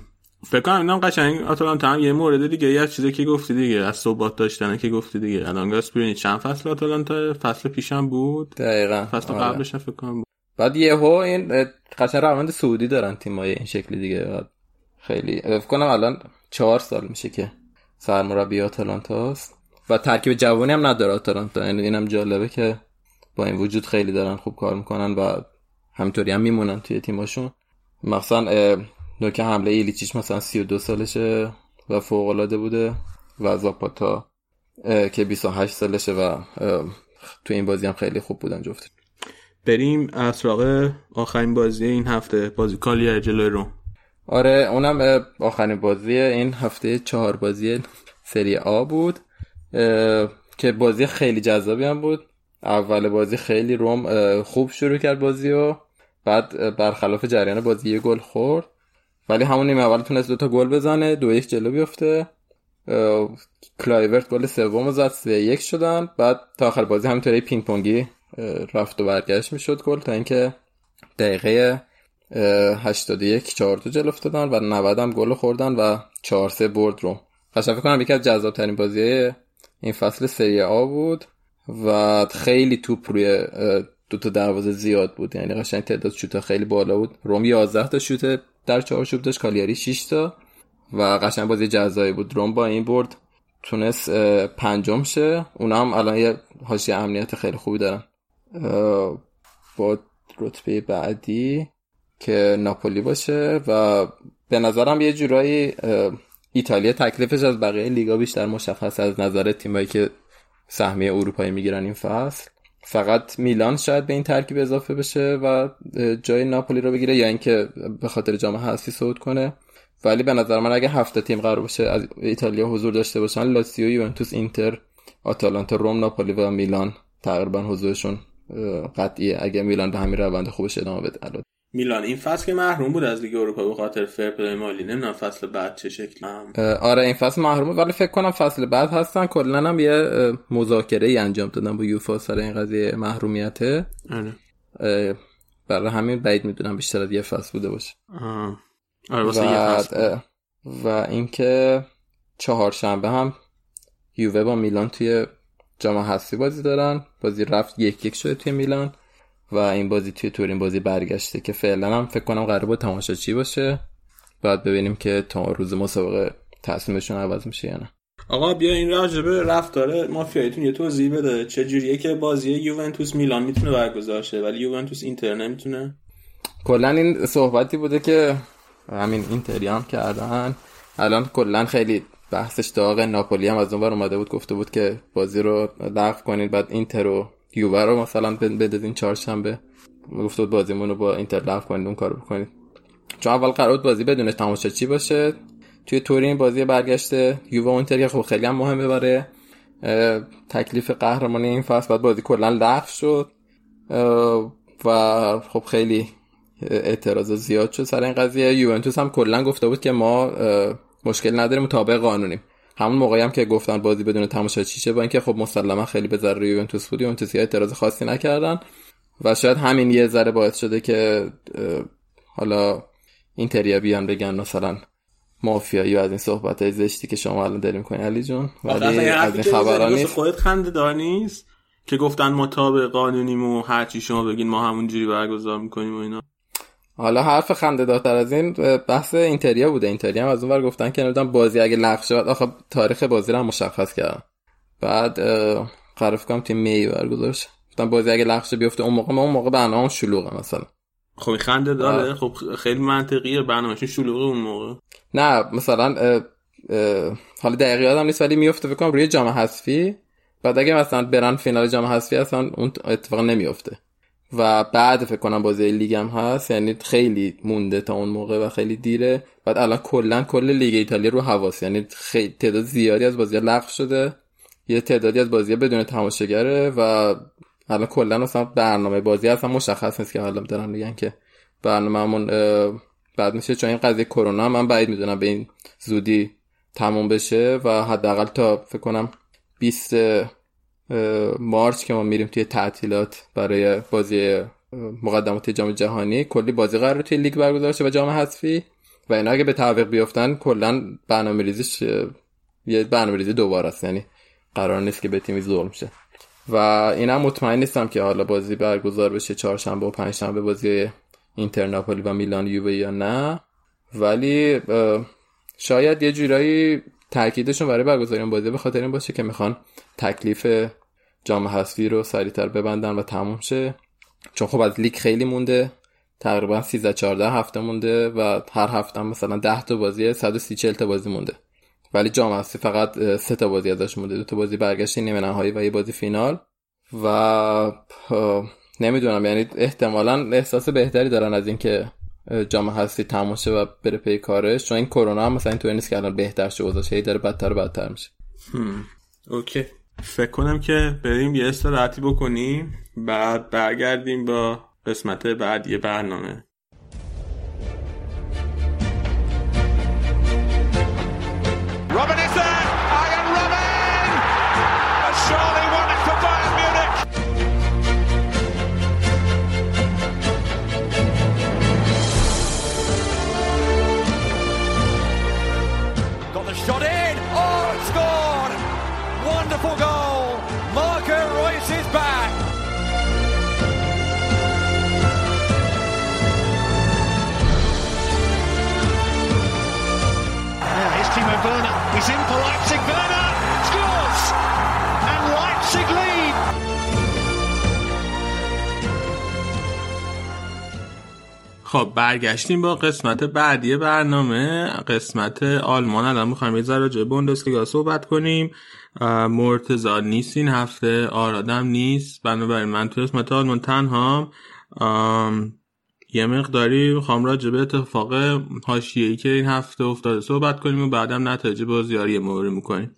فکر کنم اینا هم قشنگ آتالانتا هم یه مورد دیگه، یه چیزی که گفتی دیگه، از ثبات داشتن که گفتی دیگه. الان گاسپرینی چند فصل آتالانتا، فصل پیشم بود دقیقاً، فصل قبلش هم فکر کنم بود. بعد یهو این قشنگ روند سعودی دارن تیمای این شکلی دیگه. خیلی فکر کنم الان چهار سال میشه که سرمربی آتالانتا است و ترکیب جوانی هم نداره آتالانتا. یعنی اینم جالبه که با این وجود خیلی دارن خوب کار میکنن و همینطوری هم میمونن توی تیمشون. مثلا نوک حمله ایلیچیچ مثلا سی و دو سالشه و فوق‌العاده بوده و زاپاتا که بیست و هشت سالشه و تو این بازی هم خیلی خوب بودن جفت. بریم از سراغ آخرین بازی این هفته، بازی کالیاری جلوی روم. آره اونم آخرین بازی این هفته چهار بازی سری آ بود که بازی خیلی جذابی هم بود. اول بازی خیلی روم خوب شروع کرد بازی و بعد برخلاف جریان بازی یه گل خورد، ولی همون نیمه اول تونست دوتا گل بزنه، دو یک جلو بیفته. کلایورت گل سومو زد، سه یک شدن. بعد تا آخر بازی همینطوری پینگ پونگی رفت و برگشت میشد گل، تا اینکه دقیقه هشتاد و یک چهار دو جلو افتادن و نود هم گل خوردن و چهار سه برد رو. قشنگ فکر کنم یکی از جذاب ترین بازی این فصل سری آ بود و خیلی توپ روی دو تا دروازه زیاد بود. یعنی قشنگ تعداد شوت خیلی بالا بود. روم یازده تا شوت در چارچوب داشت، کالیاری شش تا و قشنگ بازی جزایی بود. روم با این برد تونست پنجم شه، اونا هم الان یه حاشیه امنیت خیلی خوبی دارن با رتبه بعدی که ناپولی باشه و به نظرم یه جورایی ایتالیا تکلیفش از بقیه لیگا بیشتر مشخص از نظر تیمایی که سهمیه اروپایی میگیرن این فصل فقط میلان شاید به این ترکیب اضافه بشه و جای ناپولی رو بگیره یا اینکه به خاطر جام حذفی صعود کنه. ولی به نظر من اگه هفت تیم قرار باشه از ایتالیا حضور داشته باشن، لاتزیو، یوونتوس، اینتر، آتالانتا، روم، ناپولی و میلان تقریبا حضورشون قطعیه اگه میلان به همین روند خوبش ادامه بده. البته میلان این فصل که محروم بود از لیگ اروپا به خاطر فرپلی مالی، نمیدونم فصل بعد چه شکلی. آره این فصل محرومه ولی فکر کنم فصل بعد هستن. کلا هم یه مذاکره‌ای انجام دادن با یوفا سر این قضیه محرومیته. آره برای همین بعید میدونم بیشتر از یه فصل بوده باشه. آه. آره واسه یه فصل. و اینکه چهارشنبه هم یووه با میلان توی جام حذفی بازی دارن. بازی رفت یک یک شده توی میلان و این بازی توی تورین بازی برگشته که فعلا هم فکر کنم قراره با تماشاچی باشه. بعد ببینیم که تا روز مسابقه تصمیمشون عوض میشه یا نه. آقا بیا این راجبه رفتاره مافیاییتون یه توضیح بده، چه جوریه که بازی یوونتوس میلان میتونه برگزار شه ولی یوونتوس اینتر نمیتونه؟ کلا این صحبتی بوده که همین اینتریام هم کردن. الان کلا خیلی بحثش داغ. ناپولی هم از اونور اومده بود گفته بود که بازی رو لغو کنید، بعد اینتر و یووه رو مثلا بدین چهارشنبه، گفته بود بازیمون رو با اینتر لغو کنید، اون کارو بکنید. چون اول قرار بود بازی بدون تماشاچی باشه توی تورین بازی برگشته یووه و اینتر که خب خیلی هم مهمه برای تکلیف قهرمانی این فصل، بعد بازی کلا لغو شد و خب خیلی اعتراض زیاد شد سر این قضیه. یوونتوس هم کلا گفته بود که ما مشکل نداریم مطابق قانونیم. همون موقعی هم که گفتن بازی بدون تماشاچی چه، با اینکه خب مسلما خیلی به ضرر یوونتوس بود، یوونتوسیا اعتراض خاصی نکردن و شاید همین یه ذره باعث شده که حالا اینتریا بیان بگن مثلا مافیایی و از این صحبتای زشتی که شما الان دارین می‌کنین علی جون. ولی از این خبرا نیست. خودت خنده‌دار نیست که گفتن مطابق قانونیمو هر چی شما بگین ما همونجوری برگزار می‌کنیم و اینا. حالا حرف خنده‌دارتر از این بحث اینتریا بوده. اینتریا هم از اونور گفتن که نمیدونم بازی اگه لغو شود، آخه تاریخ بازی رو هم مشخص کردن، بعد قرار فکرم تیم می برگزار شه، گفتن بازی اگه لغو شه بیفته اون موقع ما اون موقع برنامه‌مون شلوغه مثلا. خب خنده داره. خب خیلی منطقیه برنامه‌شون شلوغه اون موقع. نه مثلا اه اه حالا دقیق یادم نیست ولی میفته فکر کنم روی جام حذفی، بعد اگه مثلا برن فینال جام حذفی اصلا اون اتفاق نمیفته و بعد فکر کنم بازی لیگ هم هست، یعنی خیلی مونده تا اون موقع و خیلی دیره. بعد الان کلا کل لیگ ایتالیا رو حواس، یعنی خیلی تعداد زیادی از بازی‌ها لغو شده، یه تعدادی از بازی‌ها بدون تماشاگره و الان کلا اصلا برنامه بازی اصلا مشخص نیست که حالا دارن میگن که برنامه‌مون بعد میشه، چون این قضیه کرونا من بعید میدونم به این زودی تموم بشه و حداقل تا فکر کنم بیست مارس که ما میریم توی تعطیلات برای بازی مقدمات جام جهانی، کلی بازی قراره توی لیگ برگزار شه و جام حذفی و اینا اگه به تعویق بیافتن کلا برنامه‌ریزیش یه برنامه‌ریزی دوباره است، یعنی قرار نیست که به تیمی ظلم شه و اینا. مطمئن نیستم که حالا بازی برگزار بشه چهارشنبه و پنجشنبه بازی اینتر ناپولی و میلان یووه یا نه، ولی شاید یه جورایی تأکیدشون برای برگزاری اون بازی به خاطر این باشه که میخوان تکلیف جام حذفی رو سریعتر ببندن و تموم شه، چون خب از لیگ خیلی مونده، تقریبا سیزده چهارده هفته مونده و هر هفته مثلا ده تا بازی صد و سی چهل تا بازی مونده، ولی جام حذفی فقط سه تا بازی ازش مونده، دو تا بازی برگشت نیمه نهایی و یه بازی فینال و نمیدونم، یعنی احتمالاً احساس بهتری دارن از اینکه جام حذفی تموم شه و بره پی کارش، چون این کرونا هم مثلا اینطوری نیست که الان بهتر شه وضعش داره بدتر و بدتر میشه. اوکی فکر کنم که بریم یه استراحتی بکنیم، بعد برگردیم با قسمت بعدی برنامه. خب برگشتیم با قسمت بعدی برنامه، قسمت آلمان. الان می‌خوایم یه ذره راجع به بوندسلیگا صحبت کنیم. مرتضی نیست این هفته، آرادم نیست، بنابراین من تو قسمت آلمان تنهام. یه مقداری می‌خوام راجع به اتفاق حاشیه‌ای که این هفته افتاده صحبت کنیم و بعدم نتایج بازیاری مرور می‌کنیم.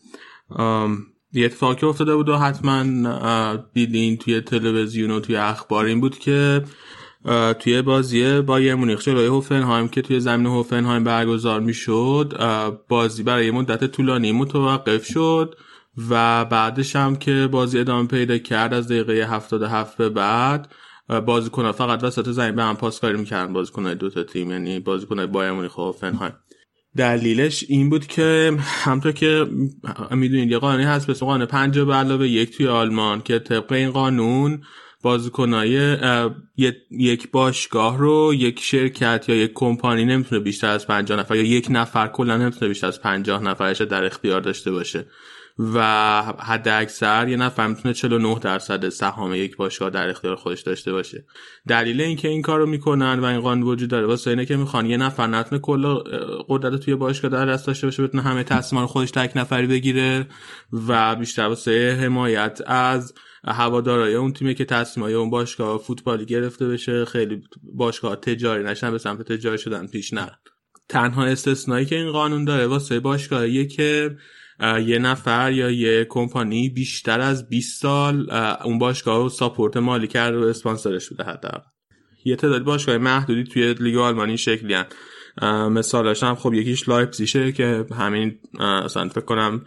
یه اتفاقی که افتاده بود و حتما دیدین توی تلویزیون و توی اخبار، این بود که توی بازی بایر مونیخ جلوی هوفنهایم که توی زمین هوفنهایم برگزار میشد، بازی برای مدت طولانی متوقف شد و بعدش هم که بازی ادامه پیدا کرد از دقیقه هفتاد و هفت به بعد بازیکن‌ها فقط وسط زمین به هم پاسکاری میکردن، بازیکن‌های دو تا تیم، یعنی بازیکن‌های بایر مونیخ و هوفنهایم. دلیلش این بود که همونطور که میدونید یه قانونی هست به اسم قانون پنجاه به علاوه یک توی آلمان که طبق این قانون بازیکنای یک باشگاه رو یک شرکت یا یک کمپانی نمیتونه بیشتر از پنجاه نفر یا یک نفر کلا نمیتونه بیشتر از پنجاه نفرش در اختیار داشته باشه و حد اکثر یه نفر میتونه چهل و نه درصد سهام یک باشگاه در اختیار خودش داشته باشه. دلیل اینکه این کارو میکنن و این قانون وجود داره واسه اینه که میخوان یه نفر نتونه کل قدرت توی باشگاه در دست داشته باشه، بتونه همه تصمیما رو خودش تک نفری بگیره و بیشتر واسه حمایت از هوادارای اون تیمی که تصمیمای اون باشگاه فوتبالی گرفته بشه، خیلی باشگاه تجاری نشن به سمت تجاری شدن پیش نرن. تنها استثنایی که این قانون داره واسه باشگاهیه که یه نفر یا یه کمپانی بیشتر از بیست سال اون باشگاه رو ساپورت مالی کرده و اسپانسرش بوده. حتی یه تعداد باشگاه محدودی توی لیگ آلمانی شکلی هست، مثالش هم خب یکیش لایپزیشه که همین اصلا فکر کنم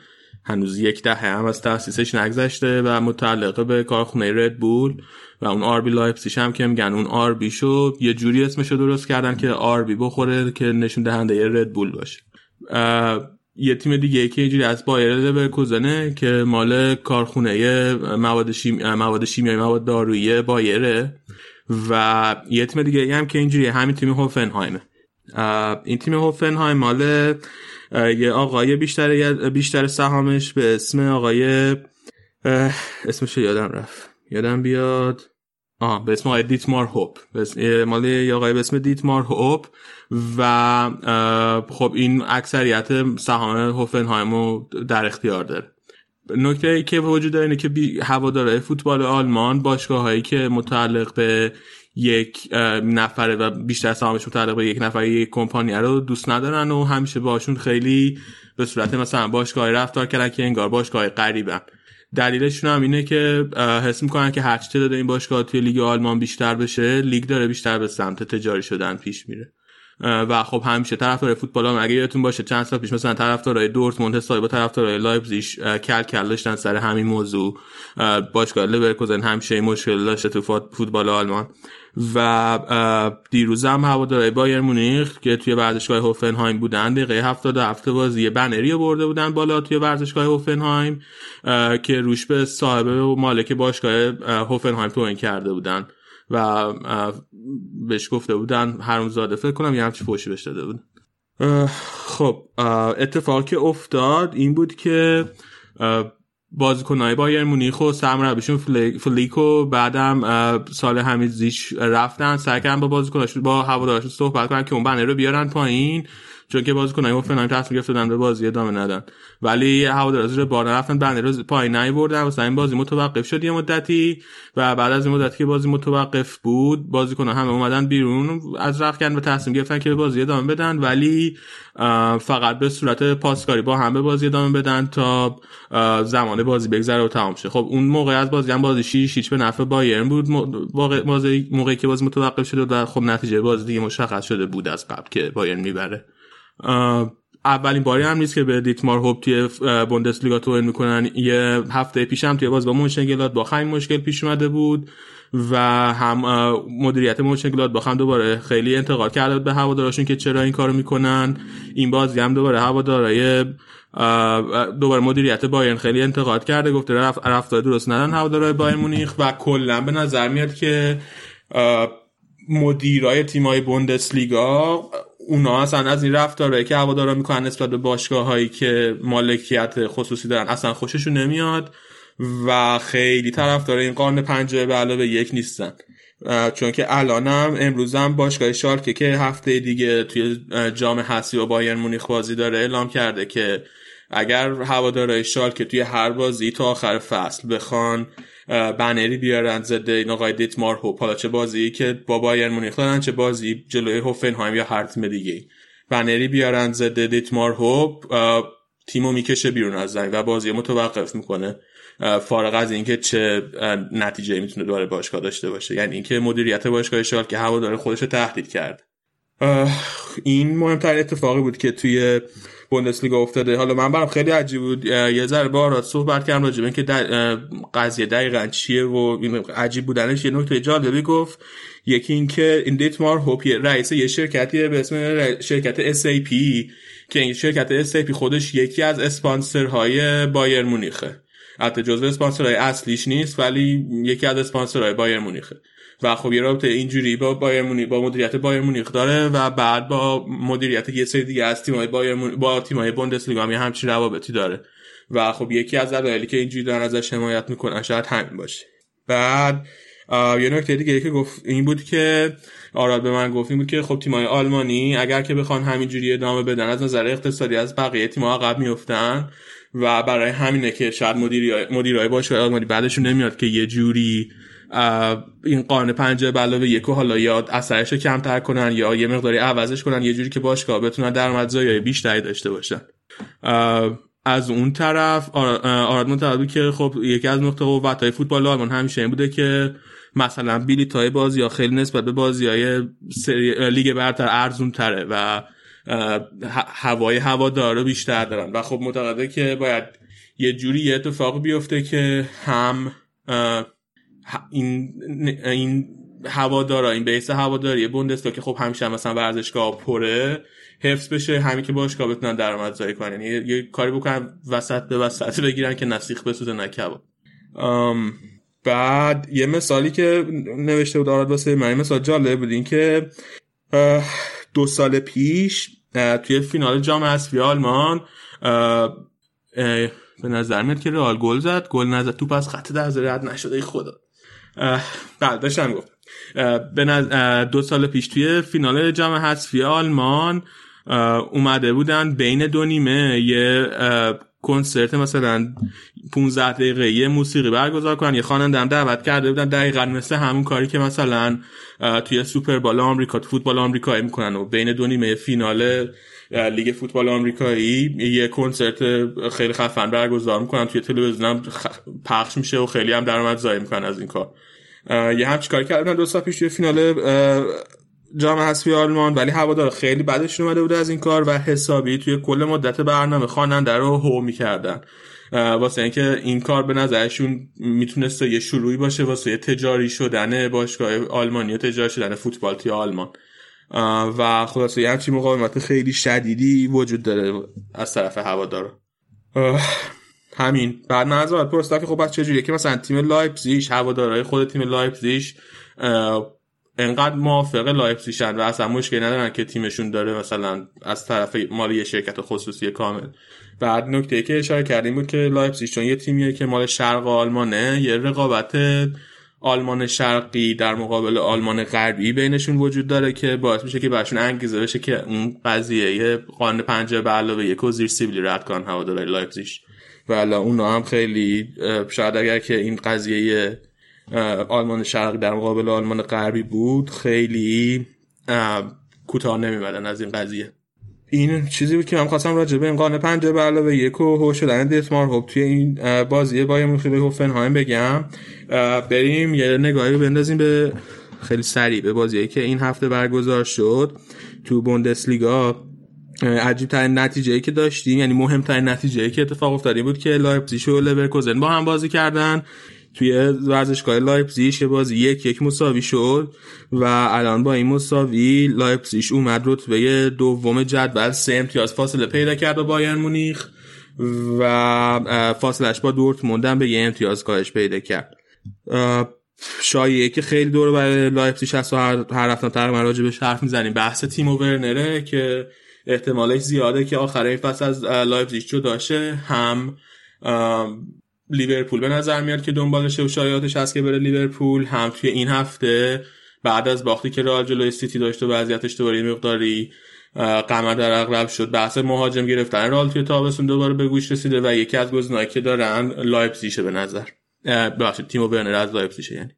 هنوز یک دهه هم از تأسیسش نگذشته و متعلق به کارخونه رد بول و اون آربی لایپزیگ هم که میگن اون آربی شو یه جوری اسمشو درست کردن که آربی بخوره که نشون دهنده رد بول باشه. یه تیم دیگه که اینجوری از بایر لورکوزنه که مال کارخونه مواد شیمی مواد شیمیایی مواد دارویی بایره و یه تیم دیگه هم که اینجوری همین تیم هوفنهایم. این تیم هوفنهایم مال یه آقای بیشتر بیشتر سهامش به اسم آقای اسمش یادم رفت یادم بیاد آه به اسم آقای دیتمار هوب، مال یه آقای به اسم دیتمار هوب و خب این اکثریت سهام هوفنهایم رو در اختیار داره. نکته ای که وجود داره اینه که هوادارهای فوتبال آلمان باشگاه‌هایی که متعلق به یک نفره و بیشتر سهامش متعلق به یک نفر یک کمپانی رو دوست ندارن و همیشه باشون خیلی به صورت مثلا باشگاهی رفتار کردن که انگار باشگاهی غریبن. دلیلشون هم اینه که حس میکنن که هرچی تعداد این باشگاه توی لیگ آلمان بیشتر بشه، لیگ داره بیشتر به سمت تجاری شدن پیش میره و خب همیشه طرفدار فوتبال هم اگه یادتون باشه چند سال پیش مثلا طرفدارای دورتموند حسابی با طرفدارای لایپزیگ کل کل داشتن سر همین موضوع. باشگاه لورکوزن همیشه این مشکل داشته تو فوتبال آلمان و دیروز هم هوادارهای بایر مونیخ که توی ورزشگاه هوفنهایم بودن دقیقه هفتاد و هفت بازی بنری برده بودن بالا توی ورزشگاه هوفنهایم که روش به صاحب و مالک باشگاه هوفنهایم توهین کرده بودن و بهش گفته بودن حرومزاده فکر کنم یه همچی فحشی بهش داده بود. خب اتفاقی که افتاد این بود که بازیکن‌های بایر مونیخ و سرمربیشون فلیک و بعدم سال همین زیش رفتن سعی کردن با بازیکناشون با هوادارشون صحبت کنن که اون بنر رو بیارن پایین، چون که بازیکن‌های هوفنهایم تصمیم گرفتن به بازی ادامه ندن، ولی هوادارا رو بالا رفتن بنر رو پایین نیاوردن و این بازی متوقف شد یه مدتی و بعد از این مدتی که بازی متوقف بود بازیکن‌ها همه اومدن بیرون از رخ کردن و تصمیم گرفتن که به بازی ادامه بدن، ولی فقط به صورت پاسکاری با هم به بازی ادامه بدن تا زمان بازی بگذره و تمام شه. خب اون موقع از بازی هم بازی شیش هیچ به نفع بایرن بود، موقعی موقعی که بازی متوقف شد و خب نتیجه بازی دیگه مشخص شده بود از قبل که بایرن میبره. اولین باری هم نیست که به دیتمار هوب توی بوندسلیگا توهین میکنن. یه هفته پیش هم توی باز با مونشنگلاد با خنگ مشکل پیش اومده بود و هم مدیریت مونشنگلاد با هم دوباره خیلی انتقاد کرده بود به هوادارشون که چرا این کارو میکنن. این بازی هم دوباره هوادارای دوباره مدیریت بایرن خیلی انتقاد کرده، گفت رفتار درست ندارن هوادارهای بایر مونیخ و کلا به نظر میاد که مدیرای تیمای بوندسلیگا اونا اصلا از این رفتاره که هوادارا میکنن نسبت به باشگاه‌هایی که مالکیت خصوصی دارن اصلا خوششون نمیاد و خیلی طرفدار این قانون پنجاه به علاوه یک نیستن. چون که الانم امروزم باشگاه شالکه که هفته دیگه توی جام حسی و بایرن مونیخ بازی داره اعلام کرده که اگر هوادارهای شالکه توی هر بازی تا آخر فصل بخوان بنری بیارن ضد این آقای دیتمار هوپ، حالا چه بازی که با بایرن مونیخ دارن چه بازی جلوی هوفنهایم یا هر تیم دیگه، بنری بیارن ضد دیتمار هوپ، تیمو میکشه بیرون از زمین و بازی متوقف میکنه، فارغ از اینکه چه نتیجه میتونه دوباره باشگاه داشته باشه. یعنی اینکه مدیریت باشگاه شالکه هوادار خودش رو تهدید کرد. این مهمترین اتفاقی بود که توی بوندسلیگا افتاده. حالا من برام خیلی عجیب بود، یه ذره بارات صحبت کردم راجع به اینکه در قضیه دقیقاً چیه و عجیب بودنش. یه نکته جالبی گفت، یکی اینکه این دیتمار هوپی رئیس یه شرکتیه به اسم شرکت اس ای پی که این شرکت اس ای پی خودش یکی از اسپانسرهای بایر مونیخه، حتی جزو اسپانسرهای اصلیش نیست ولی یکی از اسپانسرهای بایر مونیخه و خب یه رابطه اینجوری با بایر مونیخ با مدیریت بایر مونیخ داره و بعد با مدیریت یه سری دیگه از تیم‌های بایر مونیخ با تیم‌های بوندسلیگا هم همچین روابطی داره و خب یکی از دلایلی که اینجوری دارن ازش حمایت میکنن شاید همین باشه. بعد یه نکته دیگه که گفت این بود که آراد به من گفت این بود که خب تیم‌های آلمانی اگر که بخوان همینجوری ادامه بدن از نظر اقتصادی از بقیه تیم‌ها عقب میافتن و برای همینه که شاید مدیر مدیرای باشگاه آلمانی بعدشون نمیاد که یه جوری این قانون پنجاه علاوه یک و حالا یا اثرش رو کمتر کنن یا یه مقداری عوضش کنن یه جوری که باشگاه بتونن درآمدزایی بیشتری داشته باشن. از اون طرف آراد معتقد که خب یکی از نقطه قوت‌های فوتبال آلمان همیشه این بوده که مثلا بلیط‌های بازی‌ها خیلی نسبت به بازی‌های لیگ برتر ارزان‌تره و هوای هوادارا بیشتر دارن و خب معتقده که باید یه جوری یه اتفاق بیفته که هم این این هوادارا این بیس هواداری بوندسلیگا که خب همیشه مثلا ورزشگاه پره حفظ بشه، همین که باشگاه بتونن درآمدزایی کنن، یعنی یه کاری بکنن وسط به وسط بگیرن که نسیخ بسوزه نه کباب. بعد یه مثالی که نوشته بود آراد واسه من مثال جالب بود، این که دو سال پیش توی فینال جام حذفی آلمان به نظر میاد که رئال گل زد، گل نزد، توپ از خط دروازه رد نشد. ای خدا بعد داشتم گفت به نظر دو سال پیش توی فینال جام حذفی آلمان اومده بودن بین دو نیمه یه کنسرت مثلا پانزده دقیقه یه موسیقی برگزار کنن، یه خواننده هم دعوت کرده بودن دقیقاً مثل همون کاری که مثلا توی سوپر بال آمریکا تو فوتبال آمریکایی میکنن و بین دو نیمه فینال لیگ فوتبال آمریکایی یه کنسرت خیلی خفن برگزار میکنن، توی تلویزیون هم پخش میشه و خیلی هم درآمدزایی میکنن از این کار. یه همچین کاری کردن دو سال پیش توی فینال جام حذفی آلمان، ولی هوادار خیلی بدشون اومده بود از این کار و حسابی توی کل مدت برنامه خواننده رو هو میکردن واسه اینکه این کار به نظرشون میتونسته یه شروعی باشه واسه تجاری شدن باشگاه آلمانی و تجاری شدن فوتبال توی آلمان و خلاصه یه همچین مقاومت خیلی شدیدی وجود داره از طرف هوادارا. همین. بعد من از وقت پرستم که خب بس چجوریه که مثلا تیم لایپزیگ هوادارهای خود تیم لایپزیگ انقدر موافق لایپزیگن و اصلا مشکلی ندارن که تیمشون داره مثلا از طرف مال یه شرکت خصوصی کامل. بعد نکته‌ای که اشاره کردیم بود که لایپزیگ چون یه تیمیه که مال شرق آلمانه، یه رقابت آلمان شرقی در مقابل آلمان غربی بینشون وجود داره که باعث میشه که براشون انگیزه بشه که اون قضیه قانون پنجاه به علاوه یک و زیر سیبیل رد کنن هوادارهای لایپزیگ. والا اونا هم خیلی شاید اگر که این قضیه آلمان شرقی در مقابل آلمان غربی بود خیلی کوتاه نمیمدن از این قضیه. این چیزی بود که من خواستم راجع به این قانون پنجاه به علاوه یک و هو شدن دیتمار هوپ توی این بازی بایر مونیخ به هوفنهایم بگم. بریم یه نگاهی بندازیم به خیلی سریع به بازیایی که این هفته برگزار شد تو بوندسلیگا. عجیب ترین نتیجه‌ای که داشتیم، یعنی مهمترین نتیجه‌ای که اتفاق افتاد بود که لایپزیگ و لورکوزن با هم بازی کردن توی ورزشگاه لایپزیگ که بازی یک یک مساوی شد و الان با این مساوی لایپزیگ اومد رتبه دوم جدول، سه امتیاز فاصله پیدا کرد با بایرن مونیخ و فاصلهش با دورتموند هم به یه امتیاز کاهش پیدا کرد. شایعه که خیلی دور برای لایپزیگ هست و هر هر هفته تقریبا راجعش حرف می‌زنیم بحث تیمو ورنره که احتمالش زیاده که آخر این فصل از لایپزیگ جدا شه، هم لیورپول به نظر میاد که دنبالشه و شایعاتش هست که بره لیورپول. هم توی این هفته بعد از باختی که رئال جلوی سیتی داشت و وضعیتش دوباره مقداری قمر در عقرب شد، بحث مهاجم گرفتن رئال توی تابستون دوباره به گوش رسیده و یکی از گزینه‌هایی که دارن لایپزیشه به نظر، ببخشید تیمو ورنر از لایپزیشه. یعنی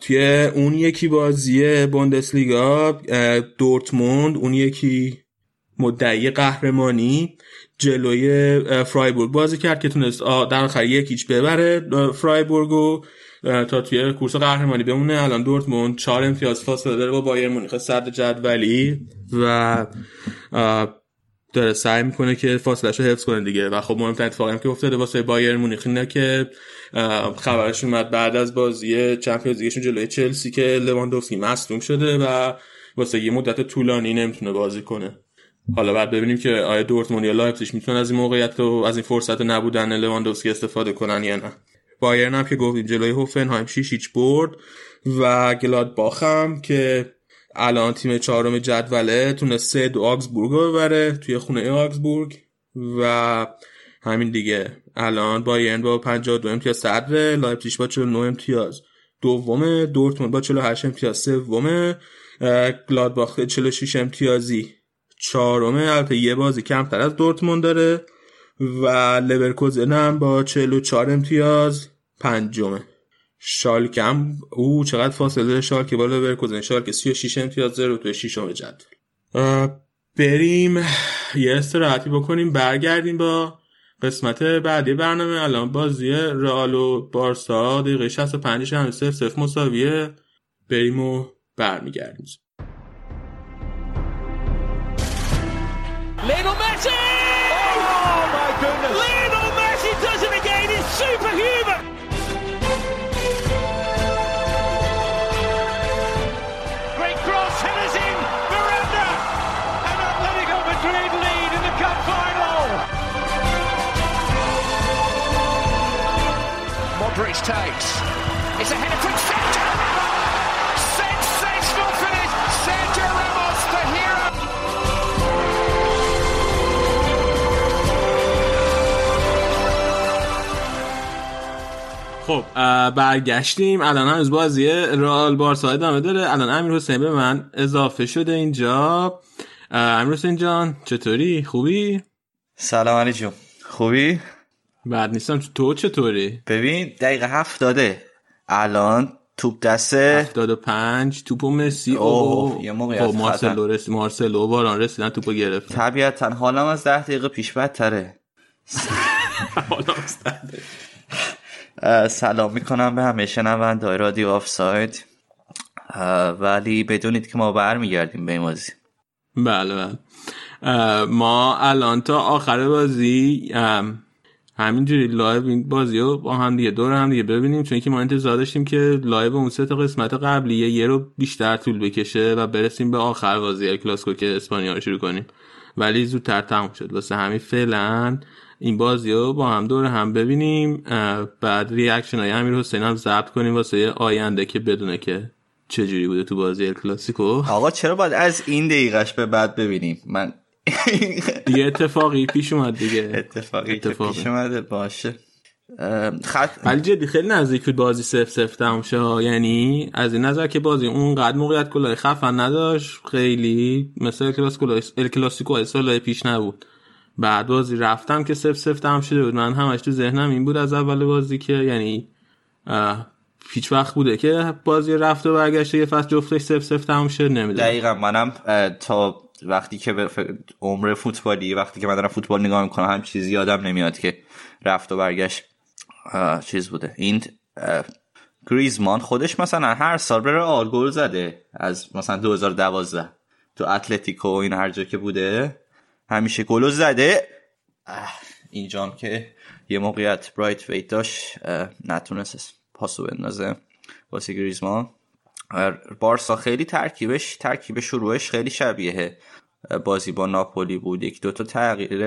توی اون یکی بازی بوندسلیگا دورتموند، اون یکی مدعی قهرمانی، جلوی فرایبورگ بازی کرد که تونست در آخر یک هیچ ببره فرایبورگو تا توی کورس قهرمانی بمونه. الان دورتموند چهار امتیاز فاصله داره با بایر مونیخ صدر جدولی و داره سعی میکنه که فاصله‌شو حفظ کنه دیگه. و خب مهمترین اتفاقی هم که افتاده واسه بایر مونیخ اینه که خبرش اومد بعد از بازی چمپیونز لیگشون جلوی چلسی که لواندوفسکی مصدوم شده و واسه یه مدت طولانی نمیتونه بازی کنه. حالا بعد ببینیم که آیا دورتموند یا لایپزیگ میتونن از این موقعیت و از این فرصت نبودن لواندوفسکی استفاده کنن یا نه. بایرن هم که گفتیم جلوی هوفنهایم شش هیچ برد و گلادباخ هم که الان تیم چهارم جدوله تونست سه دو آگزبورگ رو ببره توی خونه آگزبورگ و همین دیگه. الان بایرن با پنجاه و دو امتیاز صدره، لایپزیگ با چهل و نه امتیاز دومه، دورتموند با چهل و هشت امتیاز سومه، گلادباخ چهل و شش امتیازی چهارمه، البته یه بازی کمتر از دورتموند داره، و لورکوزن هم با چهل و چهار امتیاز پنجمه. شالکه هم او چقدر فاصله داره شالکه با لورکوزن، شالکه سی و شش امتیاز زیرو توی ششم جدول. بریم یه استراحتی بکنیم، برگردیم با قسمت بعدی برنامه. الان بازی رئال و بارسا دقیقه شصت و پنج هم صفر صفر مساویه. بریم و برمیگردیم. Lionel Messi! Oh my goodness! Lionel Messi does it again. He's superhuman. Great cross headers in. Miranda and Atletico Madrid lead in the cup final. Modric takes. It's a header from Sergio Ramos. Sensational finish. Sergio Ramos, the hero. خب برگشتیم. الان هم از بازی رئال بارسا ادامه داره. الان امیرحسین به من اضافه شده اینجا. امیرحسین جان چطوری؟ خوبی؟ سلام علیکم. خوبی؟ بد نیستم. تو چطوری؟ ببین دقیقه هفتاده الان توپ دسته هفتاد و پنج توپو مسی او یه موقعیت مارسلو رسید، مارسلو باران رسیدن توپو گرفت. طبیعتا حالم از ده دقیقه پیش بدتره. حالم از ده دقیقه سلام میکنم به همه شنونده‌های رادیو آفساید، ولی بدونید که ما برمیگردیم به این بازی. بله بله، ما الان تا آخر بازی همینجوری لایو این بازی رو با هم دیگه دور هم دیگه ببینیم، چون که ما انتظار داشتیم که لایو اون سه تا قسمت قبلیه یه رو بیشتر طول بکشه و برسیم به آخر بازی ال کلاسیکو که اسپانیا رو شروع کنیم، ولی زودتر تموم شد. واسه همین فعلا این بازی رو با هم دور هم ببینیم، بعد ریاکشن های امیرحسین هم ضبط کنیم واسه آینده که بدونه که چجوری بوده تو بازی ال کلاسیکو. آقا چرا باید از این دقیقش به بعد ببینیم؟ من دیگه اتفاقی پیش اومد دیگه، اتفاقی, اتفاقی. پیش اومده باشه. خط ولی جدی خیلی نزدیک بود بازی سف سف تموم شه، یعنی از این نظر که بازی اونقدر موقعیت کلای خفن نداشت، خیلی مثل ال کلاسیکو ال سالای پیش نبود. بعد بازی رفتم که سف سف تموم شده بود. من همش تو ذهنم این بود از اول بازی که یعنی هیچ وقت بوده که بازی رفت و برگشت یه فصل جفتش سف سف تموم شه نمیدونم. دقیقاً منم تا وقتی که به عمر فوتبالی وقتی که من دارم فوتبال نگاه میکنم هم چیزی یادم نمیاد که رفت و برگشت چیز بوده. این گریزمان خودش مثلا هر سال برای رئال گل زده از مثلا دو هزار و دوازده تو اتلتیکو این هر جا که بوده همیشه گل زده. اینجام که یه موقعیت برایت ویت داشت نتونست پاسو بندازه واسه گریزمان. بارسا خیلی ترکیبش ترکیب شروعش خیلی شبیه بازی با ناپولی بود، یک دوتا تغییر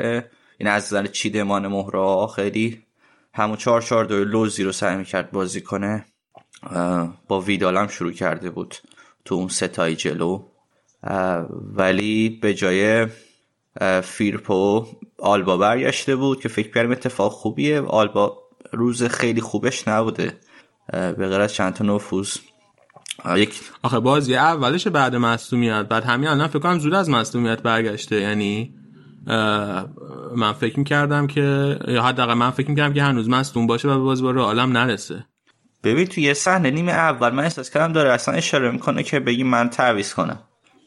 این از نظر چیدمان مهرا خیلی همون چهار چهار دوی لوزی رو سعی میکرد بازی کنه، با ویدال هم شروع کرده بود تو اون ستای جلو، ولی به جای فیرپو آلبا برگشته بود که فکر کردم اتفاق خوبیه. آلبا روز خیلی خوبش نبوده به غیر از چند تا نفوذ. یک آخه بازی اولش بعد مصدومیت، بعد همین الان فکر کنم زود از مصدومیت برگشته، یعنی من فکر می‌کردم که یا حداقل من فکر می‌کردم که هنوز مصدوم باشه و به بازی با رئالم نرسه. ببین تو یه صحنه نیمه اول من احساس کردم داره اصلا اشاره میکنه که بگی من تعویض کنم،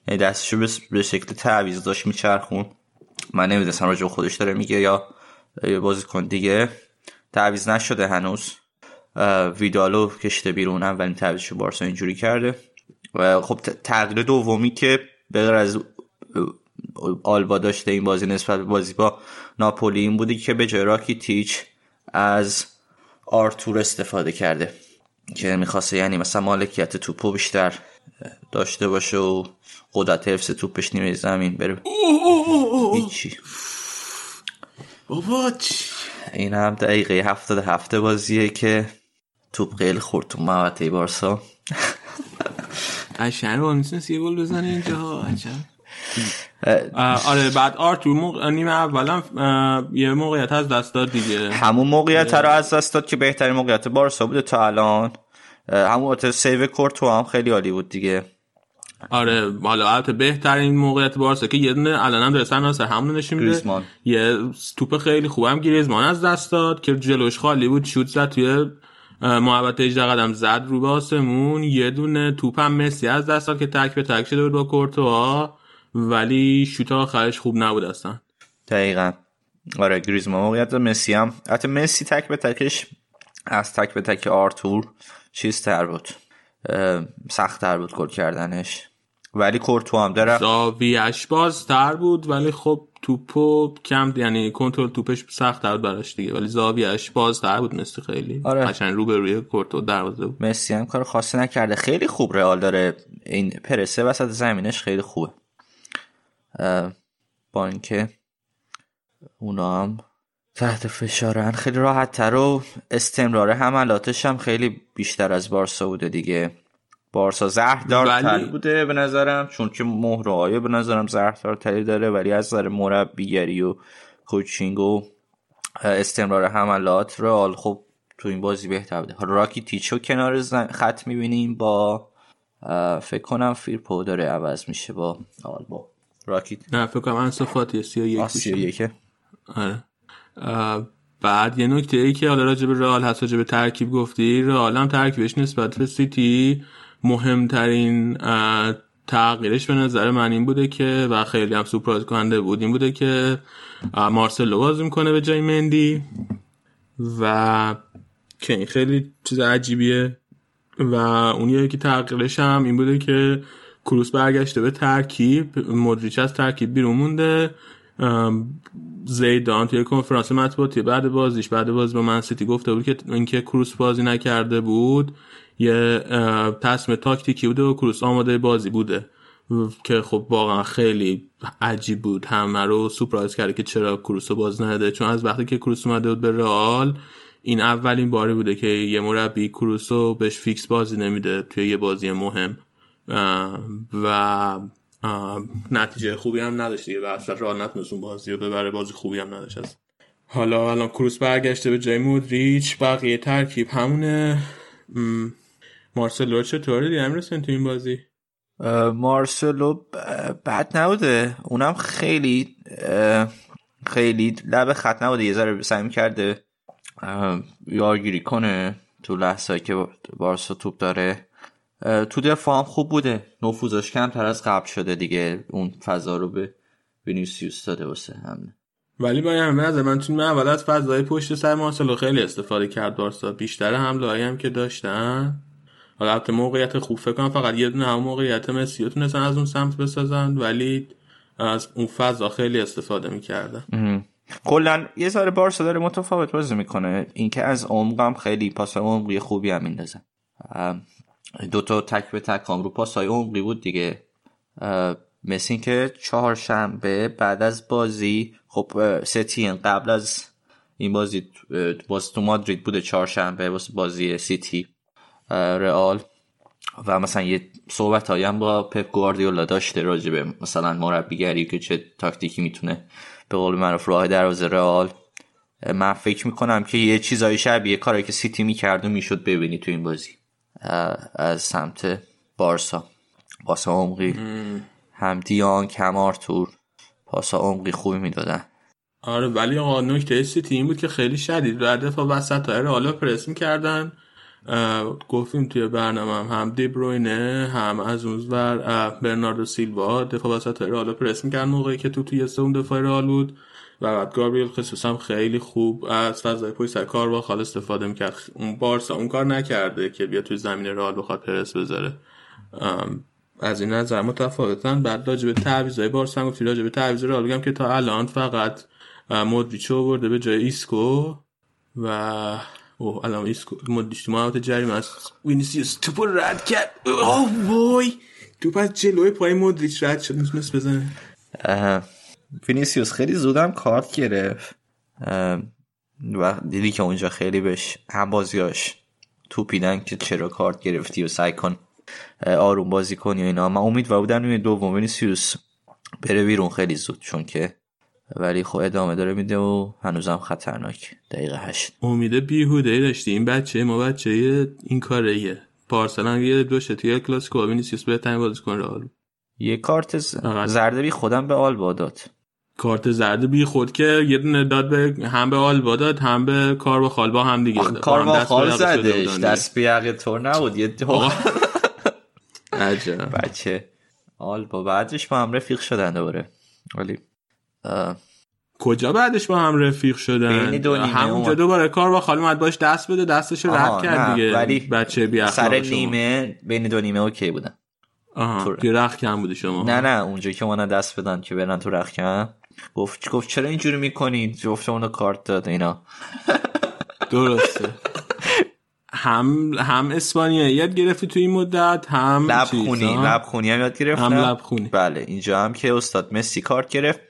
یعنی دستشو به شکل تعویض داشت میچرخون، من نمیدونستم راجع به خودش داره میگه یا یه بازیکن دیگه. تعویض نشده هنوز، ویدالو کشته بیرون، اولین تعویضشو بارسا اینجوری کرده. خب تغییر دومی که به غیر از آلبا داشته این بازی نسبت به بازی با ناپولی این بوده که به جای راکیتیچ از آرتور استفاده کرده که میخواسته یعنی مثلا مالکیت توپو بیشتر داشته باشه و قدرت حفظ توپش نیمه زمین بره. هیچی بابا چی، این هم دقیقه هفتاد و هفت بازیه که توپ خیلی خورد تو محوطه بارسا. عشان با میتونست یه گل بزنه اینجا. آره بعد آرتور موق... نیمه اولا یه موقعیت از دست داد دیگه، همون موقعیت رو از دست داد که بهترین موقعیت بارسا بوده تا الان. همون سیو کورتو هم خیلی عالی بود دیگه. آره حالا البته بهترین موقعیت بارسا که یه دونه الانم درستن هست همون نشون میده، یه توپ خیلی خوبم گریزمان از دست داد که جلوش خالی بود، شوت زد توی محوطه هجده قدم، زد رو به آسمون. یه دونه توپم مسی از دست داد که تک به تک شده بود با کورتو، ولی شوت آخرش خوب نبود اصلا. دقیقاً آره گریزمان موقعیت مسی هم، البته مسی تک به تکش از تک به تک آرتور چیز تر بود، سخت تر بود گل کردنش، ولی کورتو هم درخ زاویه‌اش باز تر بود، ولی خب توپو کم، یعنی کنترل توپش سخت تر بود براش دیگه، ولی زاویه‌اش باز تر بود مسی خیلی. آره. قشنگ رو به روی کورتو دروازه بود. مسی هم کار خاصی نکرده، خیلی خوب رئال داره این پرسه وسط زمینش خیلی خوبه، با اینکه اونا هم تحت فشارن خیلی راحت تر و استمرار حملاتش هم خیلی بیشتر از بارسا بوده دیگه. بارسا زهردارتر ولی... بوده به نظرم، چون که مهره‌های به نظرم زهردارتری داره، ولی از نظر مربیگری و کوچینگ و استمرار حملات رئال خب تو این بازی بهتر بوده. راکیتیچو کنار خط میبینیم با فکر کنم فیرپو داره عوض میشه با آلبا راکیت، نه فکر کنم انسو فاتی سی و یک. آره بعد یه نکته ای که حالا راجع به رئال هست، راجع به ترکیب گفتی، رئال هم ترکیبش نسبت به سیتی مهمترین تغییرش به نظر من این بوده که و خیلی هم سورپرایز کننده بود این بوده که مارسلو بازی میکنه به جای مندی و که این خیلی چیز عجیبیه. و اونیه که تغییرش هم این بوده که کروس برگشته به ترکیب، مودریچ از ترکیب بیرون مونده، زیدان توی کنفرانس مطبوعاتی بعد بازیش بعد بازی با من سیتی گفته بود که اینکه کروس بازی نکرده بود یه تصمیم تاکتیکی بوده و کروس آماده بازی بوده، که خب واقعا خیلی عجیب بود، همه رو سورپرایز کرد که چرا کروس رو باز نده، چون از وقتی که کروس اومده بود به رئال این اولین باری بوده که یه مربی کروس رو بهش فیکس بازی نمیده توی یه بازی مهم و نتیجه خوبی هم نداشت دیگه، اصلا راه نتونست اون بازی رو ببره، بازی خوبی هم نداشت. حالا الان کروس برگشته به جای مودریچ، بقیه ترکیب همونه. مارسلو چطوره دیگه امروز تو این بازی؟ مارسلو بد نبوده، اونم خیلی خیلی لب خط نبوده، یه ذره سعی کرده یارگیری کنه تو لحظه‌ای که بارسا توپ داره. تو دفاع هم خوب بوده، نفوذش کمتر از قبل شده دیگه، اون فضا رو به وینیسیوس داده واسه همه. ولی با این نظر من تو اول از فضای پشت سر مارسلو خیلی استفاده کرد بارسا، بیشتر حمله‌ای هم که داشتن، حالا البته موقعیت خوب فکر کنم فقط یه دونه هم موقعیت مسی تونستن از اون سمت بسازن، ولی از اون فضا خیلی استفاده می‌کردن. کلا یه ذره بارسا داره متفاوت بازی می‌کنه، اینکه از عمقم خیلی پاس عمقی خوبی هم میندازن، دوتا تک به تک هم رو پاسای عمقی بود دیگه. مثل این که چهار شنبه بعد از بازی، خب سیتی قبل از این بازی باز تو مادرید بوده چهار شنبه واسه بازی سیتی رئال، و مثلا یه صحبت هایی هم با پپ گواردیولا داشته راجبه مثلا مربیگری که چه تاکتیکی میتونه به قول معروف راه دروازه رئال من فکر میکنم که یه چیزای شبیه کاری که سیتی میکرد و میشد ببینی تو این بازی از سمت بارسا. پاس عمقی هم دیان کم آرتور پاس عمقی خوبی میدادن. آره ولی آقا نکته سیتی این بود که خیلی شدید در دفاع وسط ها حالا پرس میکردن. گفتیم توی برنامه هم, هم دی بروینه هم از اونور برناردو سیلوا دفاع وسط رئال پرس می‌کردن موقعی که تو توی سوم دفاع رئال بود و بعد گابریل خصوصا خیلی خوب از فضای پشت سر کار با خال استفاده می‌کرد. اون بارسا اون کار نکرده که بیا توی زمین رئال بخواد پرس بذاره. از این نظر متفاوتن. بعد راجع به تعویضای بارسا گفتم، راجع به تعویض رئال بگم که تا الان فقط مودریچ آورده به جای ایسکو و اوه الان ایسکو مدیشتماوت جریمه است. وینیسیوس توپ رد کرد. اوه وای توپ از جلوی پای مودریچ رد شد میتونست بزنه. وینیسیوس خیلی زودم کارت گرفت و دیدی که اونجا خیلی بهش هم بازیاش توپیدن که چرا کارت گرفتی و سعی کن آروم بازی کن یا اینا. من امیدوار بودم این دوم وینیسیوس بره بیرون خیلی زود چون که ولی خب ادامه داره میده و هنوزم خطرناک. دقیقه هشت امیده بیهوده‌ای داشتی. این بچه ما بچه این کاره ایه پارسلن یه دوشه توی کلاسیکو وینیسیوس بهترین بازیکن رئال. یه کارت زرد بی خودم به آلبا داد. کارت زرد بی خود که یه دونه داد به هم به آلبا داد هم به کاروا خالبا هم دیگه داد. کاروا خال زدش دست به یقه تور نبود یه دو عجب بچه آلبا. بعدش با هم رفیق شدن دوباره ولی آه. کجا بعدش با هم رفیق شدن؟ همونجا دوباره کار با خاله مد باش دست بده دستش رد کرد دیگه. ولی بچه بی اخلاق شما نیمه بین دو نیمه اوکی بودن. آها تو رخ کم بودی شما؟ نه نه اونجا که اونا دست بدن که برن تو رخ کم گفت گفت چرا اینجوری میکنید؟ گفت اونا کارت داد اینا. درسته. هم هم اسپانیایی یاد گرفتی تو این مدت هم لبخونی لبخونی هم یاد گرفت. هم لبخونی بله. اینجا هم که استاد مسی کارت گرفت.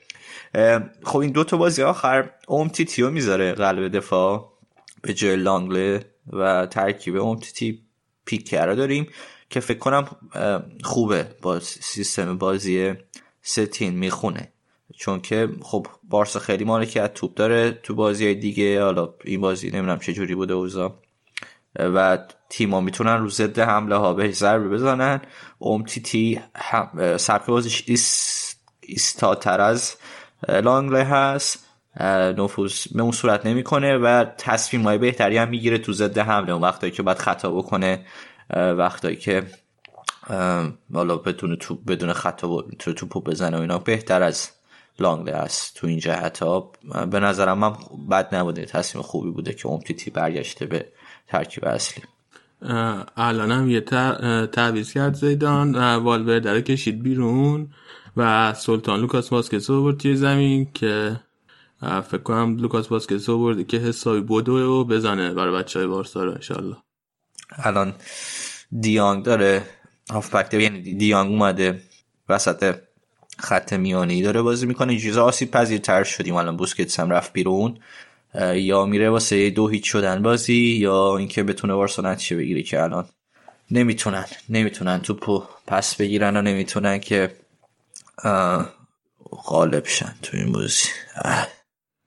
خب این دو تا بازی آخر اومتیتیو میذاره قلب دفاع به جای لانگله و ترکیب اومتیتی پیکر رو داریم که فکر کنم خوبه با سیستم بازی ستین میخونه چون که خب بارسا خیلی مالکیت توپ داره تو بازی دیگه. حالا این بازی نمیدونم چه جوری بوده اوزا و تیما میتونن رو ضد حمله ها بهش ضربه بزنن. اومتیتی سبک بازیش ایست ایستاتر از لانگله هست نفوذ به اون صورت نمی کنه و تصمیم‌های بهتری هم میگیره تو ضد حمله. اون وقتایی که باید خطا بکنه وقتایی که والا بدون توپ بدون خطا تو توپو بزنه و اینا بهتر از لانگله است تو این جهت‌ها. به نظرم من بد نبوده تصمیم خوبی بوده که اومتیتی برگشته به ترکیب اصلی. الان هم یه تعویض کرد زیدان والورده رو کشید بیرون و سلطان لوکاس واسکز آورد توی زمین که فکر کنم لوکاس واسکز آورد که حسابی بدوه و بزنه برای بچهای بارسا رو انشالله. الان دیانگ داره هافبک یعنی دیانگ اومده وسط خط میانی داره بازی میکنه. این چیزا آسیب پذیرتر شدیم. الان بوسکتس هم رفت بیرون یا میره واسه دو هیچ شدن بازی یا اینکه بتونه بارسا نتیجه بگیره که الان نمیتونن نمیتونن توپو پس بگیرن و نمیتونن که غالب شن تو این بازی.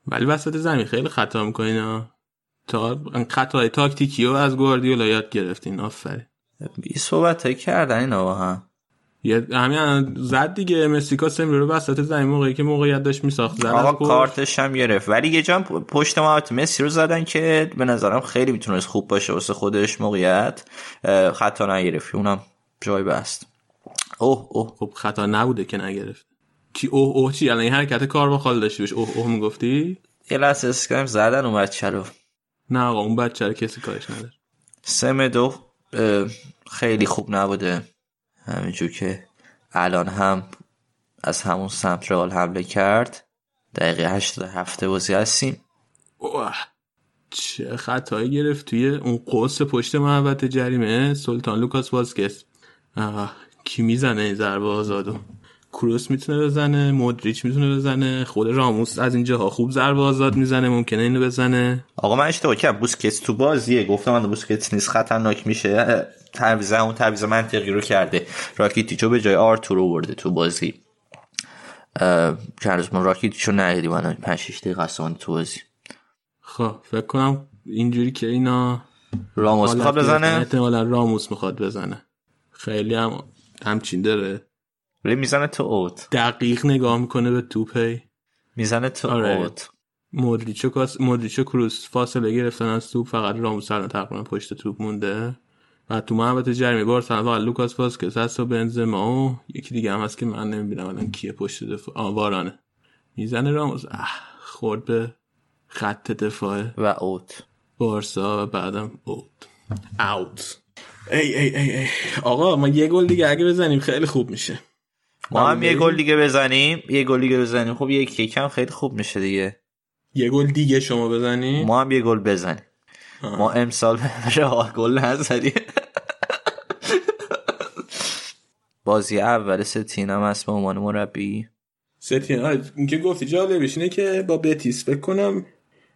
ولی وسط زمین خیلی خطا میکنین تا خطای تاکتیکی رو از گواردیولا یاد گرفتین. آفرین این صحبتای کردن اینا با هم همین زد دیگه. مسیکا سمری رو وسط زمین موقعی که موقعیت داشت میساخت زد آقا کارتش هم گرفت. ولی یه جا پشت محوط مسی رو زدن که به نظرم خیلی میتونست خوب باشه واسه خودش موقعیت خطا نگرفت اونم جای بست. اوه اوه خب خطا نبوده که نگرفت کی اوه اوه چی الان این حرکت کار با خال داشتی بهش اوه اوه میگفتی یه لحظه اسکریم زدن اون بچه رو. نه آقا اون بچه رو کسی کارش نداره. سم دو خیلی خوب نبوده همینجور که الان هم از همون سمت رئال حمله کرد. دقیقه هشتاد و هفت بازی هستیم. اوه چه خطایی گرفت توی اون قوس پشت محوط جریمه سلطان لوکاس واسکز. آه کی میزنه این ضربه آزادو؟ کروس میتونه بزنه، مودریچ میتونه بزنه، خود راموس از این جاها خوب ضربه آزاد میزنه ممکنه اینو بزنه. آقا من اشتباه کردم بوسکتس تو بازیه گفتم من بوسکتس نیست خطرناک میشه. تعویض اون تعویض منطقی رو کرده. راکیتیچو به جای آرتور آورده تو بازی. چرا من راکیتیچو ندیدم الان پنج شش دقیقه اصلا تو بازی. خب فکر کنم اینجوری که اینا راموس میخواد بزنه، احتمالا راموس میخواد بزنه، خیلی هم همچین داره ولی میزنه تو اوت، دقیق نگاه میکنه به توپی میزنه تو آره. اوت مودریچو کاس مودریچو کروس فاصله گرفتن از توپ، فقط راموس الان تقریبا پشت توپ مونده و تو محوطه جریمه بارسا فقط لوکاس واسکز هست و بنزما و یکی دیگه هم هست که من نمیدونم الان کیه پشت دفاع. آه وارانه میزنه راموس خورد به خط دفاع و اوت بارسا و بعدم اوت اوت ای ای ای, ای. آقا ما یه گل دیگه اگه بزنیم خیلی خوب میشه، ما هم یه گل دیگه بزنیم یه گل دیگه بزنیم خب یک یکم خیلی خوب میشه دیگه. یه گل دیگه شما بزنیم ما هم یه گل بزنیم. آه. ما امسال راه گل نزدیم. بازی اول ستینم هست به عنوان مربی ستین. آره این که گفتی جالبش اینه که با بتیس فکر کنم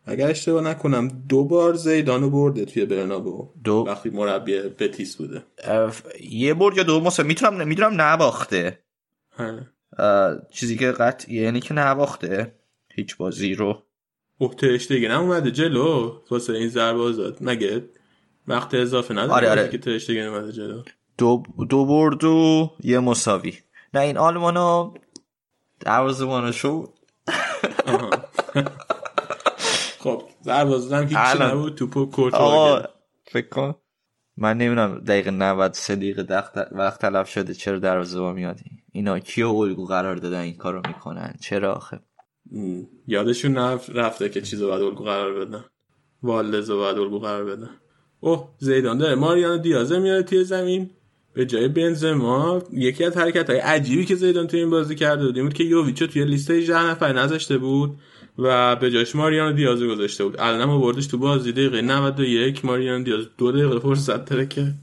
اگر اشتباه نکنم دو بار زیدانو برده توی برنابو دو... وقتی مربی بتیس بوده اف... یه برد یا دو موسم میتونم میدونم نباخته اه... چیزی که قطعیه یعنی که نباخته هیچ بازی رو. احتش دیگه نمومده جلو واسه این ضربه آزاد مگه وقت اضافه نداره؟ آره آره. که ترش دیگه نمومده جلو دو... دو برد و یه مساوی. نه این آلمانو دروازه‌بانو شو. خب دروازه‌بان که چی نبود توپو کورتو آقا فکر کن من نمیدونم دقیقه نود و سه دقیقه دقیقه وقت تلف شده چرا دروازه‌بان میاد؟ اینا کیو الگو قرار دادن این کارو میکنن؟ چرا آخه م. یادشون رفته که چیزو بعد الگو قرار بدن، والدزو بعد الگو قرار بدن. اوه زیدان داره ماریانو دیاز میاره توی زمین به جای بنزما. یکی از حرکت‌های عجیبی که زیدان توی این بازی کرده بود این بود که یوویچو توی لیست هجده نفر نذاشته بود و به جاش ماریانو دیاز گذاشته بود. الانم آوردش تو بازی دقیقه نود و یک ماریانو دیاز دو دقیقه فرصت داره که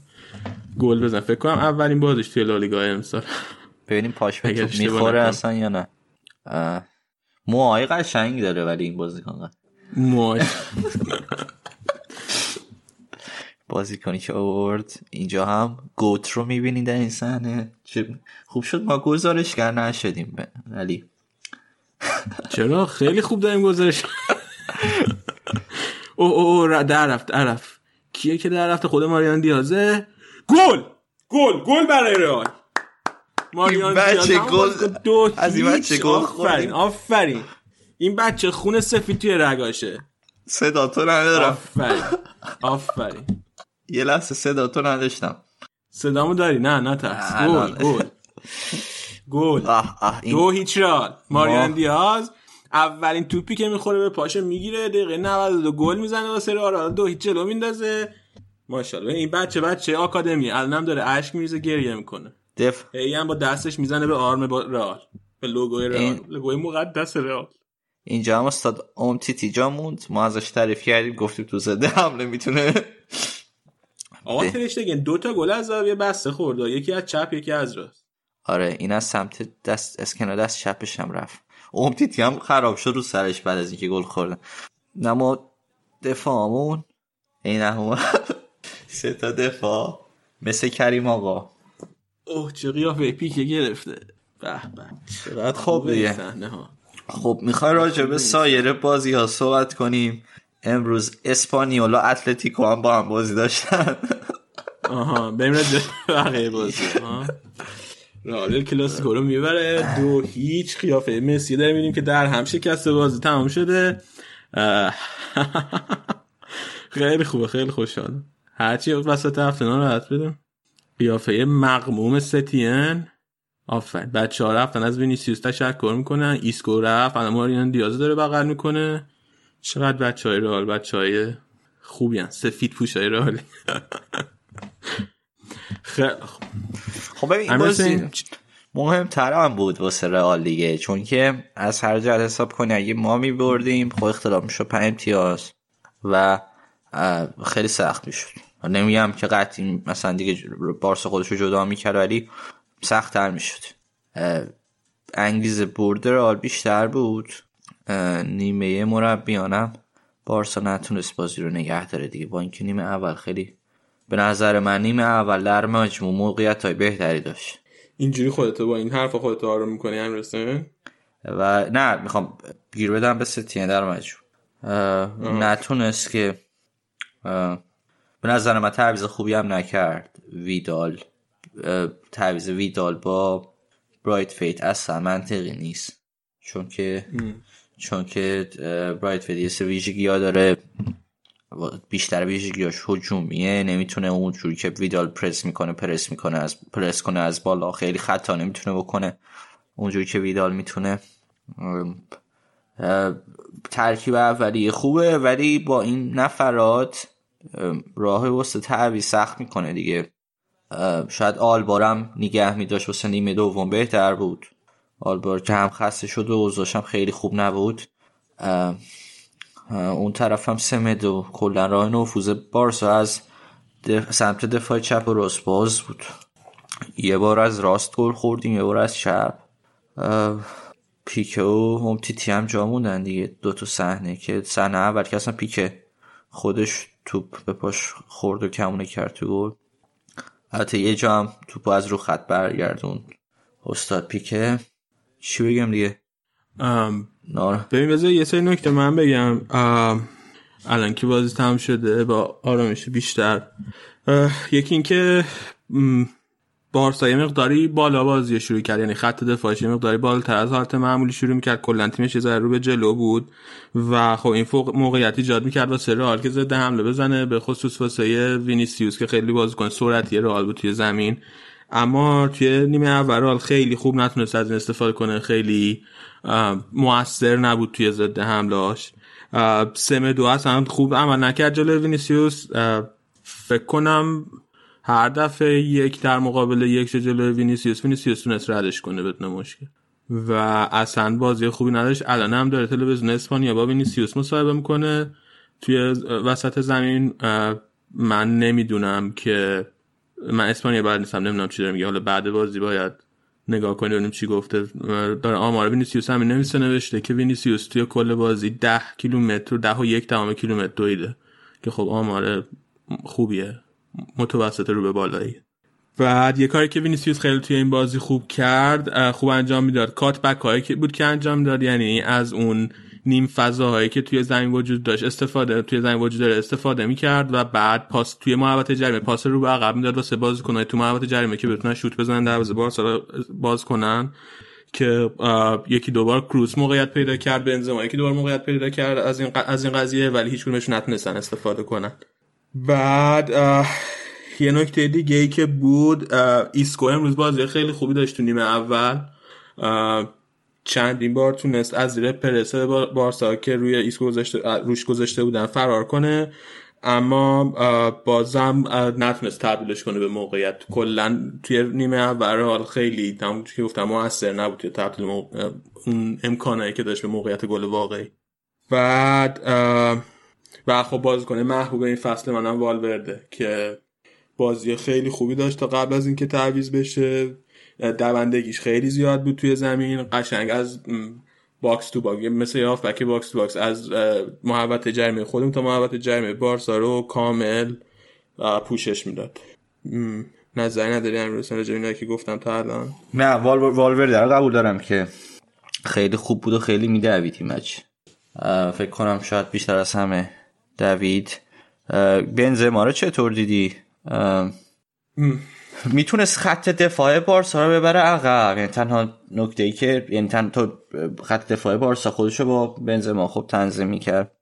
گل بزنه. فکر کنم اولین بازیش توی لالیگا امسال. ببینیم پاش به توپ می‌خوره اصلا یا نه. موهای قشنگ داره ولی این بازیکن موهای بازیکنی که آورد. اینجا هم گوت رو میبینید در این صحنه. خوب شد ما گزارش گر نشدیم علی. چرا خیلی خوب داریم گزارش. او او در رفت در رفت کیه که در رفت؟ خود ماریان دیازه. گل گل گل برای رئال. ماریان دیازه گل از این بچه گل. آفرین آفرین این بچه خون سفید توی رگاشه. صدا تو نداره. آفرین آفرین یه لحظه صدا تو نداشتم. صدامو داری؟ نه نه ترس. گل گل گل دو هیچ رئال. ماریان دیاز اولین توپی که میخوره به پاشه میگیره دقیقه نود و دو گل میزنه واسه رئال. دو هیچ جلو میندازه. ماشاءالله این بچه بچه آکادمی الانم داره اشک میریزه گریه میکنه. دف ایام با دستش میزنه به آرم رئال، به لوگوی رئال، لوگوی مقدس رئال. اینجا هم استاد امتیتی جا موند. ما ازش تعریف کردیم گفتیم تو زده حمله میتونه. آقا ترشتگن دو تا گل از زاویه بسته خورد، یکی از چپ یکی از راست. آره این از سمت دست اسکنا دست چپش هم رفت. امتیتی هم خراب شد رو سرش بعد از اینکه گل خوردن. نما دفاعمون این هم سه تا دفاع مثل کریم آقا. اوه چه قیافه پیک گرفته. به به چقدر خوبه صحنه ها. خب میخوای راجع به سایر بازی ها صحبت کنیم؟ امروز اسپانیولا اتلتیکو هم با هم بازی داشتن. آها بریم راجع به بقیه بازی ها. رئال کلاسیکو رو میبره دو هیچ. قیافه مسی داریم میبینیم که در هم شکسته بازی تمام شده. خیلی خوبه خیلی خوشحالم. هرچی وسط هفته نا راحت بدم. قیافه مغموم ستین. آفرین بچه‌ها رفتن از وینیسیوس تشکر میکنن. ایسکو رفت الان ماریان دیاز داره بغل میکنه. چقدر بچهای رئال بچهای خوبی ان، سفید پوشای رئال. خب خب این بازی مهم‌تر هم بود واسه رئال دیگه، چون که از هر جهت حساب کنی اگه ما میبردیم خب اختلاف میشد پنج امتیاز و خیلی سخت میشد. نمیگم که قطعی مثلا دیگه بارسا خودشو جدا میکرد ولی سخت تر میشد. انگیزه برد رئال بیشتر بود. نیمه مربیانم بارسا نتونست بازی رو نگه داره دیگه، با اینکه نیمه اول خیلی به نظر من نیمه اول در مجموع موقعیت‌های بهتری داشت. اینجوری خودت با این حرف خودت آروم می‌کنی امروز و نه میخوام گیر بدم به ستین در مجموع. نتونست که به نظر من تعویض خوبی هم نکرد ویدال. تعویض ویدال با برایت فیت اصلا منطقی نیست، چون که ام. چون که برایت فیت یه سر ویژگی ها داره، بیشتر ویژگیاش هجومیه، نمیتونه اونجوری که ویدال پرس میکنه پرس میکنه از پرس کنه از بالا، خیلی خطا نمیتونه بکنه اونجوری که ویدال میتونه. ترکیب اولی خوبه ولی با این نفرات راه وسط تعویض سخت میکنه دیگه. شاید آلبارم نگه میداشت واسه نیمه دوم بهتر بود، آلبار که هم خسته شد و اوضاعش خیلی خوب نبود. اون طرف هم سمدو کلا راه نفوذ بارسا از سمت دفاع چپ و راست باز بود، یه بار از راست گل خوردیم یه بار از چپ. پیکه و امتیتی هم جا موندن دیگه، دو تا صحنه که صحنه اول که اصلا پیکه خودش توپ به پاش خورد و کمونه کرد تو گل، حتی یه جا هم توپ از رو خط برگردون استاد پیکه. چی بگم دیگه؟ ببین بذار یه سری نکته من بگم. الان که بازی تمام شده با آرامش بیشتر، یکی این که بارسا یه مقداری بالا بازی شروع کرد، یعنی خط دفاعش یه مقداری بالاتر از حالت معمولی شروع میکرد، کلا تیمش یه ذره رو به جلو بود و خب این فوق موقعیت ایجاد میکرد واسه رئال که ضد حمله بزنه، به خصوص واسه وینیسیوس که خیلی بازیکن سرعتی رئال بود توی زمین. اما توی نیمه اول رئال خیلی خوب نتونست از این استفاده کنه، خیلی مؤثر نبود توی ضد حمله‌اش. سمدو اصلا خوب عمل نکرد جلوی وینیسیوس، فکر کنم هر دفعه یک در مقابل یک جلوی وینیسیوس وینیسیوس تونست ردش کنه بدون مشکل و اصلا بازی خوبی نداشت. الان هم داره تلویزیون اسپانیا با وینیسیوس مصاحبه میکنه توی وسط زمین. من نمیدونم که من اسپانیا بلد نیستم، نمیدونم چی داره میگه، حالا بعد بازی باید نگاه کنیم ببینیم چی گفته. داره آمار وینیسیوس هم نمیشه نوشته که وینیسیوس توی کل بازی ده کیلومتر ده و یک دهم کیلومتر دویده که خب آمار خوبیه، متوسط رو به بالایی. بعد یه کاری که وینیسیوس خیلی توی این بازی خوب کرد، خوب انجام میداد، کات بک هایی که بود که انجام داد، یعنی از اون نیم فضاهایی که توی زمین وجود داشت استفاده توی زمین وجود داره استفاده میکرد و بعد پاس توی محوطه جریمه پاس رو به عقب میداد واسه بازیکن‌های تو محوطه جریمه که بتونن شوت بزنن دروازه بارسا باز کنن، که یکی دوبار کروس موقعیت پیدا کرد، بنزما یکی دوبار موقعیت پیدا کرد از این ق... از این قضیه، ولی هیچکدومشون نتونستن استفاده کنن. بعد یه نکته دیگه ای که بود، ایسکو امروز بازی خیلی خوبی داشت تو نیمه اول، چندین بار تونست از زیر پرسه بارسا که روی ایسکو گذاشته روش گذاشته بودن فرار کنه، اما بازم نتونست تبدیلش کنه به موقعیت. کلا توی نیمه اول حال خیلی تمام که گفتم موثر نبود توی تبدیل موقع... امکانایی که داشت به موقعیت گل واقعی. بعد و خب بازیکن محبوب این فصل منم والورده که بازی خیلی خوبی داشت تا قبل از اینکه تعویض بشه، دوندگیش خیلی زیاد بود توی زمین، قشنگ از باکس تو باکس مثل یه هافبک باکس تو باکس از محوطه جریمه خودمون تا محوطه جریمه بارسا رو کامل پوشش میداد. نظری نداری امروز راجع به اینا که گفتم تا الان؟ نه، والورده رو قبول دارم که خیلی خوب بود و خیلی میدوید این مچ، فکر کنم شاید بیشتر از همه دوید. بنزما رو چطور دیدی؟ میتونست خط دفاع بارسا رو ببره عقب، یعنی تنها نکته‌ای که یعنی تنها خط دفاع بارسا خودشو با بنزما خوب تنظیم میکرد.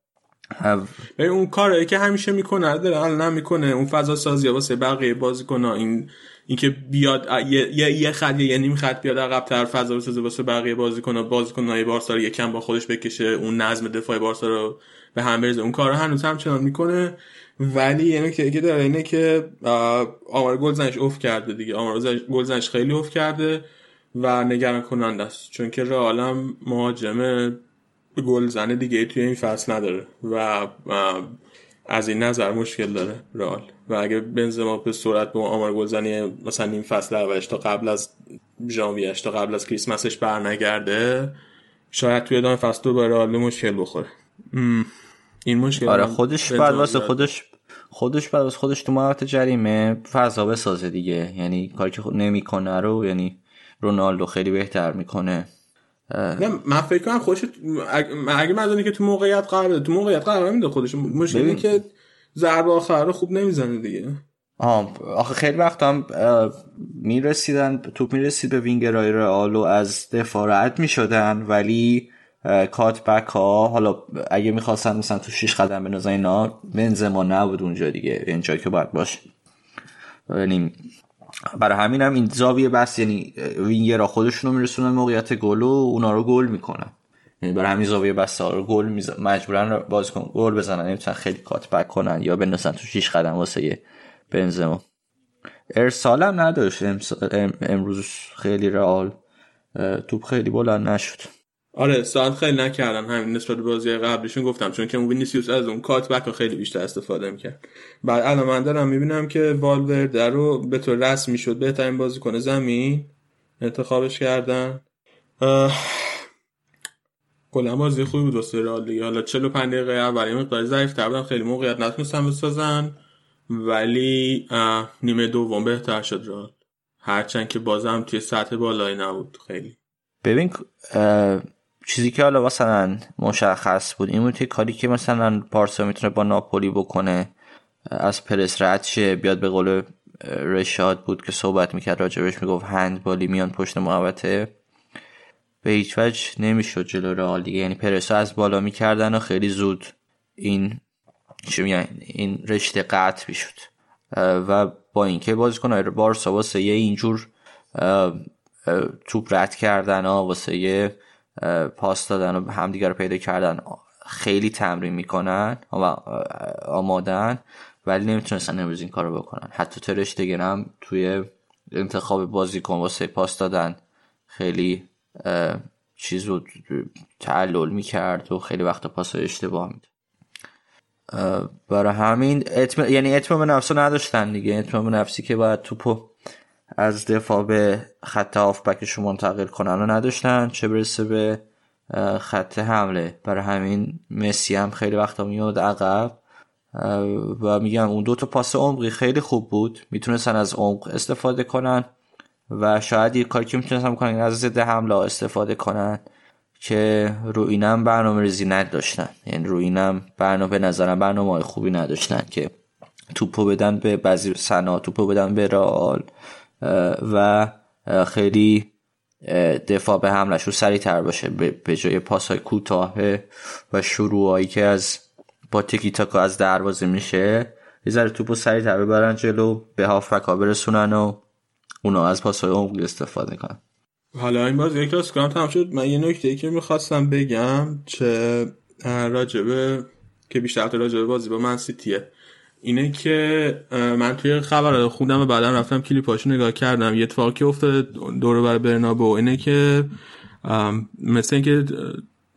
یعنی اون کاری که همیشه میکنه داره الان میکنه، اون فضا سازی واسه بقیه بازیکن‌ها، این اینکه بیاد یه یه خط یه نیم خط بیاد عقب‌تر فضا بسازه واسه بقیه بازیکن‌ها، بازیکن‌های بارسا رو یکم با خودش بکشه، اون نظم دفاع بارسا رو به هم برسه، اون کارو هنوز همچنان میکنه. ولی یعنی که داره اینه که آمار گلزنش اوف کرده دیگه، آمار گلزنش خیلی اوف کرده و نگران کننده است، چون که رئال هم مهاجم گلزن دیگه توی این فصل نداره و از این نظر مشکل داره رئال. و اگه بنزما به سرعت به آمار گلزنی مثلا این فصل اولش تا قبل از ژانویه‌اش تا قبل از کریسمسش برنگرده، شاید توی ادامه فصل دوباره رئال مشکل بخوره. م. این مشکل آره، خودش بعد واسه خودش خودش بعد واسه خودش تو محوطه جریمه فضا بسازه دیگه، یعنی کاری که نمیکنه رو یعنی رونالدو خیلی بهتر میکنه. نه من فکر کنم خودش اگه مردانی که تو موقعیت قرار بده تو موقعیت قرار نمیده خودش، مشکل اینه که ضربه آخر رو خوب نمیزنه دیگه. آه آخه خیلی وقت هم میرسیدن توپ میرسید به وینگرهای رئال و از دفاع رد میشدن، ولی کات بک ها حالا اگه میخواستن مثلا تو شش قدم بنازن اینا، بنزما نبود اونجا دیگه، اینجا که باید باشه. یعنی برای همین هم این زاویه بس، یعنی وینگرها خودشونو میرسونن موقعیت گل و اونا رو گل میکنن، یعنی برای همین زاویه بس ها رو گل میزنن، مجبورن بازیکن گل بزنن، نمیتونن خیلی کات بک کنن یا بنازن تو شش قدم واسه بنزما. ارسال هم نداشت امروز، خیلی رئال توپ خیلی بلند نشد. آره ساعت خیلی نکردن، همین نسبت به بازی قبلیشون گفتم، چون که اون وینیسیوس از اون کات بک خیلی بیشتر استفاده میکرد. بعد الان من دارم میبینم که والورده رو به طور رسمی شد بهترین بازیکن زمین انتخابش کردن. کلا بازی خوبی بود واسه رئال دیگه. حالا چهل و پنج دقیقه اولی مقدار ضعیف‌تر بودن، خیلی موقعیت نتونستن بسازن، ولی نیمه دوم بهتر شد رئال، هرچند که بازم توی سطح بالایی نبود خیلی. ببین چیزی که حالا مثلا مشخص بود این بود که کاری که مثلا بارسا میتونه با ناپولی بکنه، از پرس رد شه، بیاد به قول رشاد بود که صحبت میکرد راجبش، میگفت هندبالی میان پشت محوطه، به هیچ وجه نمیشد جلو رئال دیگه. یعنی پرس از بالا میکردن و خیلی زود این چی میگن این رشته قطع میشد، و با اینکه بازیکن‌های بارسا واسه یه اینجور توپ رد کردن ها، واسه یه پاس دادن و همدیگه رو پیدا کردن خیلی تمرین میکنن و آمادن، ولی نمیتونستن امروز این کارو بکنن. حتی ترش دیگه هم توی انتخاب بازیکن واسه پاس دادن خیلی چیز رو تعلل میکرد و خیلی وقت پاس رو اشتباه میده. برای همین اتم... یعنی اتمام نفس رو نداشتن دیگه، اتمام نفسی که باید توپو از دفاع به خط هافبکشون منتقل کنن رو نداشتن، چه برسه به خط حمله. برای همین مسی هم خیلی وقتا میاد عقب و میگم اون دو تا پاس عمقی خیلی خوب بود، میتونستن از عمق استفاده کنن و شاید یه کاری که میتونستن بکنن از ضد حمله استفاده کنن، که رو اینم برنامه‌ریزی نداشتن. یعنی رو اینم برنامه به نظرم برنامه‌های خوبی نداشتن که توپو بدن به بعضی سنا، توپو بدن به رئال و خیلی دفاع به حملش رو سریع تر باشه، به جای پاس های کوتاه و شروعایی که از با تکی تاکا از دروازه میشه، یه ذره توپو سریع تر ببرن جلو، به هافبک ها برسونن و اونا از پاس های عمقی استفاده کنن. حالا این باز یک کلاسیکم تمام شد. من یه نکته‌ای که میخواستم بگم چه راجبه که بیشتر راجبه بازی با من سیتیه، اینه که من توی خبرها خوندم و بعدم رفتم کلیپاشو نگاه کردم، یه اتفاقی که افتاده دور و بر برنابو اینه که مثل اینکه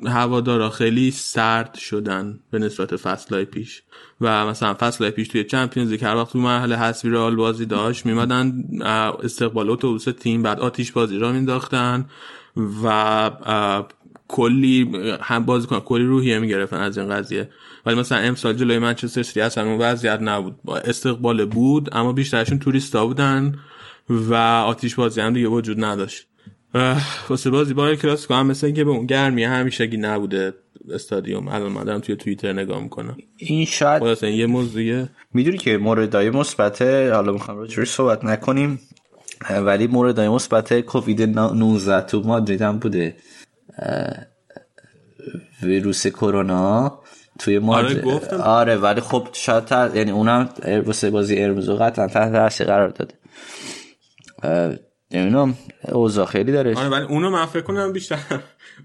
هوادارا خیلی سرد شدن به نسبت فصل‌های پیش، و مثلا فصل‌های پیش توی چمپیونز لیگ هر وقت تو مرحله حذفی رئال بازی داشت میمدن استقبال اتوبوس تیم، بعد آتیش بازی را مینداختن و کلی هم بازیکن کلی روحیه میگرفتن از این قضیه. ولی مثلا امسال جلوی منچستر سیتی اصلا اون وضعیت نبود، با استقبال بود اما بیشترشون توریستا بودن و آتش بازی هم دیگه وجود نداشت. واسه بازی با کلاسیکو هم مثلا که به اون گرمی همیشگی نبوده استادیوم. الان مدام توی توییتر نگاه میکنم این شاید مثلا یه موضوعیه، میدونی که موردای مثبته، حالا میخوام راجعش صحبت نکنیم، ولی موردای مثبته کووید نوزده تو مادرید هم بوده، ویروس کرونا توی مادرید. آره, آره ولی خب شاید تر... یعنی اونم واسه بازی ارمزو قطعا تحت تاثیر قرار داده، اونم اوضاع خیلی داره. آره ولی اونم من فکر کنم بیشتر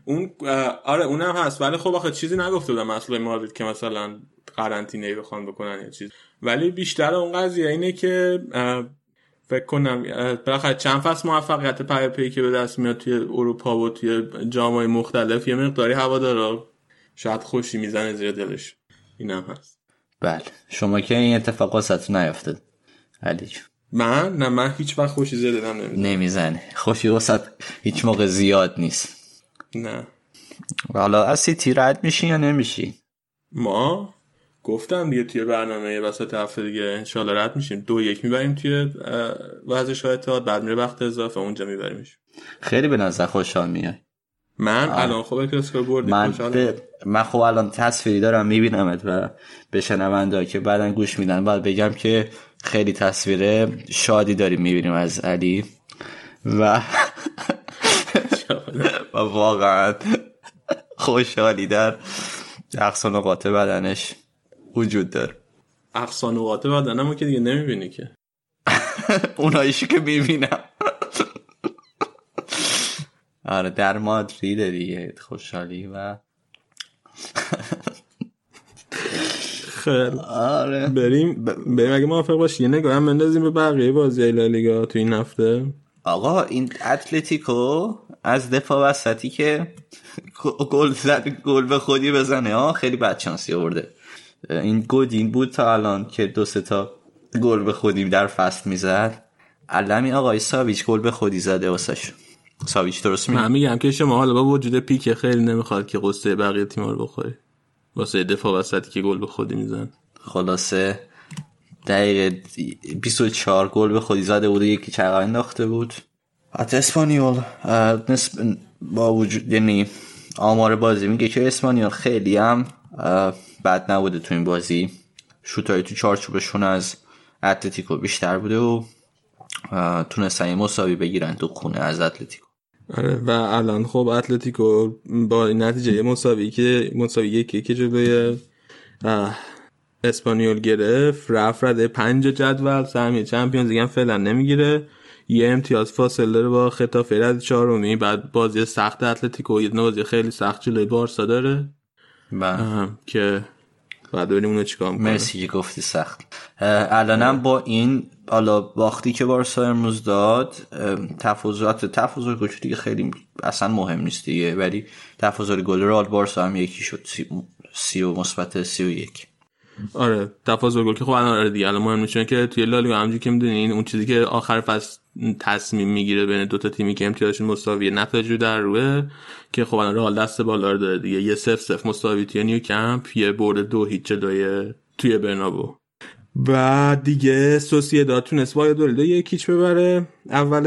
اون آره اونم هست، ولی خب آخه چیزی نگفته بودم مسئله مادرید که مثلا قرنطینه بخوان بکنن یا چیز، ولی بیشتر اون قضیه اینه که فکر کنم بالاخره چند فصل موفقیت پی پی که به دست میاد توی اروپا و توی جام‌های مختلف، یه مقداری هوادارا شاید خوشی میزنه زیر دلش، اینم هست. بله شما که این اتفاقا ساتون نیافتاد علی جون؟ من نه من هیچ وقت خوشی زیر دلم نمیزنه نمیزنه خوشی وسط هیچ موقع زیاد نیست. نه حالا از سیتی رد میشی یا نمیشی؟ ما گفتم دیگه توی برنامه وسط هفته دیگه انشالله رد میشیم. دو یک میبریم توی ورزشگاه اتحاد، بعد میره وقت اضافه اونجا میبریمش. خیلی به نظر خوشحال میاد. من آه. الان خوب کلاسیکو بردی من خوشحالم. من خب الان تصویری دارم میبینم و به شنونده که بعدن گوش میدن بعد بگم که خیلی تصویر شادی داریم میبینیم از علی و و واقعا خوشحالی در اقصا نقاط بدنش وجود داره. اقصا نقاط بدنمو که دیگه نمیبینی که اونایشی که میبینم آره در مادرید دیگه خوشحالی و خیلی آره بریم بریم اگه موافق باشی یه نگاه هم بندازیم به بقیه بازی لالیگا تو این هفته. آقا این اتلتیکو از دفاع وسطی که گل زد گل به خودی بزنه ها خیلی بدشانسی آورده. این گودین بود تا الان که دو سه تا گل به خودی در فصل میزد. علمی آقای ساویچ گل به خودی زده واسش. ساویچ درست میگه. من میگم که شما حالا با وجود پیک خیلی نمیخواد که قصه بقیه تیم‌ها رو بخوری. واسه دفاع وسطی که گل به خودی میزنه. خلاصه دقیقه بیست و چهار گل به خودی زده بود، یکی چقدر انداخته بود. حتی اسپانیول نسب با وجود یعنی آمار بازی میگه که اسپانیول خیلی هم بد نبوده تو این بازی. شوتای تو چارچوبشون از اتلتیکو بیشتر بوده و تونستن مساوی بگیرن تو خونه از اتلتیکو. آره و الان خب اتلتیکو با نتیجه مساوی که مساوی یکی که جلوی اسپانیول گرفت رفت رده پنج جدول سهمیه چمپیونز لیگ فعلا نمیگیره. یه امتیاز فاصله داره با خطافه رده چهارمی. بعد بازی سخت اتلتیکو یه بازی خیلی سخت جلوی بارسا داره که بعد ببینیم اونو چیکار می‌کنه. مرسی که گفتی سخت. الانم با این حالا باختی که بارسا امروز داد تفاوت تفاوت گل دیگه خیلی اصلا مهم نیست دیگه، ولی تفاوت گل رئال بارسا هم یکی شد سی و مثبت سی و یک. آره تفاوت گل که خب الان آره دیگه الان مهم میشه که توی لالیگا همونجوری که می‌دونین اون چیزی که آخر فصل تصمیم میگیره بین دو تا تیمی که امتیازشون مساویه نتیجه در روه که خب الان رئال دست بالا رو داره دیگه. یه صفر صفر مساوی توی نیوکمپ، یه برد دو هیچ جلوی توی برنابو و دیگه سوسییداد تونس وایادولید یک هیچ ببره اول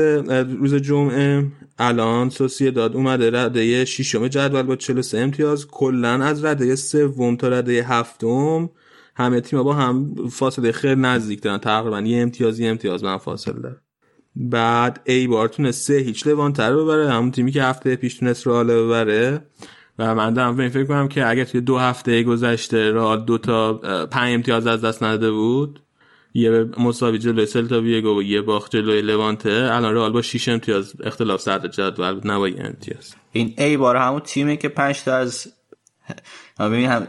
روز جمعه. الان سوسییداد اومده رده ششم جدول با چهل و سه امتیاز. کلا از رده سوم تا رده هفتم همه تیم‌ها با هم فاصله خیلی نزدیک دارن، تقریبا یه امتیاز یه امتیاز من فاصله داره. بعد ایبار تونست سه هیچ لوانتر ببره، همون تیمی که هفته پیش تونست رئال ببره و من دارم فکر کنم که اگه توی دو هفته گذشته رئال دو تا پنج امتیاز از دست نداده بود، یه مساوی جلوی سلتا ویگو و یه باخت جلوی لوانته، الان رئال با شش امتیاز اختلاف صدر جدول بود نه با یه امتیاز. این ایبار همون تیمی که پنج تا از هم...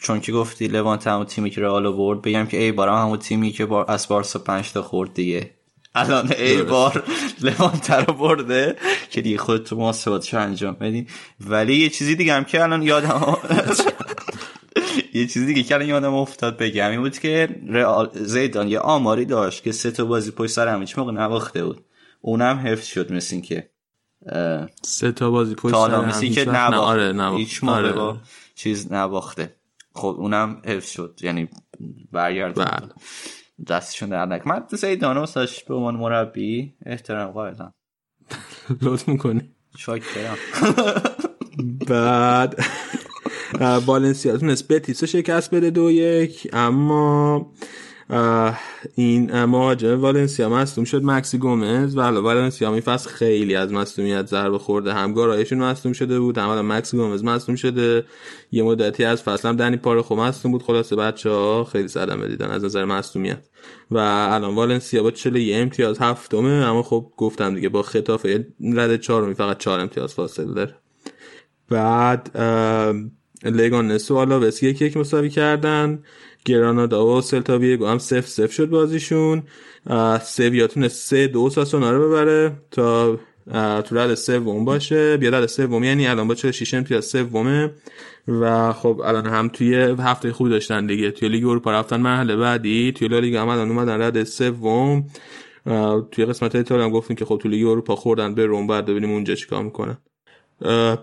چون که گفتی لوانته همون تیمی که رئال برد، بگم که ایبار همون تیمی که با... از بارسا پنج تا خورد دیگه. الان ای بار لوانته رو برده که دیگه خودتون محاسباتش رو انجام بدین. ولی یه چیزی دیگه هم که الان یادم یه چیزی دیگه که الان یادم افتاد بگم این بود که زیدان یه آماری داشت که سه تا بازی پشت سر هم هیچ موقع نباخته بود، اونم حفظ شد مثل این که سه تا بازی پشت سر هم هیچ موقع هیچ موقع چیز نباخته. خب اونم حفظ شد یعنی برگردن دستشون در نکنه. من زیدان و ساش به عنوان مربی احترام قائلم. لطف میکنی شاکرم. بعد والنسیا تونست بتیس رو شکست بده دو یک، اما این مهاجم والنسیا مصدوم شد مکسی گومز و حالا والنسیا می فصل خیلی از مصدومیت ضربه خورده، همگارایشون مصدوم شده بود، حالا مکسی گومز مصدوم شده، یه مدتی از فصل هم دنی پاره خو مصدوم بود. خلاصه بچه‌ها خیلی صدمه دیدن از نظر مصدومیت و الان والنسیا با چهل و یک امتیاز هفتمه، اما خب گفتم دیگه با خطافه رده چهارمی فقط چهار امتیاز فاصله داره. بعد لگانس و آلاوس یک یک مساوی کردن، گرانادا و سلتا ویگو هم صفر صفر شد بازیشون. سویا تونست سه دو ساسونا رو ببره تا تو رده سوم باشه، بیا رده سوم یعنی الان با چهل و شش امتیاز سومه و خب الان هم توی هفته خوب داشتن دیگه، توی لیگ اروپا رفتن مرحله بعدی، توی لالیگا هم الان اومدن رده سوم. توی قسمت ایتالیا هم گفتیم که خب توی لیگ اروپا خوردن به روم، بعد ببینیم اونجا چیکار میکنن.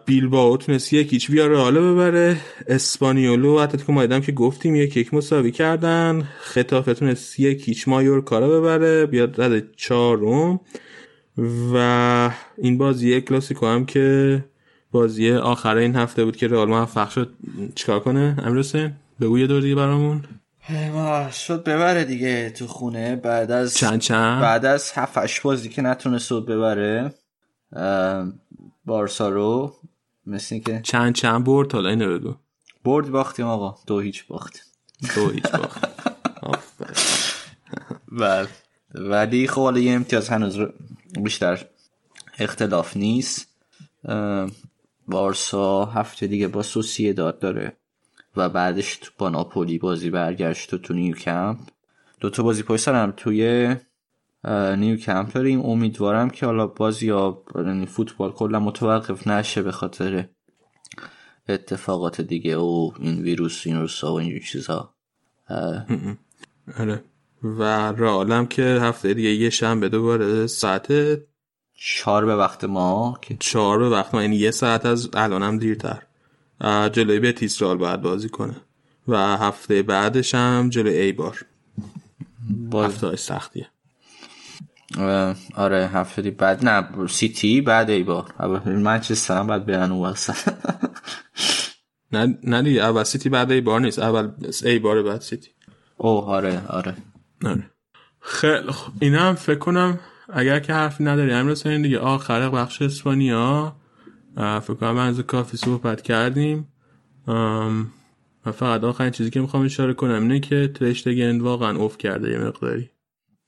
بیلبائو تونست یک هیچ ویارئال ببره، اسپانیولو اتلتیکو مادرید که گفتیم یک یک مساوی کردن، خطافه تونست یک هیچ مایورکا رو ببره بیاد رده چهارم و این بازی کلاسیکو هم که بازی آخر این هفته بود که رئال موفق شد چیکار کنه؟ امروزه بگو یه دور دیگه برامون. ما شد ببره دیگه تو خونه بعد از چند چند بعد از هفت هشت بازی که نتونست ببره بارسا رو، مثل اینکه چند چند برد. حالا اینو بگو. برد باختیم آقا، دو هیچ باخت دو هیچ باخت بله. ولی خب حالا یه امتیاز هنوز بیشتر اختلاف نیست. بارسا هفته دیگه با سوسییداد داره و بعدش با ناپولی بازی برگشت و تو نیوکمپ دو تا بازی پشت سر هم توی نیوکمپ داریم. امیدوارم که حالا بازی ها فوتبال کلا متوقف نشه به خاطر اتفاقات دیگه و این ویروس این روسا و اینجور چیزها. آره. و رئالم که هفته دیگه یه شنبه دوباره ساعت چهار به وقت ما، چهار به وقت ما، یعنی یه ساعت از الانم دیرتر، جلوی بتیس رئال باید بازی کنه و هفته بعدش هم جلوی ایبار. هفته های سختیه. آره هفته دی بعد نه سیتی بعد ایبار. منچستر هم بعد برن اون وقت. نه نه دیگه اول سیتی بعد ایبار نیست، اول ایبار بعد سیتی. اوه آره آره آره. خیلی خب اینا هم فکر کنم اگر که حرفی نداری امروزین دیگه آخر بخش اسپانیا فکر کنم از کافی صحبت کردیم. من فقط آخرین چیزی که میخوام اشاره کنم اینه که ترشتگن واقعا اوف کرده یه مقداری.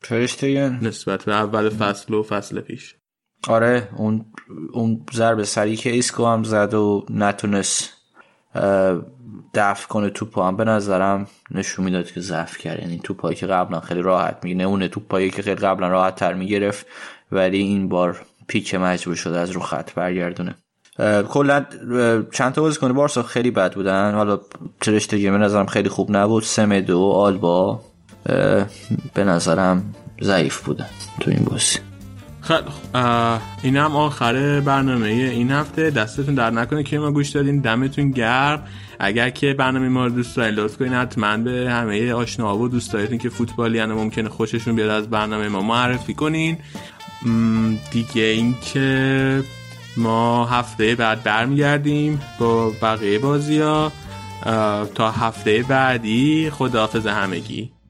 ترشتگن نسبت به اول فصل و فصل پیش. آره اون اون ضربه سری که ایسکو هم زد و نتونست دفع کنه توپو هم به نظرم نشون میداد که ضعف کرد. یعنی توپایی که قبلا خیلی راحت میگیره اونه توپایی که خیلی قبلا راحت تر میگرفت ولی این بار پیک مجبور شده از رو خط برگردونه. کلا چند تا بازیکن بارسا خیلی بد بودن. حالا ترشتگن به نظرم خیلی خوب نبود. سمدو و آلبا به نظرم ضعیف بودن تو این بازی. خب اینم آخر برنامه این هفته. دستتون در نکنه که ما گوش دادین. دمتون گرم. اگر که برنامه ما رو دوست دارین لطف کنین حتما به همه آشناها و دوستایتون که فوتبالیان ممکنه خوششون بیاد از برنامه ما معرفی کنین. دیگه این که ما هفته بعد برمیگردیم با بقیه بازی‌ها. تا هفته بعدی خداحافظ همگی.